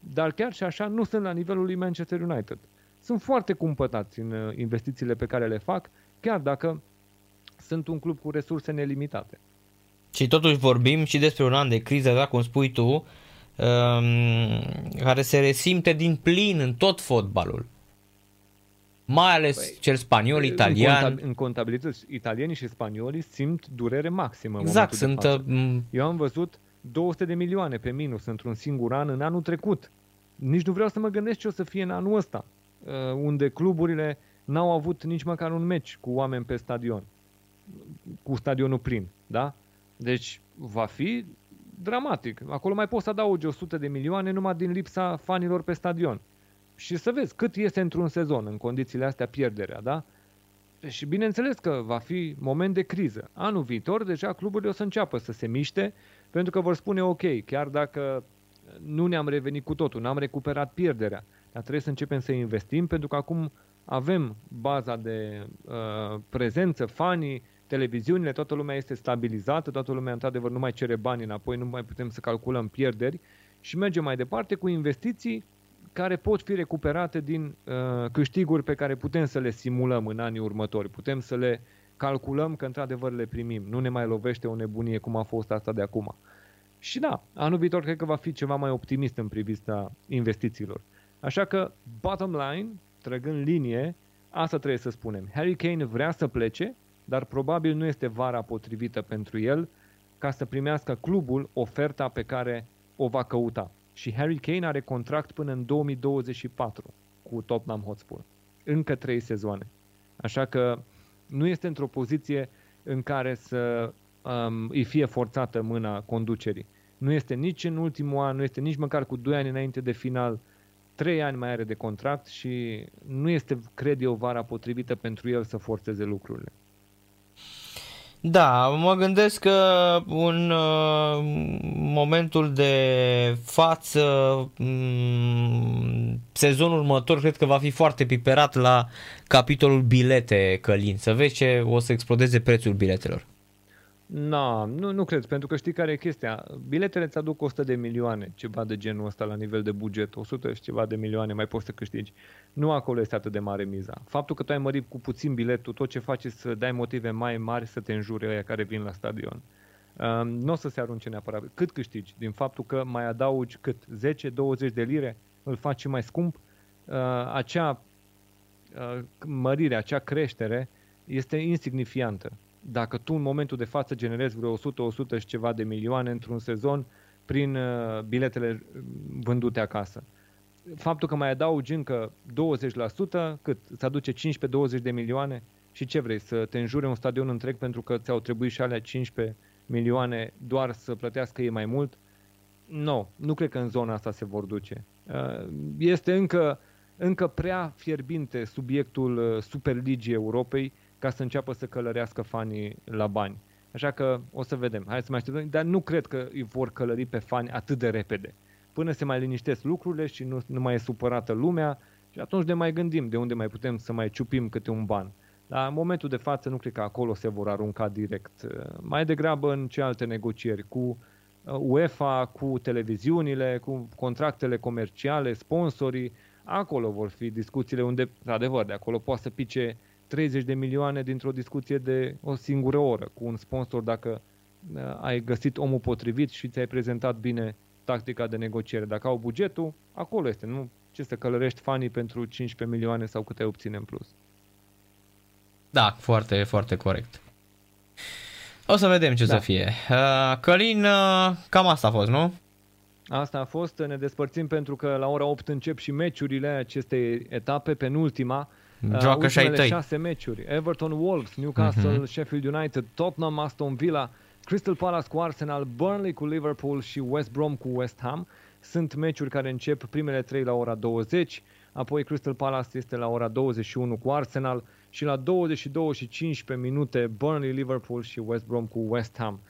dar chiar și așa nu sunt la nivelul lui Manchester United. Sunt foarte cumpătați în investițiile pe care le fac, chiar dacă sunt un club cu resurse nelimitate. Și totuși vorbim și despre un an de criză, da, cum spui tu, care se resimte din plin în tot fotbalul. Mai ales cel spaniol, italian. În contabilități, italienii și spaniolii simt durere maximă. Exact. Eu am văzut 200 de milioane pe minus într-un singur an în anul trecut. Nici nu vreau să mă gândesc ce o să fie în anul ăsta, unde cluburile n-au avut nici măcar un meci cu oameni pe stadion, cu stadionul plin, da? Deci va fi dramatic. Acolo mai poți să adaugi 100 de milioane numai din lipsa fanilor pe stadion. Și să vezi cât este într-un sezon în condițiile astea pierderea, da? Și bineînțeles că va fi moment de criză. Anul viitor deja cluburile o să înceapă să se miște, pentru că vor spune ok, chiar dacă nu ne-am revenit cu totul, n-am recuperat pierderea, dar trebuie să începem să investim, pentru că acum avem baza de prezență, fanii, televiziunile, toată lumea este stabilizată, toată lumea într-adevăr nu mai cere bani înapoi, nu mai putem să calculăm pierderi și mergem mai departe cu investiții care pot fi recuperate din câștiguri pe care putem să le simulăm în anii următori. Putem să le calculăm că într-adevăr le primim. Nu ne mai lovește o nebunie cum a fost asta de acum. Și da, anul viitor cred că va fi ceva mai optimist în privința investițiilor. Așa că, bottom line, trăgând linie, asta trebuie să spunem. Harry Kane vrea să plece, dar probabil nu este vara potrivită pentru el ca să primească clubul oferta pe care o va căuta. Și Harry Kane are contract până în 2024 cu Tottenham Hotspur. Încă 3 sezoane. Așa că nu este într-o poziție în care să îi fie forțată mâna conducerii. Nu este nici în ultimul an, nu este nici măcar cu 2 ani înainte de final. 3 ani mai are de contract și nu este, cred eu, vara potrivită pentru el să forțeze lucrurile. Da, mă gândesc că în momentul de față, sezonul următor cred că va fi foarte piperat la capitolul bilete, Călin. Să vezi ce o să explodeze prețul biletelor. Nu cred, pentru că știi care e chestia. Biletele îți aduc 100 de milioane, ceva de genul ăsta la nivel de buget, 100 și ceva de milioane mai poți să câștigi. Nu acolo este atât de mare miza. Faptul că tu ai mărit cu puțin biletul, tot ce faci să dai motive mai mari să te înjure aia care vin la stadion. Nu o să se arunce neapărat. Cât câștigi? Din faptul că mai adaugi cât? 10-20 de lire? Îl faci mai scump? Acea mărire, acea creștere este insignifiantă. Dacă tu în momentul de față generezi vreo 100 și ceva de milioane într-un sezon prin biletele vândute acasă. Faptul că mai adaugi încă 20%, cât? Îți aduce 15-20 de milioane? Și ce vrei? Să te înjure un stadion întreg pentru că ți-au trebuit și alea 15 milioane doar să plătească ei mai mult? Nu cred că în zona asta se vor duce. Este încă prea fierbinte subiectul Superligii Europei ca să înceapă să călărească fanii la bani. Așa că o să vedem. Hai să mai așteptăm. Dar nu cred că îi vor călări pe fani atât de repede. Până se mai liniștesc lucrurile și nu mai e supărată lumea și atunci ne mai gândim de unde mai putem să mai ciupim câte un ban. Dar în momentul de față nu cred că acolo se vor arunca direct. Mai degrabă în cealaltă negocieri cu UEFA, cu televiziunile, cu contractele comerciale, sponsorii. Acolo vor fi discuțiile unde, adevăr, de acolo poate să pice 30 de milioane dintr-o discuție de o singură oră cu un sponsor dacă ai găsit omul potrivit și ți-ai prezentat bine tactica de negociere. Dacă au bugetul, acolo este, nu ce să călărești fanii pentru 15 milioane sau câte ai obține în plus. Da, foarte, foarte corect. O să vedem ce da. Să fie. Călin, cam asta a fost, nu? Asta a fost. Ne despărțim pentru că la ora 8 încep și meciurile acestei etape, penultima. Joacă și ai tăi. 6 meciuri. Everton Wolves, Newcastle, Sheffield United, Tottenham, Aston Villa, Crystal Palace cu Arsenal, Burnley cu Liverpool și West Brom cu West Ham. Sunt meciuri care încep primele 3 la ora 20, apoi Crystal Palace este la ora 21 cu Arsenal și la 22:15 Burnley, Liverpool și West Brom cu West Ham.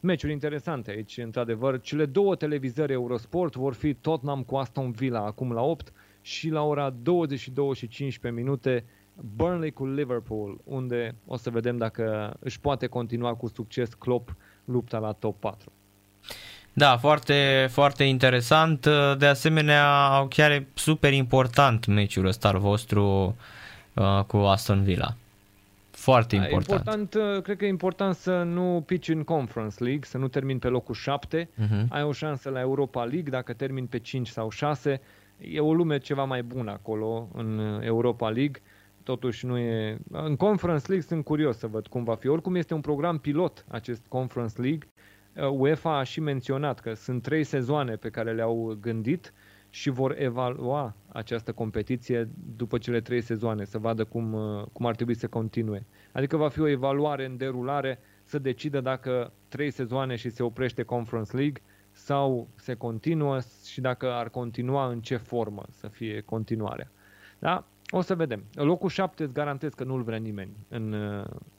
Meciuri interesante aici, într-adevăr. Cele două televizări Eurosport vor fi Tottenham cu Aston Villa acum la 8 și la ora 22:15 Burnley cu Liverpool, unde o să vedem dacă își poate continua cu succes Klopp lupta la top 4. Da, foarte, foarte interesant. De asemenea, chiar e super important meciul ăsta al vostru cu Aston Villa. Foarte important. Cred că e important să nu pici în Conference League, să nu termini pe locul 7. Ai o șansă la Europa League dacă termini pe 5 sau 6. E o lume ceva mai bună acolo în Europa League. Totuși nu e... În Conference League sunt curios să văd cum va fi. Oricum este un program pilot acest Conference League. UEFA a și menționat că sunt 3 sezoane pe care le-au gândit și vor evalua această competiție după cele 3 sezoane, să vadă cum ar trebui să continue. Adică va fi o evaluare în derulare să decidă dacă 3 sezoane și se oprește Conference League sau se continuă și dacă ar continua, în ce formă să fie continuarea. Da? O să vedem. Locul 7 îți garantez că nu-l vrea nimeni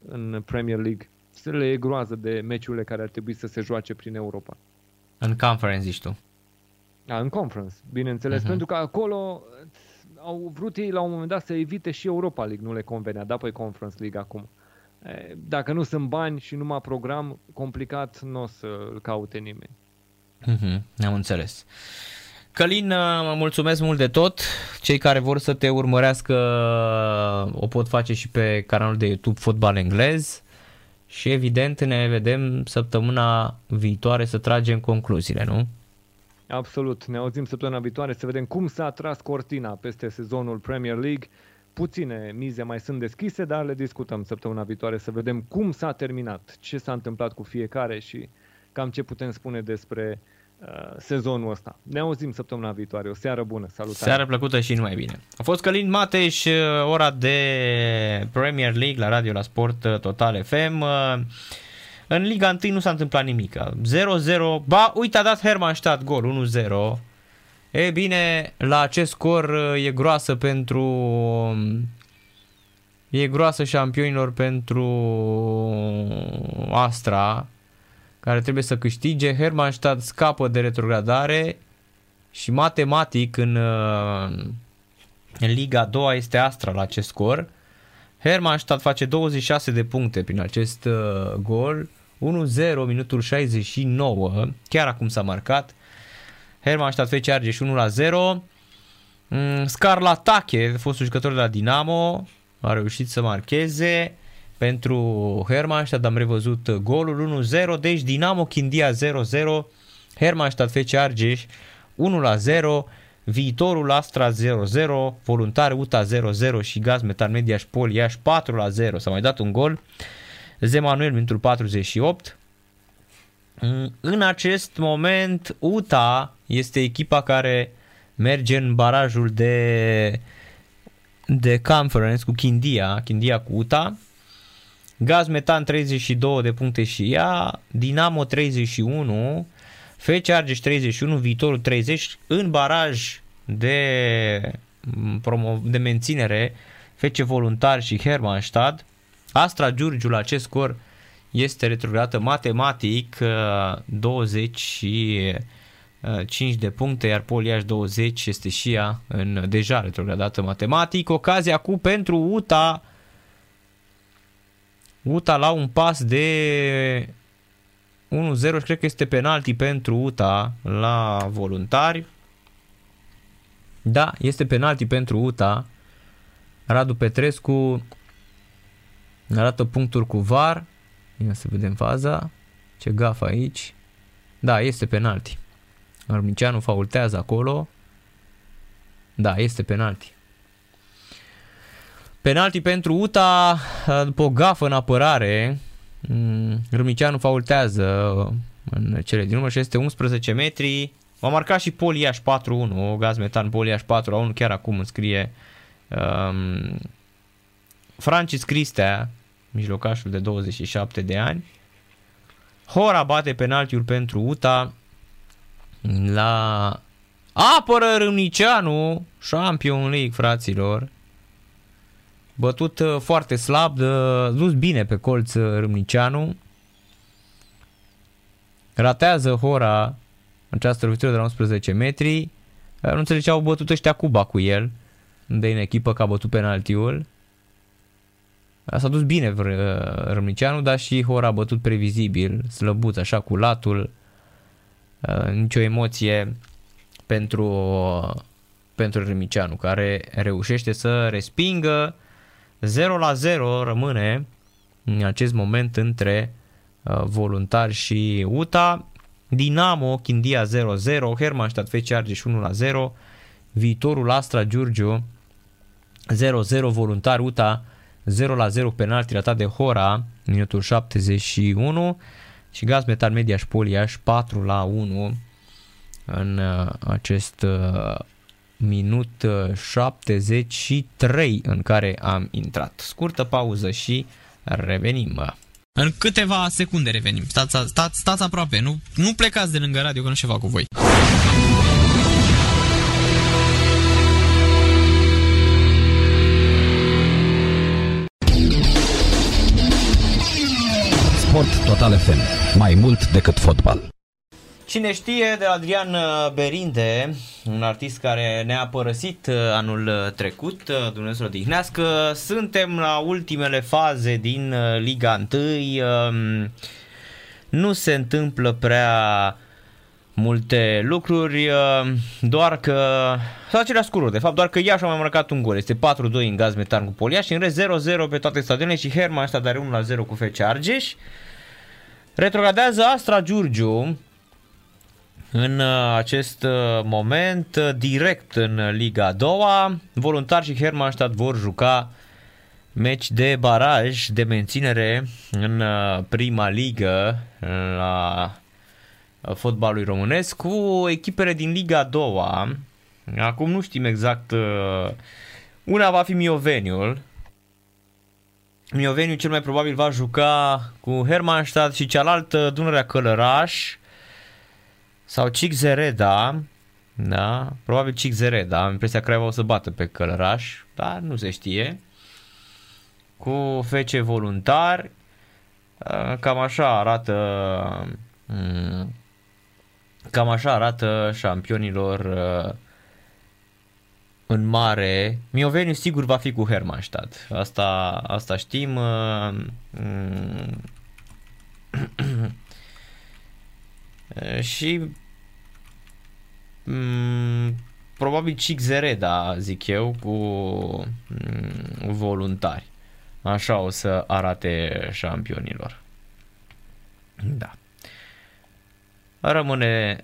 în Premier League. Să le e groază de meciurile care ar trebui să se joace prin Europa. În Conference, zici tu? Da, în Conference, bineînțeles, pentru că acolo au vrut ei la un moment dat să evite și Europa League, nu le convenea, dar păi Conference League acum. Dacă nu sunt bani și numai program complicat, nu o să-l caute nimeni. Am înțeles. Călin, mulțumesc mult de tot. Cei care vor să te urmărească o pot face și pe canalul de YouTube Fotbal Englez. Și evident ne vedem săptămâna viitoare să tragem concluziile, nu? Absolut, ne auzim săptămâna viitoare să vedem cum s-a tras cortina peste sezonul Premier League. Puține mize mai sunt deschise, dar le discutăm săptămâna viitoare să vedem cum s-a terminat, ce s-a întâmplat cu fiecare și cam ce putem spune despre sezonul ăsta. Ne auzim săptămâna viitoare, o seară bună, salutare! Seară plăcută și numai bine! A fost Călin Mateș, ora de Premier League la Radio la Sport Total FM. În Liga 1 nu s-a întâmplat nimic. 0-0, ba uite, a dat Hermannstadt gol, 1-0. E bine, la acest scor e groasă pentru... E groasă șampionilor pentru Astra, care trebuie să câștige. Hermannstadt scapă de retrogradare și matematic în Liga 2 este Astra la acest scor. Hermannstadt face 26 de puncte prin acest gol. 1-0, minutul 69, chiar acum s-a marcat. Hermannstadt face Argeș 1-0. Scarlatache, fostul jucător de la Dinamo, a reușit să marcheze pentru Hermannstadt, am revăzut golul 1-0, deci Dinamo Chindia 0-0, Hermannstadt FC Argeș 1-0, Viitorul Astra 0-0, Voluntari UTA 0-0 și Gaz Metan Mediaș Poli Iași 4-0, s-a mai dat un gol, Zemanuel minutul 48. În acest moment UTA este echipa care merge în barajul de Conference cu Chindia cu UTA. Gaz Metan 32 de puncte și ea, Dinamo 31, FC Argeș 31, Viitorul 30, în baraj de menținere, FC Voluntari și Hermannstadt. Astra Giurgiu la acest scor este retrogradată matematic, 25 de puncte, iar Poli Iași 20 este și ea deja retrogradată matematic. Ocazia cu pentru UTA la un pas de 1-0 și cred că este penalti pentru UTA la Voluntari. Da, este penalti pentru UTA. Radu Petrescu arată punctul cu VAR. Ia să vedem faza. Ce gaf aici. Da, este penalti. Armicianu faultează acolo. Da, este penalti. Penalti pentru UTA după o gafă în apărare Râmniceanu faultează în cele din urmă și este 11 metri. Va marca și Poli Iași 4-1, Gaz Metan Poli Iași 4-1, chiar acum îmi scrie Francis Cristea, mijlocașul de 27 de ani. Hora bate penaltiul pentru UTA. La apără Râmniceanu, Champions League, fraților. Bătut foarte slab, dus bine pe colț Râmniceanu. Ratează Hora această lovitură de la 11 metri. Nu înțelege, au bătut ăștia cuba cu el, de în echipă că a bătut penaltiul. S-a dus bine Râmniceanu, dar și Hora a bătut previzibil, slăbuț, așa, cu latul. Nicio emoție pentru Râmniceanu, care reușește să respingă. 0-0 rămâne în acest moment între Voluntari și UTA. Dinamo, Chindia 0-0, Hermannstadt, FC Argeș 1-0, Viitorul, Astra Giurgiu 0-0, Voluntari, UTA 0-0, penalti ratat de Hora, minutul 71, și Gaz Metan Mediaș Poli Iași 4-1 în acest minut 73 în care am intrat. Scurtă pauză și revenim. În câteva secunde revenim. Stați aproape, nu plecați de lângă radio, că nu știu ceva cu voi. Sport Total FM. Mai mult decât fotbal. Cine știe, de Adrian Berinde, un artist care ne-a părăsit anul trecut, Dumnezeu să-l odihnească. Suntem la ultimele faze din Liga 1. Nu se întâmplă prea multe lucruri, doar că sau acelea scururi, de fapt, doar că Iași a mai marcat un gol. Este 4-2 în Gaz Metan cu Poli Iași și în rest 0-0 pe toate stadionele și Hermannstadt are 1-0 cu FC Argeș. Retrogradează Astra Giurgiu în acest moment direct în Liga 2. Voluntari și Hermannstadt vor juca meci de baraj, de menținere în prima ligă la fotbalului românesc cu echipele din Liga 2. Acum nu știm exact. Una va fi Mioveniul. Mioveniul cel mai probabil va juca cu Hermannstadt și cealaltă Dunărea Călăraș sau Cixereda, da, probabil Cixereda, am impresia că Craiova o să bată pe Călăraș, dar nu se știe, cu FC Voluntari, cam așa arată șampionilor în mare. Mioveniu sigur va fi cu Hermannstadt, asta știm. Și probabil Cixereda, zic eu, cu Voluntari. Așa o să arate șampionilor. Da.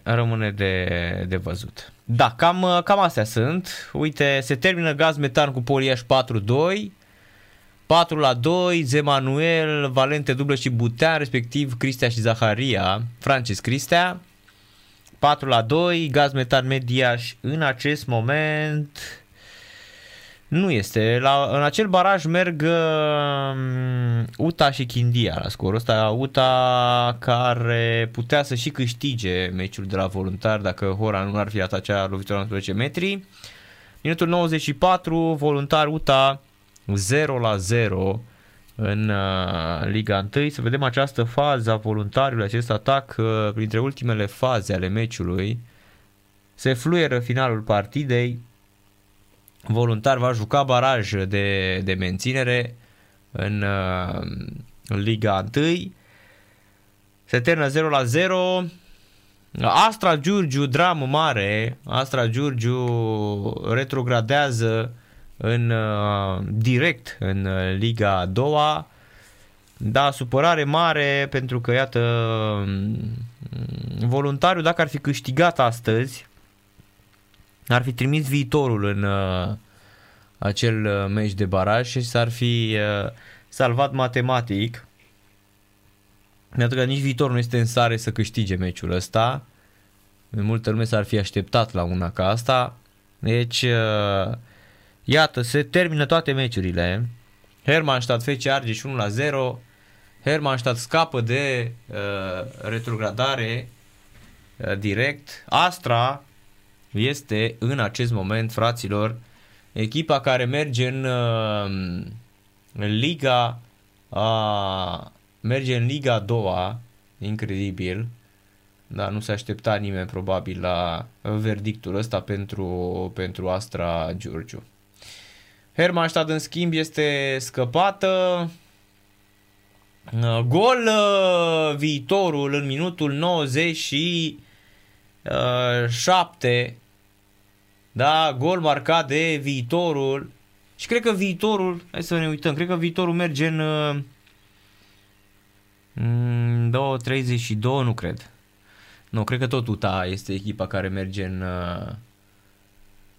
Rămâne de văzut. Da, cam astea sunt. Uite, se termină Gaz Metan cu Poli Iași 4-2. 4-2, Zemanuel, Valente dublă și Butea, respectiv Cristea și Zaharia, Francis Cristea. 4-2, Gaz Metan Mediaș în acest moment nu este. În acel baraj merg UTA și Chindia la scorul ăsta. UTA care putea să și câștige meciul de la Voluntari dacă Hora nu ar fi dat acea lovitură la 12 metri. Minutul 94, Voluntari UTA 0-0 în Liga 1. Să vedem această fază a Voluntariului, acest atac printre ultimele faze ale meciului. Se fluieră finalul partidei. Voluntari va juca baraj de menținere în Liga 1. Se termină 0-0. Astra Giurgiu, dramă mare. Astra Giurgiu retrogradează în direct în Liga a doua. Da, supărare mare, pentru că iată, Voluntariul, dacă ar fi câștigat astăzi, ar fi trimis Viitorul în acel meci de baraj și s-ar fi salvat matematic Pentru că nici Viitorul nu este în stare să câștige meciul ăsta. Multă lume s-ar fi așteptat la una ca asta. Deci, iată, se termină toate meciurile. Hermannstadt FC Argeș 1-0. Hermannstadt scapă de retrogradare direct. Astra este în acest moment, fraților, echipa care merge în Liga 2-a, incredibil, dar nu se aștepta nimeni probabil la verdictul ăsta pentru Astra Giurgiu. Hermannstadt, în schimb, este scăpată. Gol Viitorul în minutul 97. Da, gol marcat de Viitorul. Și cred că Viitorul, hai să ne uităm, cred că Viitorul merge în 2.32, nu cred. Nu, cred că tot UTA este echipa care merge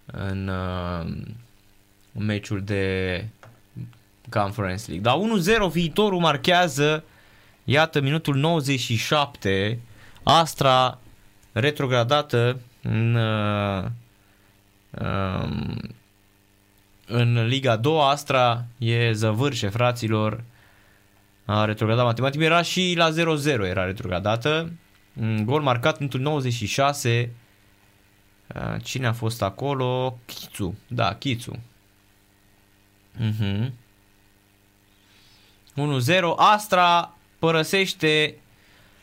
în meciul de Conference League. Dar 1-0 Viitorul marchează, iată, minutul 97, Astra retrogradată în Liga 2, Astra e zăvârșe, fraților, a retrogradat matematic, era și la 0-0 era retrogradată, gol marcat minutul 96, cine a fost acolo? Chițu, da, Chițu. 1-0, Astra părăsește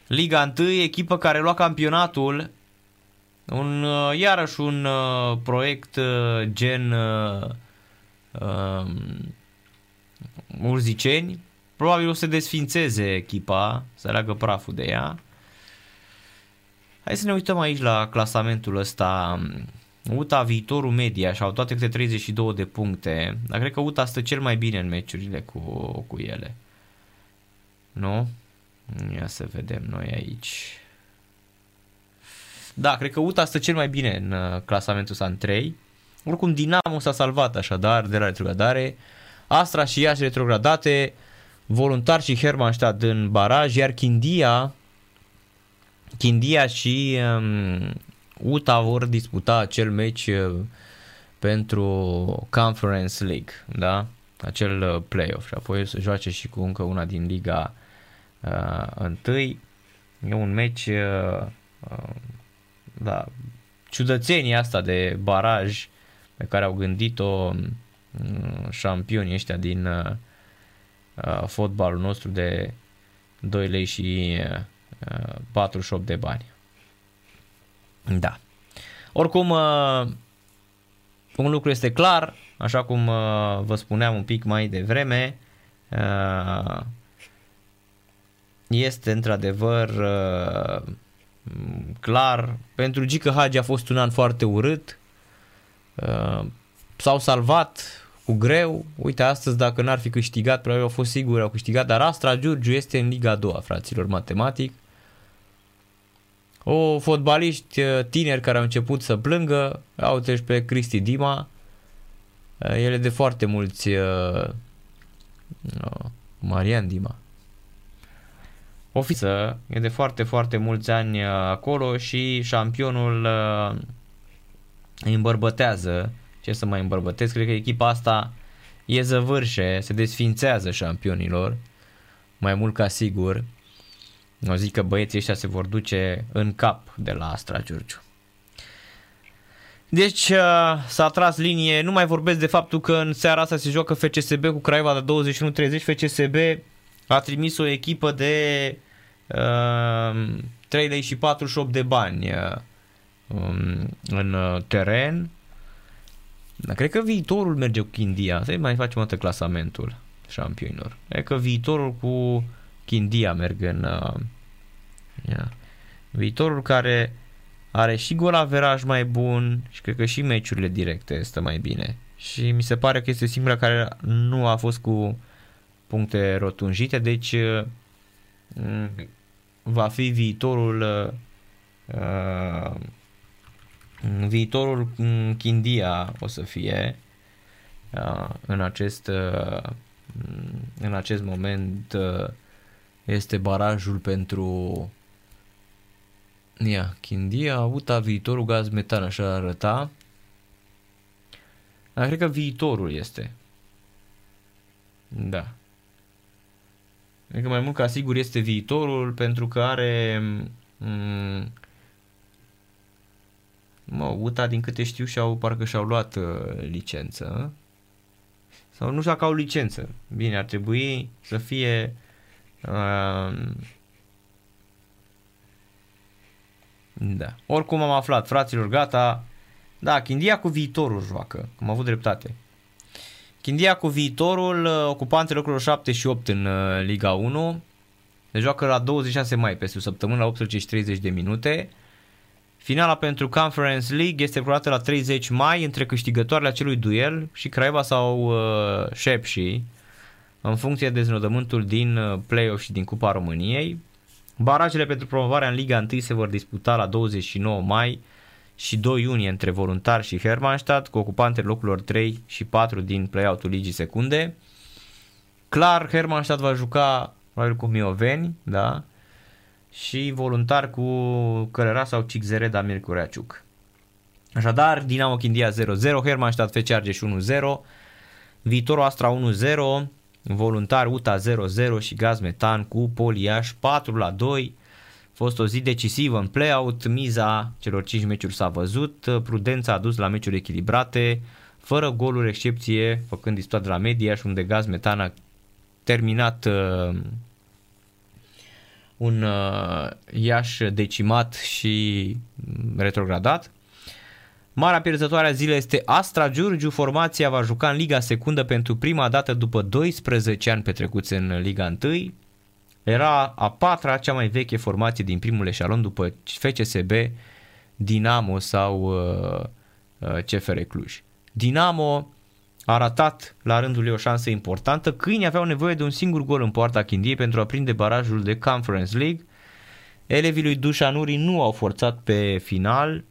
Liga 1, echipă care lua campionatul, iarăși un proiect gen urziceni. Probabil o să desfințeze echipa, să leagă praful de ea. Hai să ne uităm aici la clasamentul ăsta. UTA, Viitorul, Mediaș au toate câte 32 de puncte, dar cred că UTA stă cel mai bine în meciurile cu ele. Nu? Ia să vedem noi aici. Da, cred că UTA stă cel mai bine în clasamentul ăsta, în 3. Oricum Dinamo s-a salvat așadar de la retrogradare. Astra și Iași retrogradate, Voluntari și Hermannstadt în baraj, iar Chindia și UTA vor disputa acel meci pentru Conference League, da? Acel play-off, și apoi o să joace și cu încă una din Liga 1. E un meci da, ciudățenia asta de baraj pe care au gândit-o șampionii ăștia din fotbalul nostru de 2 lei și 48 de bani. Da. Oricum, un lucru este clar, așa cum vă spuneam un pic mai devreme, este într-adevăr clar, pentru Gică Hagi a fost un an foarte urât, s-au salvat cu greu, uite astăzi dacă n-ar fi câștigat, probabil au fost siguri, au câștigat, dar Astra Giurgiu este în Liga 2, fraților, matematic. O fotbaliști tineri care au început să plângă, uite și pe Cristi Dima, ele de foarte mulți, Marian Dima, o fiță, e de foarte, foarte mulți ani acolo și șampionul îi îmbărbătează, ce să mai îmbărbătesc, cred că echipa asta e zăvârșe, se desfințează șampionilor, mai mult ca sigur. O zic că băieții ăștia se vor duce în cap de la Astra Giurgiu. Deci s-a tras linie, nu mai vorbesc de faptul că în seara asta se joacă FCSB cu Craiova de 21.30. FCSB a trimis o echipă de 3 lei și 48 de bani în teren. Dar cred că Viitorul merge cu Chindia. Să mai facem atât clasamentul șampionilor. Cred că Viitorul cu Chindia merg în Viitorul, care are și gol averaj mai bun și cred că și meciurile directe stă mai bine și mi se pare că este singura care nu a fost cu puncte rotunjite, deci va fi Viitorul Chindia o să fie în acest moment este barajul pentru Chindia, UTA, Viitorul, Gaz Metan, așa arăta. Dar cred că Viitorul este. Da. Cred că mai mult ca sigur este Viitorul, pentru că are... UTA, din câte știu, parcă și-au luat licență. Sau nu știu dacă au licență. Bine, ar trebui să fie... Da. Oricum am aflat, fraților, gata. Da, Chindia cu Viitorul joacă. Am avut dreptate. Chindia cu Viitorul, ocupante locurilor 7 și 8 în Liga 1. Se joacă la 26 mai, peste o săptămână, la 18:30 de minute. Finala pentru Conference League este programată la 30 mai între câștigătoarele acelui duel și Craiova sau Șepși, în funcție de deznodământul din play-off și din Cupa României. Barajele pentru promovarea în Liga 1 se vor disputa la 29 mai și 2 iunie între Voluntari și Hermannstadt, cu ocupantele locurilor 3 și 4 din play-out-ul Ligii Secunde. Clar, Hermannstadt va juca probabil cu Mioveni, da? Și Voluntari cu Călăra sau Cixereda Miercurea Ciuc. Așadar, Dinamo Chindia 0-0, Hermannstadt FC Argeș 1-0, Viitorul Astra 1-0, Voluntari UTA 0-0 și Gaz Metan cu Poli Iași 4-2. A fost o zi decisivă în play-out, miza celor 5 meciuri s-a văzut, prudența a dus la meciuri echilibrate, fără goluri, excepție făcând disputat de la Mediaș, unde Gaz Metan a terminat un Iași decimat și retrogradat. Marea pierzătoare a zilei este Astra Giurgiu. Formația va juca în Liga Secundă pentru prima dată după 12 ani petrecuți în Liga 1. Era a patra, cea mai veche formație din primul eșalon după FCSB, Dinamo sau CFR Cluj. Dinamo a ratat la rândul ei o șansă importantă. Câinii aveau nevoie de un singur gol în poarta Chindiei pentru a prinde barajul de Conference League. Elevii lui Dușanuri nu au forțat pe final.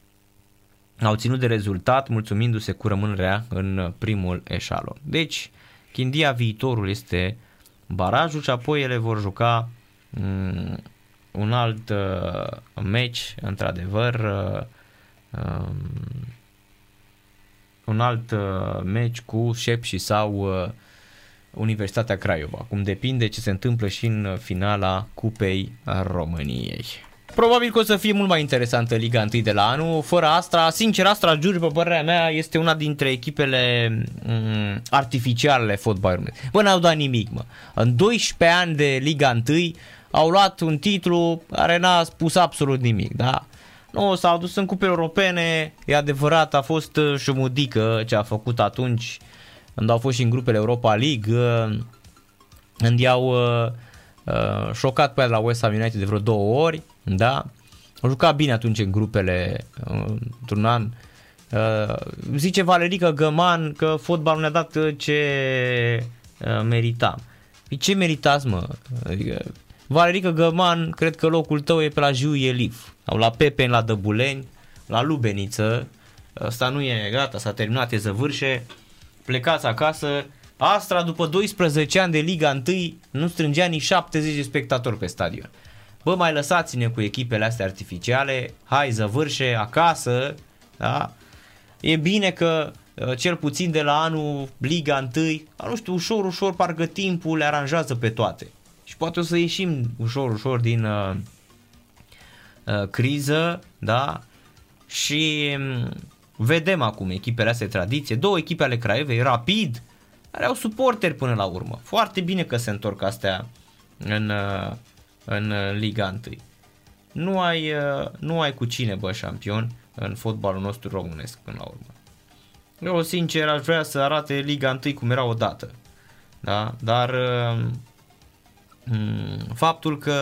Au ținut de rezultat, mulțumindu-se cu rămânerea în primul eșalon. Deci, Chindia, Viitorul este barajul și apoi ele vor juca un alt meci, într-adevăr, un alt meci cu Șepși sau Universitatea Craiova. Acum depinde ce se întâmplă și în finala Cupei României. Probabil că o să fie mult mai interesantă Liga 1 de la anul, fără Astra. Sincer, Astra Giurgiu, pe părerea mea, este una dintre echipele artificiale fotbalului. Bă, n-au dat nimic, mă. În 12 ani de Liga 1 au luat un titlu care n-a spus absolut nimic, da? Nu, s-au dus în cupe europene, e adevărat, a fost șumudică ce a făcut atunci, când au fost și în grupele Europa League, când i-au șocat pe aia de la West Ham United de vreo 2 ori, da? Au jucat bine atunci în grupele într-un an. Zice Valerica Găman că fotbalul ne-a dat ce merita. Ce meritați, mă? Adică, Valerica Găman, cred că locul tău e pe la Jiu Elif sau la Pepen, la Dăbuleni, la Lubeniță. Asta nu e gata, s-a terminat, e zăvârșe. Plecați acasă. Astra, după 12 ani de Liga 1, nu strângea nici 70 de spectatori pe stadion. Bă, mai lăsați-ne cu echipele astea artificiale, hai, zăvârșe, acasă, da? E bine că, cel puțin de la anul Liga 1, nu știu, ușor, ușor, parcă timpul le aranjează pe toate. Și poate o să ieșim ușor, ușor din criză, da? Și vedem acum echipele astea de tradiție, 2 echipe ale Craiovei, Rapid, care au suporteri până la urmă. Foarte bine că se întorc astea în Liga 1. Nu ai cu cine, bă, șampion în fotbalul nostru românesc până la urmă. Eu, sincer, aș vrea să arate Liga 1 cum era odată. Da? Dar faptul că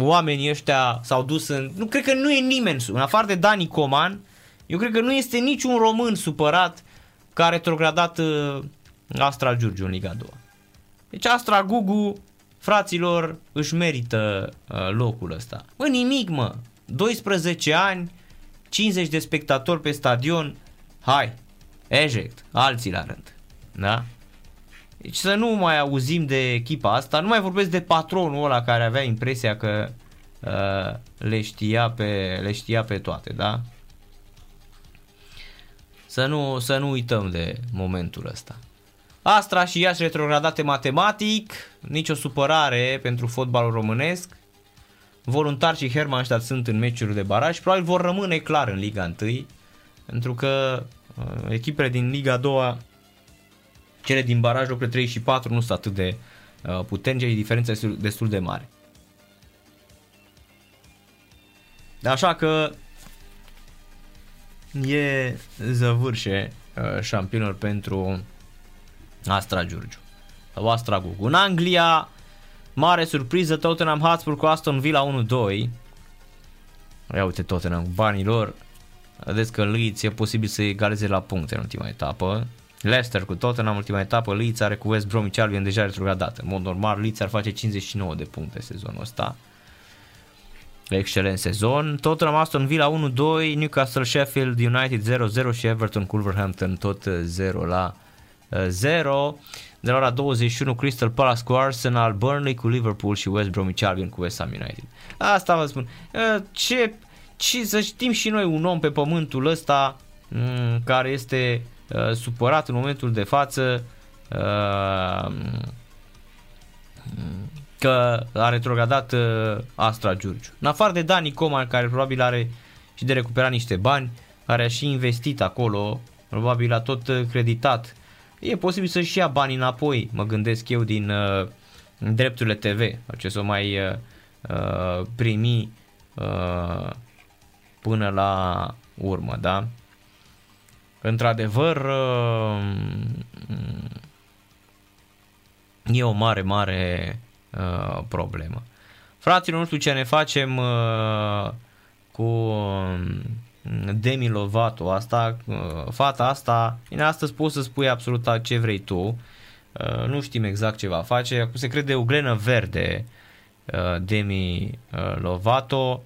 oamenii ăștia s-au dus în... Nu, cred că nu e nimeni, în afară de Dani Coman, eu cred că nu este niciun român supărat că a retrogradat Astra Giurgiu în Liga 2. Deci Astra Gugu, fraților, își merită locul ăsta. Bă, nimic, mă! 12 ani, 50 de spectatori pe stadion, hai, eject, alții la rând. Da? Deci să nu mai auzim de echipa asta, nu mai vorbesc de patronul ăla care avea impresia că le știa pe toate, da? Să nu uităm de momentul ăsta. Astra și Iași retrogradate matematic, nicio supărare pentru fotbalul românesc. Voluntari și Hermannstadt sunt în meciuri de baraj, probabil vor rămâne clar în Liga 1, pentru că echipele din Liga 2, cele din baraj, locurile 3 și 4 nu sunt atât de puternice, diferența este destul de mare. Așa că e zăvârșe șampionul pentru Astra Giurgiu. Astra Gugu. În Anglia, mare surpriză, Tottenham Hotspur cu Aston Villa 1-2. Ia uite Tottenham cu banii lor. Vedeți că Leeds e posibil să egaleze la puncte în ultima etapă. Leicester cu Tottenham în ultima etapă. Leeds are cu West Bromwich Albion deja retrogradat. În mod normal Leeds ar face 59 de puncte sezonul ăsta. Excelent sezon. Tottenham Aston Villa 1-2, Newcastle Sheffield United 0-0 și Everton Wolverhampton tot 0-0. De la ora 21 Crystal Palace cu Arsenal, Burnley cu Liverpool și West Bromwich Albion cu West Ham United. Asta vă spun. Ce să știm și noi un om pe pământul ăsta care este supărat în momentul de față că a retrogradat Astra Giurgiu. În afară de Dani Coman, care probabil are și de recuperat niște bani, care a și investit acolo, probabil a tot creditat. E posibil să-și ia bani înapoi, mă gândesc eu, din drepturile TV, ce s-o mai primi până la urmă, da? Într-adevăr, e o mare, mare problemă. Fraților, nu știu ce ne facem cu Demi Lovato asta, fata asta. Bine, astăzi poți să spui absolut ce vrei tu, nu știm exact ce va face. Acum se crede o glenă verde Demi Lovato,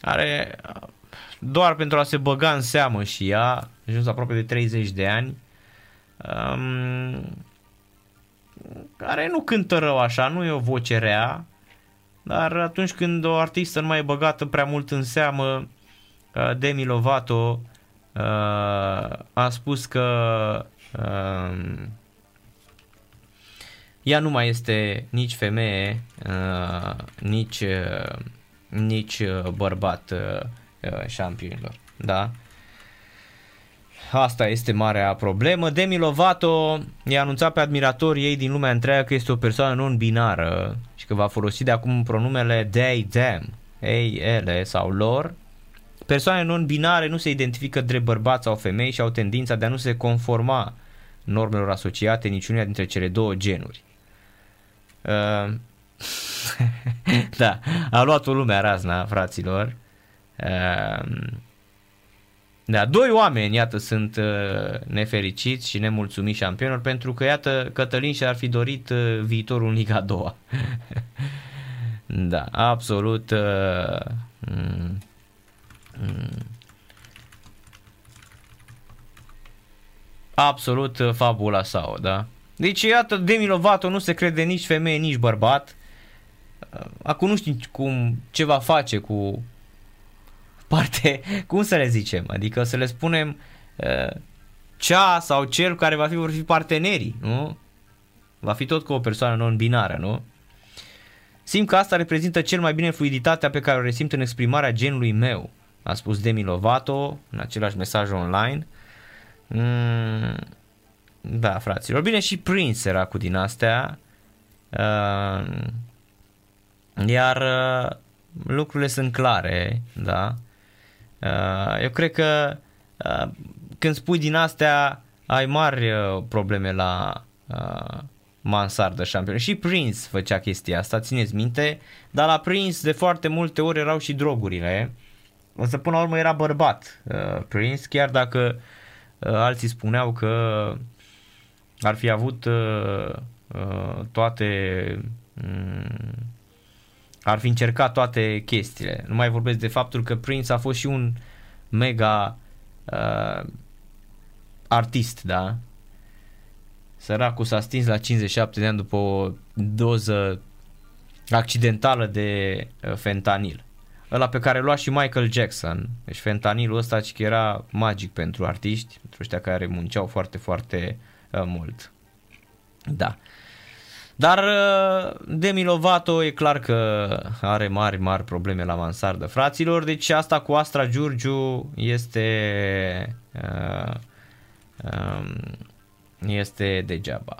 are doar pentru a se băga în seamă și ea, a ajuns aproape de 30 de ani, care nu cântă rău așa, nu e o voce rea, dar atunci când o artistă nu mai e băgată prea mult în seamă, Demi Lovato a spus că ea nu mai este nici femeie, nici bărbat șampionilor, da? Asta este marea problemă. Demi Lovato i-a anunțat pe admiratorii ei din lumea întreagă că este o persoană non-binară și că va folosi de acum pronumele they, them, ei, ele sau lor. Persoane non-binare nu se identifică drept bărbați sau femei și au tendința de a nu se conforma normelor asociate niciunea dintre cele două genuri. Da, a luat-o lumea razna, fraților. Da, doi oameni, iată, sunt nefericiți și nemulțumiți șampionilor, pentru că, iată, Cătălin și-ar fi dorit viitorul în Liga 2. Da, absolut absolut fabula sau, da? Deci, iată, Demi Lovato nu se crede nici femeie, nici bărbat. Acum nu știu ce va face cu parte, cum să le zicem, adică să le spunem cea sau cel care vor fi partenerii, nu? Va fi tot cu o persoană non-binară, nu? Simt că asta reprezintă cel mai bine fluiditatea pe care o resimt în exprimarea genului meu, a spus Demi Lovato în același mesaj online. Da, fraților. Bine, și Prince era cu din astea. Iar lucrurile sunt clare, da? Eu cred că când spui din astea ai mari probleme la mansardă șampion. Și Prince făcea chestia asta, țineți minte, dar la Prince de foarte multe ori erau și drogurile. Însă până la urmă era bărbat Prince, chiar dacă alții spuneau că ar fi avut toate, ar fi încercat toate chestiile. Nu mai vorbesc de faptul că Prince a fost și un mega artist, da? Săracul s-a stins la 57 de ani după o doză accidentală de fentanil. Ăla pe care lua și Michael Jackson. Deci fentanilul ăsta că era magic pentru artiști, pentru ăștia care munceau foarte, foarte mult. Da. Dar Demi Lovato e clar că are mari, mari probleme la mansardă, fraților. Deci asta cu Astra Giurgiu este degeaba.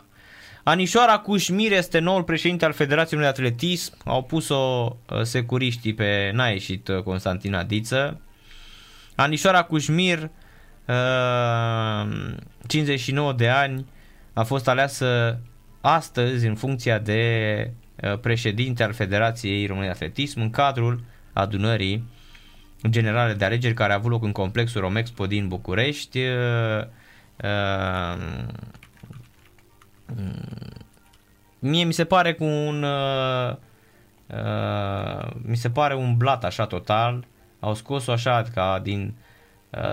Anișoara Cușmir este noul președinte al Federației de Atletism. Au pus-o securiștii pe... N-a ieșit Constantina Diță. Anișoara Cușmir, 59 de ani, a fost aleasă astăzi în funcția de președinte al Federației Române de Atletism în cadrul adunării generale de alegeri care a avut loc în complexul Romexpo din București. Mie mi se pare cu un mi se pare un blat așa total. Au scos-o așa ca din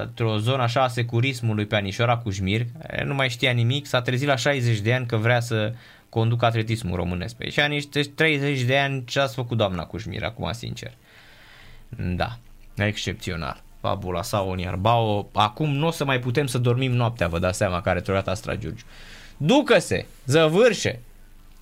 într-o zonă așa a securismului pe Anișoara Cușmir, nu mai știa nimic, s-a trezit la 60 de ani că vrea să conducă atletismul românesc. Pe și niște 30 de ani ce ați făcut doamna Cușmir acum, sincer. Da, excepțional. Fabula sau Oniarbao, acum nu o să mai putem să dormim noaptea, vă dați seama care trebuia Astra Giurgiu. Ducă-se, zăvârșe.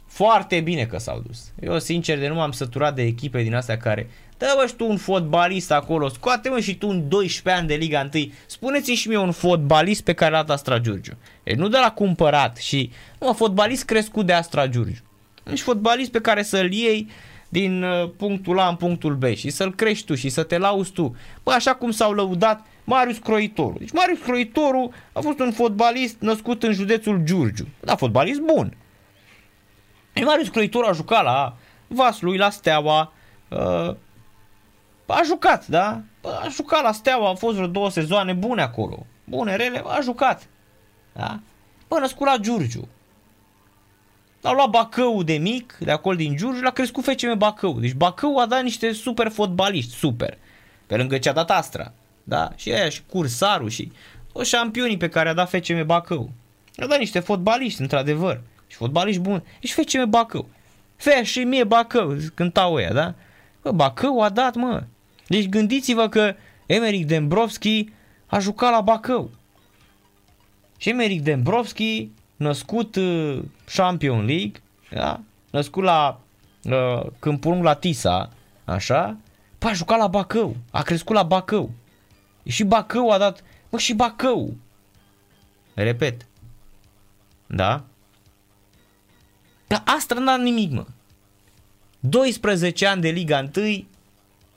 Foarte bine că s-au dus. Eu sincer de nu m-am săturat de echipe din astea care... Dă-mă și tu un fotbalist acolo, scoate-mă și tu un 12 ani de Liga 1. Spuneți-mi și mie un fotbalist pe care l-a dat Astra Giurgiu. E nu de la cumpărat și... Mă, fotbalist crescut de Astra Giurgiu. Ești fotbalist pe care să-l iei din punctul A în punctul B și să-l crești tu și să te lauzi tu. Bă, așa cum s-au lăudat Marius Croitoru. Deci Marius Croitoru a fost un fotbalist născut în județul Giurgiu. Da, fotbalist bun. Marius Croitoru a jucat la Vaslui, la Steaua. A jucat, da? A jucat la Steaua, a fost vreo două sezoane bune acolo. Bune, rele, a jucat. Da? Bă, născut la Giurgiu. L-a luat Bacău de mic, de acolo din Giurgiu, l-a crescut FCM Bacău. Deci Bacău a dat niște super fotbaliști, super. Pe lângă ce a dat Astra. Da? Și aia, și Cursaru, și toți șampionii pe care a dat FCM Bacău. A dat niște fotbaliști, într-adevăr. Și fotbaliști buni. Și FCM Bacău. Fea și mie Bacău, cântau ăia, da? Bă, Bacău a dat, mă. Deci gândiți-vă că Emeric Dembrovski a jucat la Bacău. Și Emeric Dembrovski, născut Champion League, da? Născut la Câmpurung la Tisa, așa, păi a jucat la Bacău, a crescut la Bacău. Și Bacău a dat, mă, și Bacău. Repet. Da? Dar Astra n-a nimic, mă. 12 ani de Liga 1,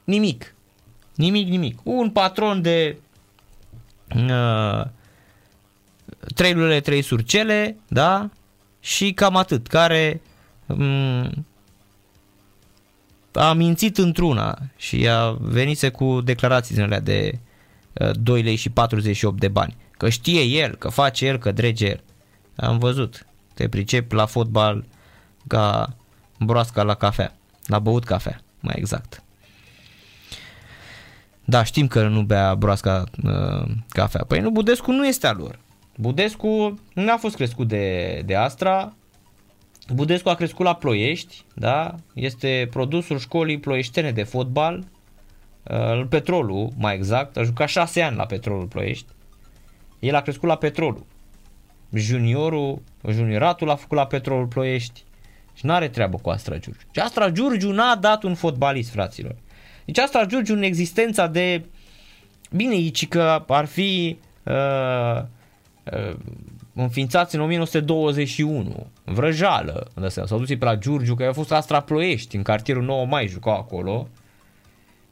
nimic. Nimic, nimic. Un patron de trei lulele, trei surcele, da? Și cam atât, care a mințit într-una și a venise cu declarații din alea de 2 lei și 48 de bani. Că știe el, că face el, că drege el. Am văzut. Te pricep la fotbal ca broasca la cafea. La băut cafea, mai exact. Da, știm că nu bea broasca cafea. Păi nu, Budescu nu este al lor. Budescu n-a fost crescut de Astra. Budescu a crescut la Ploiești, da? Este produsul școlii ploieștene de fotbal, Petrolul, mai exact. A jucat 6 ani la Petrolul Ploiești. El a crescut la Petrolul. Junioratul a făcut la Petrolul Ploiești. Și n-are treabă cu Astra Giurgiu. Și Astra Giurgiu n-a dat un fotbalist, fraților. Deci Astra Giurgiu în existența de... Bine, aici că ar fi... înființați în 1921, Vrăjală, s-au dus pe la Giurgiu, că a fost Astra Ploiești, în cartierul 9 Mai jucau acolo,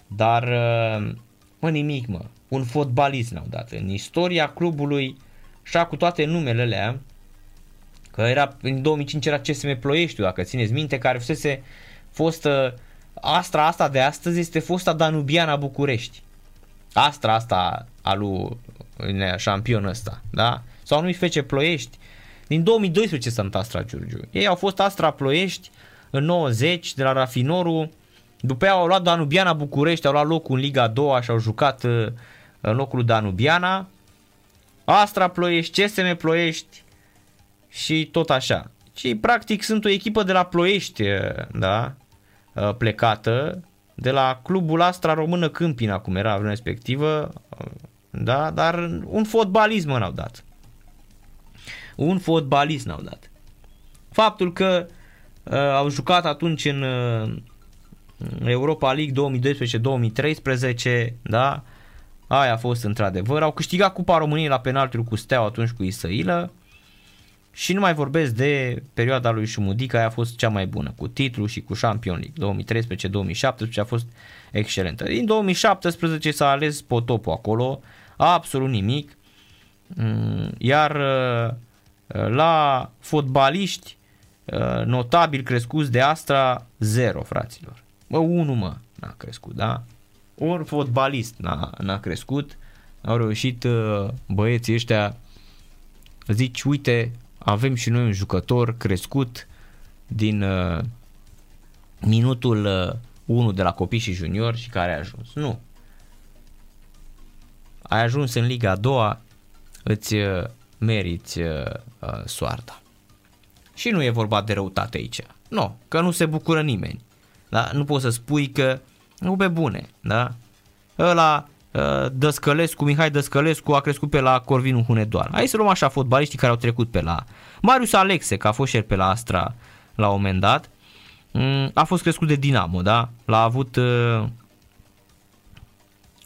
dar mă, nimic, mă, un fotbalist n-au dat în istoria clubului, așa, cu toate numele alea, că era, în 2005 era CSM Ploieștiul, dacă țineți minte, care fusese fostă Astra, asta de astăzi este fosta Danubiana București, Astra asta a lui șampion ăsta, da? Sau nu-i fece Ploiești. Din 2012 sunt Astra Giurgiu. Ei au fost Astra Ploiești în 90 de la Rafinorul. După aia au luat Danubiana București, au luat locul în Liga 2 și au jucat în locul lui Danubiana, Astra Ploiești, CSM Ploiești și tot așa. Și practic sunt o echipă de la Ploiești, da, plecată de la clubul Astra Română Câmpina, cum era vremea respectivă, da, dar un fotbalist n-au dat. Un fotbalist n-au dat. Faptul că au jucat atunci în Europa League 2012-2013, da, aia a fost într-adevăr. Au câștigat Cupa României la penaltiuri cu Steaua, atunci cu Isăilă. Și nu mai vorbesc de perioada lui Șumudică, aia a fost cea mai bună, cu titlul și cu Champions League. 2013-2017 a fost excelentă. Din 2017 s-a ales potopul acolo, absolut nimic. Iar la fotbaliști notabil crescuți de Astra, zero, fraților. Bă, unul mă n-a crescut, da? Un fotbalist n-a crescut. Au reușit băieții ăștia, zici, uite, avem și noi un jucător crescut din minutul 1 de la copii și juniori și care a ajuns. Nu. Ai ajuns în Liga a doua, îți meriți soarta. Și nu e vorba de răutate aici. Nu, că nu se bucură nimeni. Da? Nu poți să spui că nu pe bune. Da? Ăla Dăscălescu, Mihai Dăscălescu a crescut pe la Corvinul Hunedoara. Hai să luăm așa fotbaliștii care au trecut pe la Marius Alexe, că a fost și el pe la Astra la un moment dat. A fost crescut de Dinamo, da? L-a avut,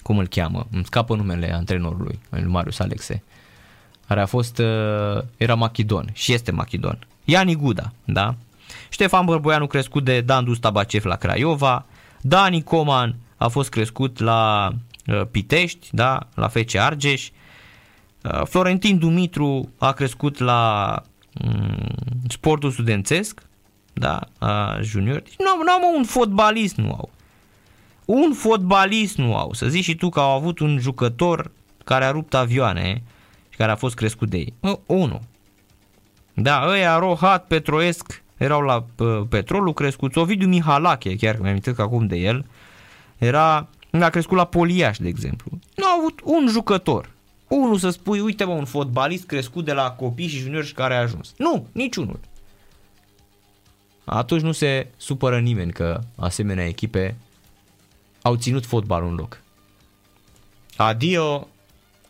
cum îl cheamă? Îmi scapă numele antrenorului, Marius Alexe, care a fost, era machidon și este machidon. Iani Guda, da? Ștefan Bărboianu, crescut de Dan Dustabacev la Craiova. Dani Coman a fost crescut la Pitești, da, la FC Argeș. Florentin Dumitru a crescut la Sportul Studențesc, da, junior. Deci nu au un fotbalist, nu au. Un fotbalist nu au. Să zici și tu că au avut un jucător care a rupt avioane și care a fost crescut de ei. Unul. Da, ăia Rohat, Petroesc, erau la Petrolul crescuți. Ovidiu Mihalache, chiar mi-am amintit acum de el, era... a crescut la Poli Iași, de exemplu. Nu a avut un jucător. Unul să spui, uite mă, un fotbalist crescut de la copii și juniori și care a ajuns. Nu, niciunul. Atunci nu se supără nimeni că asemenea echipe au ținut fotbalul în loc. Adio,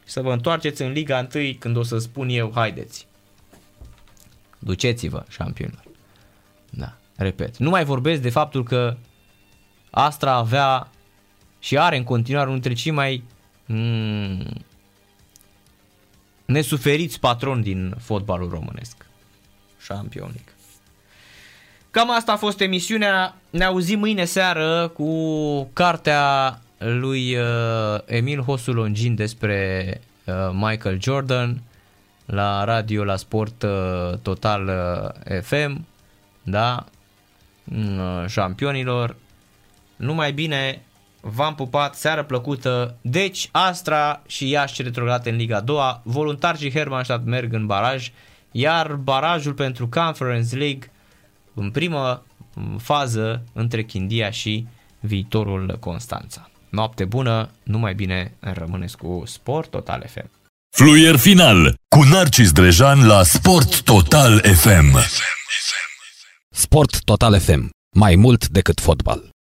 să vă întoarceți în Liga 1 când o să spun eu, haideți. Duceți-vă, șampionilor. Da, repet. Nu mai vorbesc de faptul că Astra avea și are în continuare unul dintre cei mai nesuferiți patroni din fotbalul românesc. Șampionic. Cam asta a fost emisiunea. Ne auzim mâine seară cu cartea lui Emil Hosu Longin despre Michael Jordan la radio, la Sport Total FM. Da? Șampionilor. Numai bine. V-am pupat, seară plăcută. Deci Astra și Iași retrogradate în Liga 2, Voluntari și Hermannstadt merg în baraj, iar barajul pentru Conference League în prima fază între Chindia și Viitorul Constanța. Noapte bună, numai bine, rămâneți cu Sport Total FM. Fluier final cu Narcis Drejan la Sport Total FM. Sport Total FM. Mai mult decât fotbal.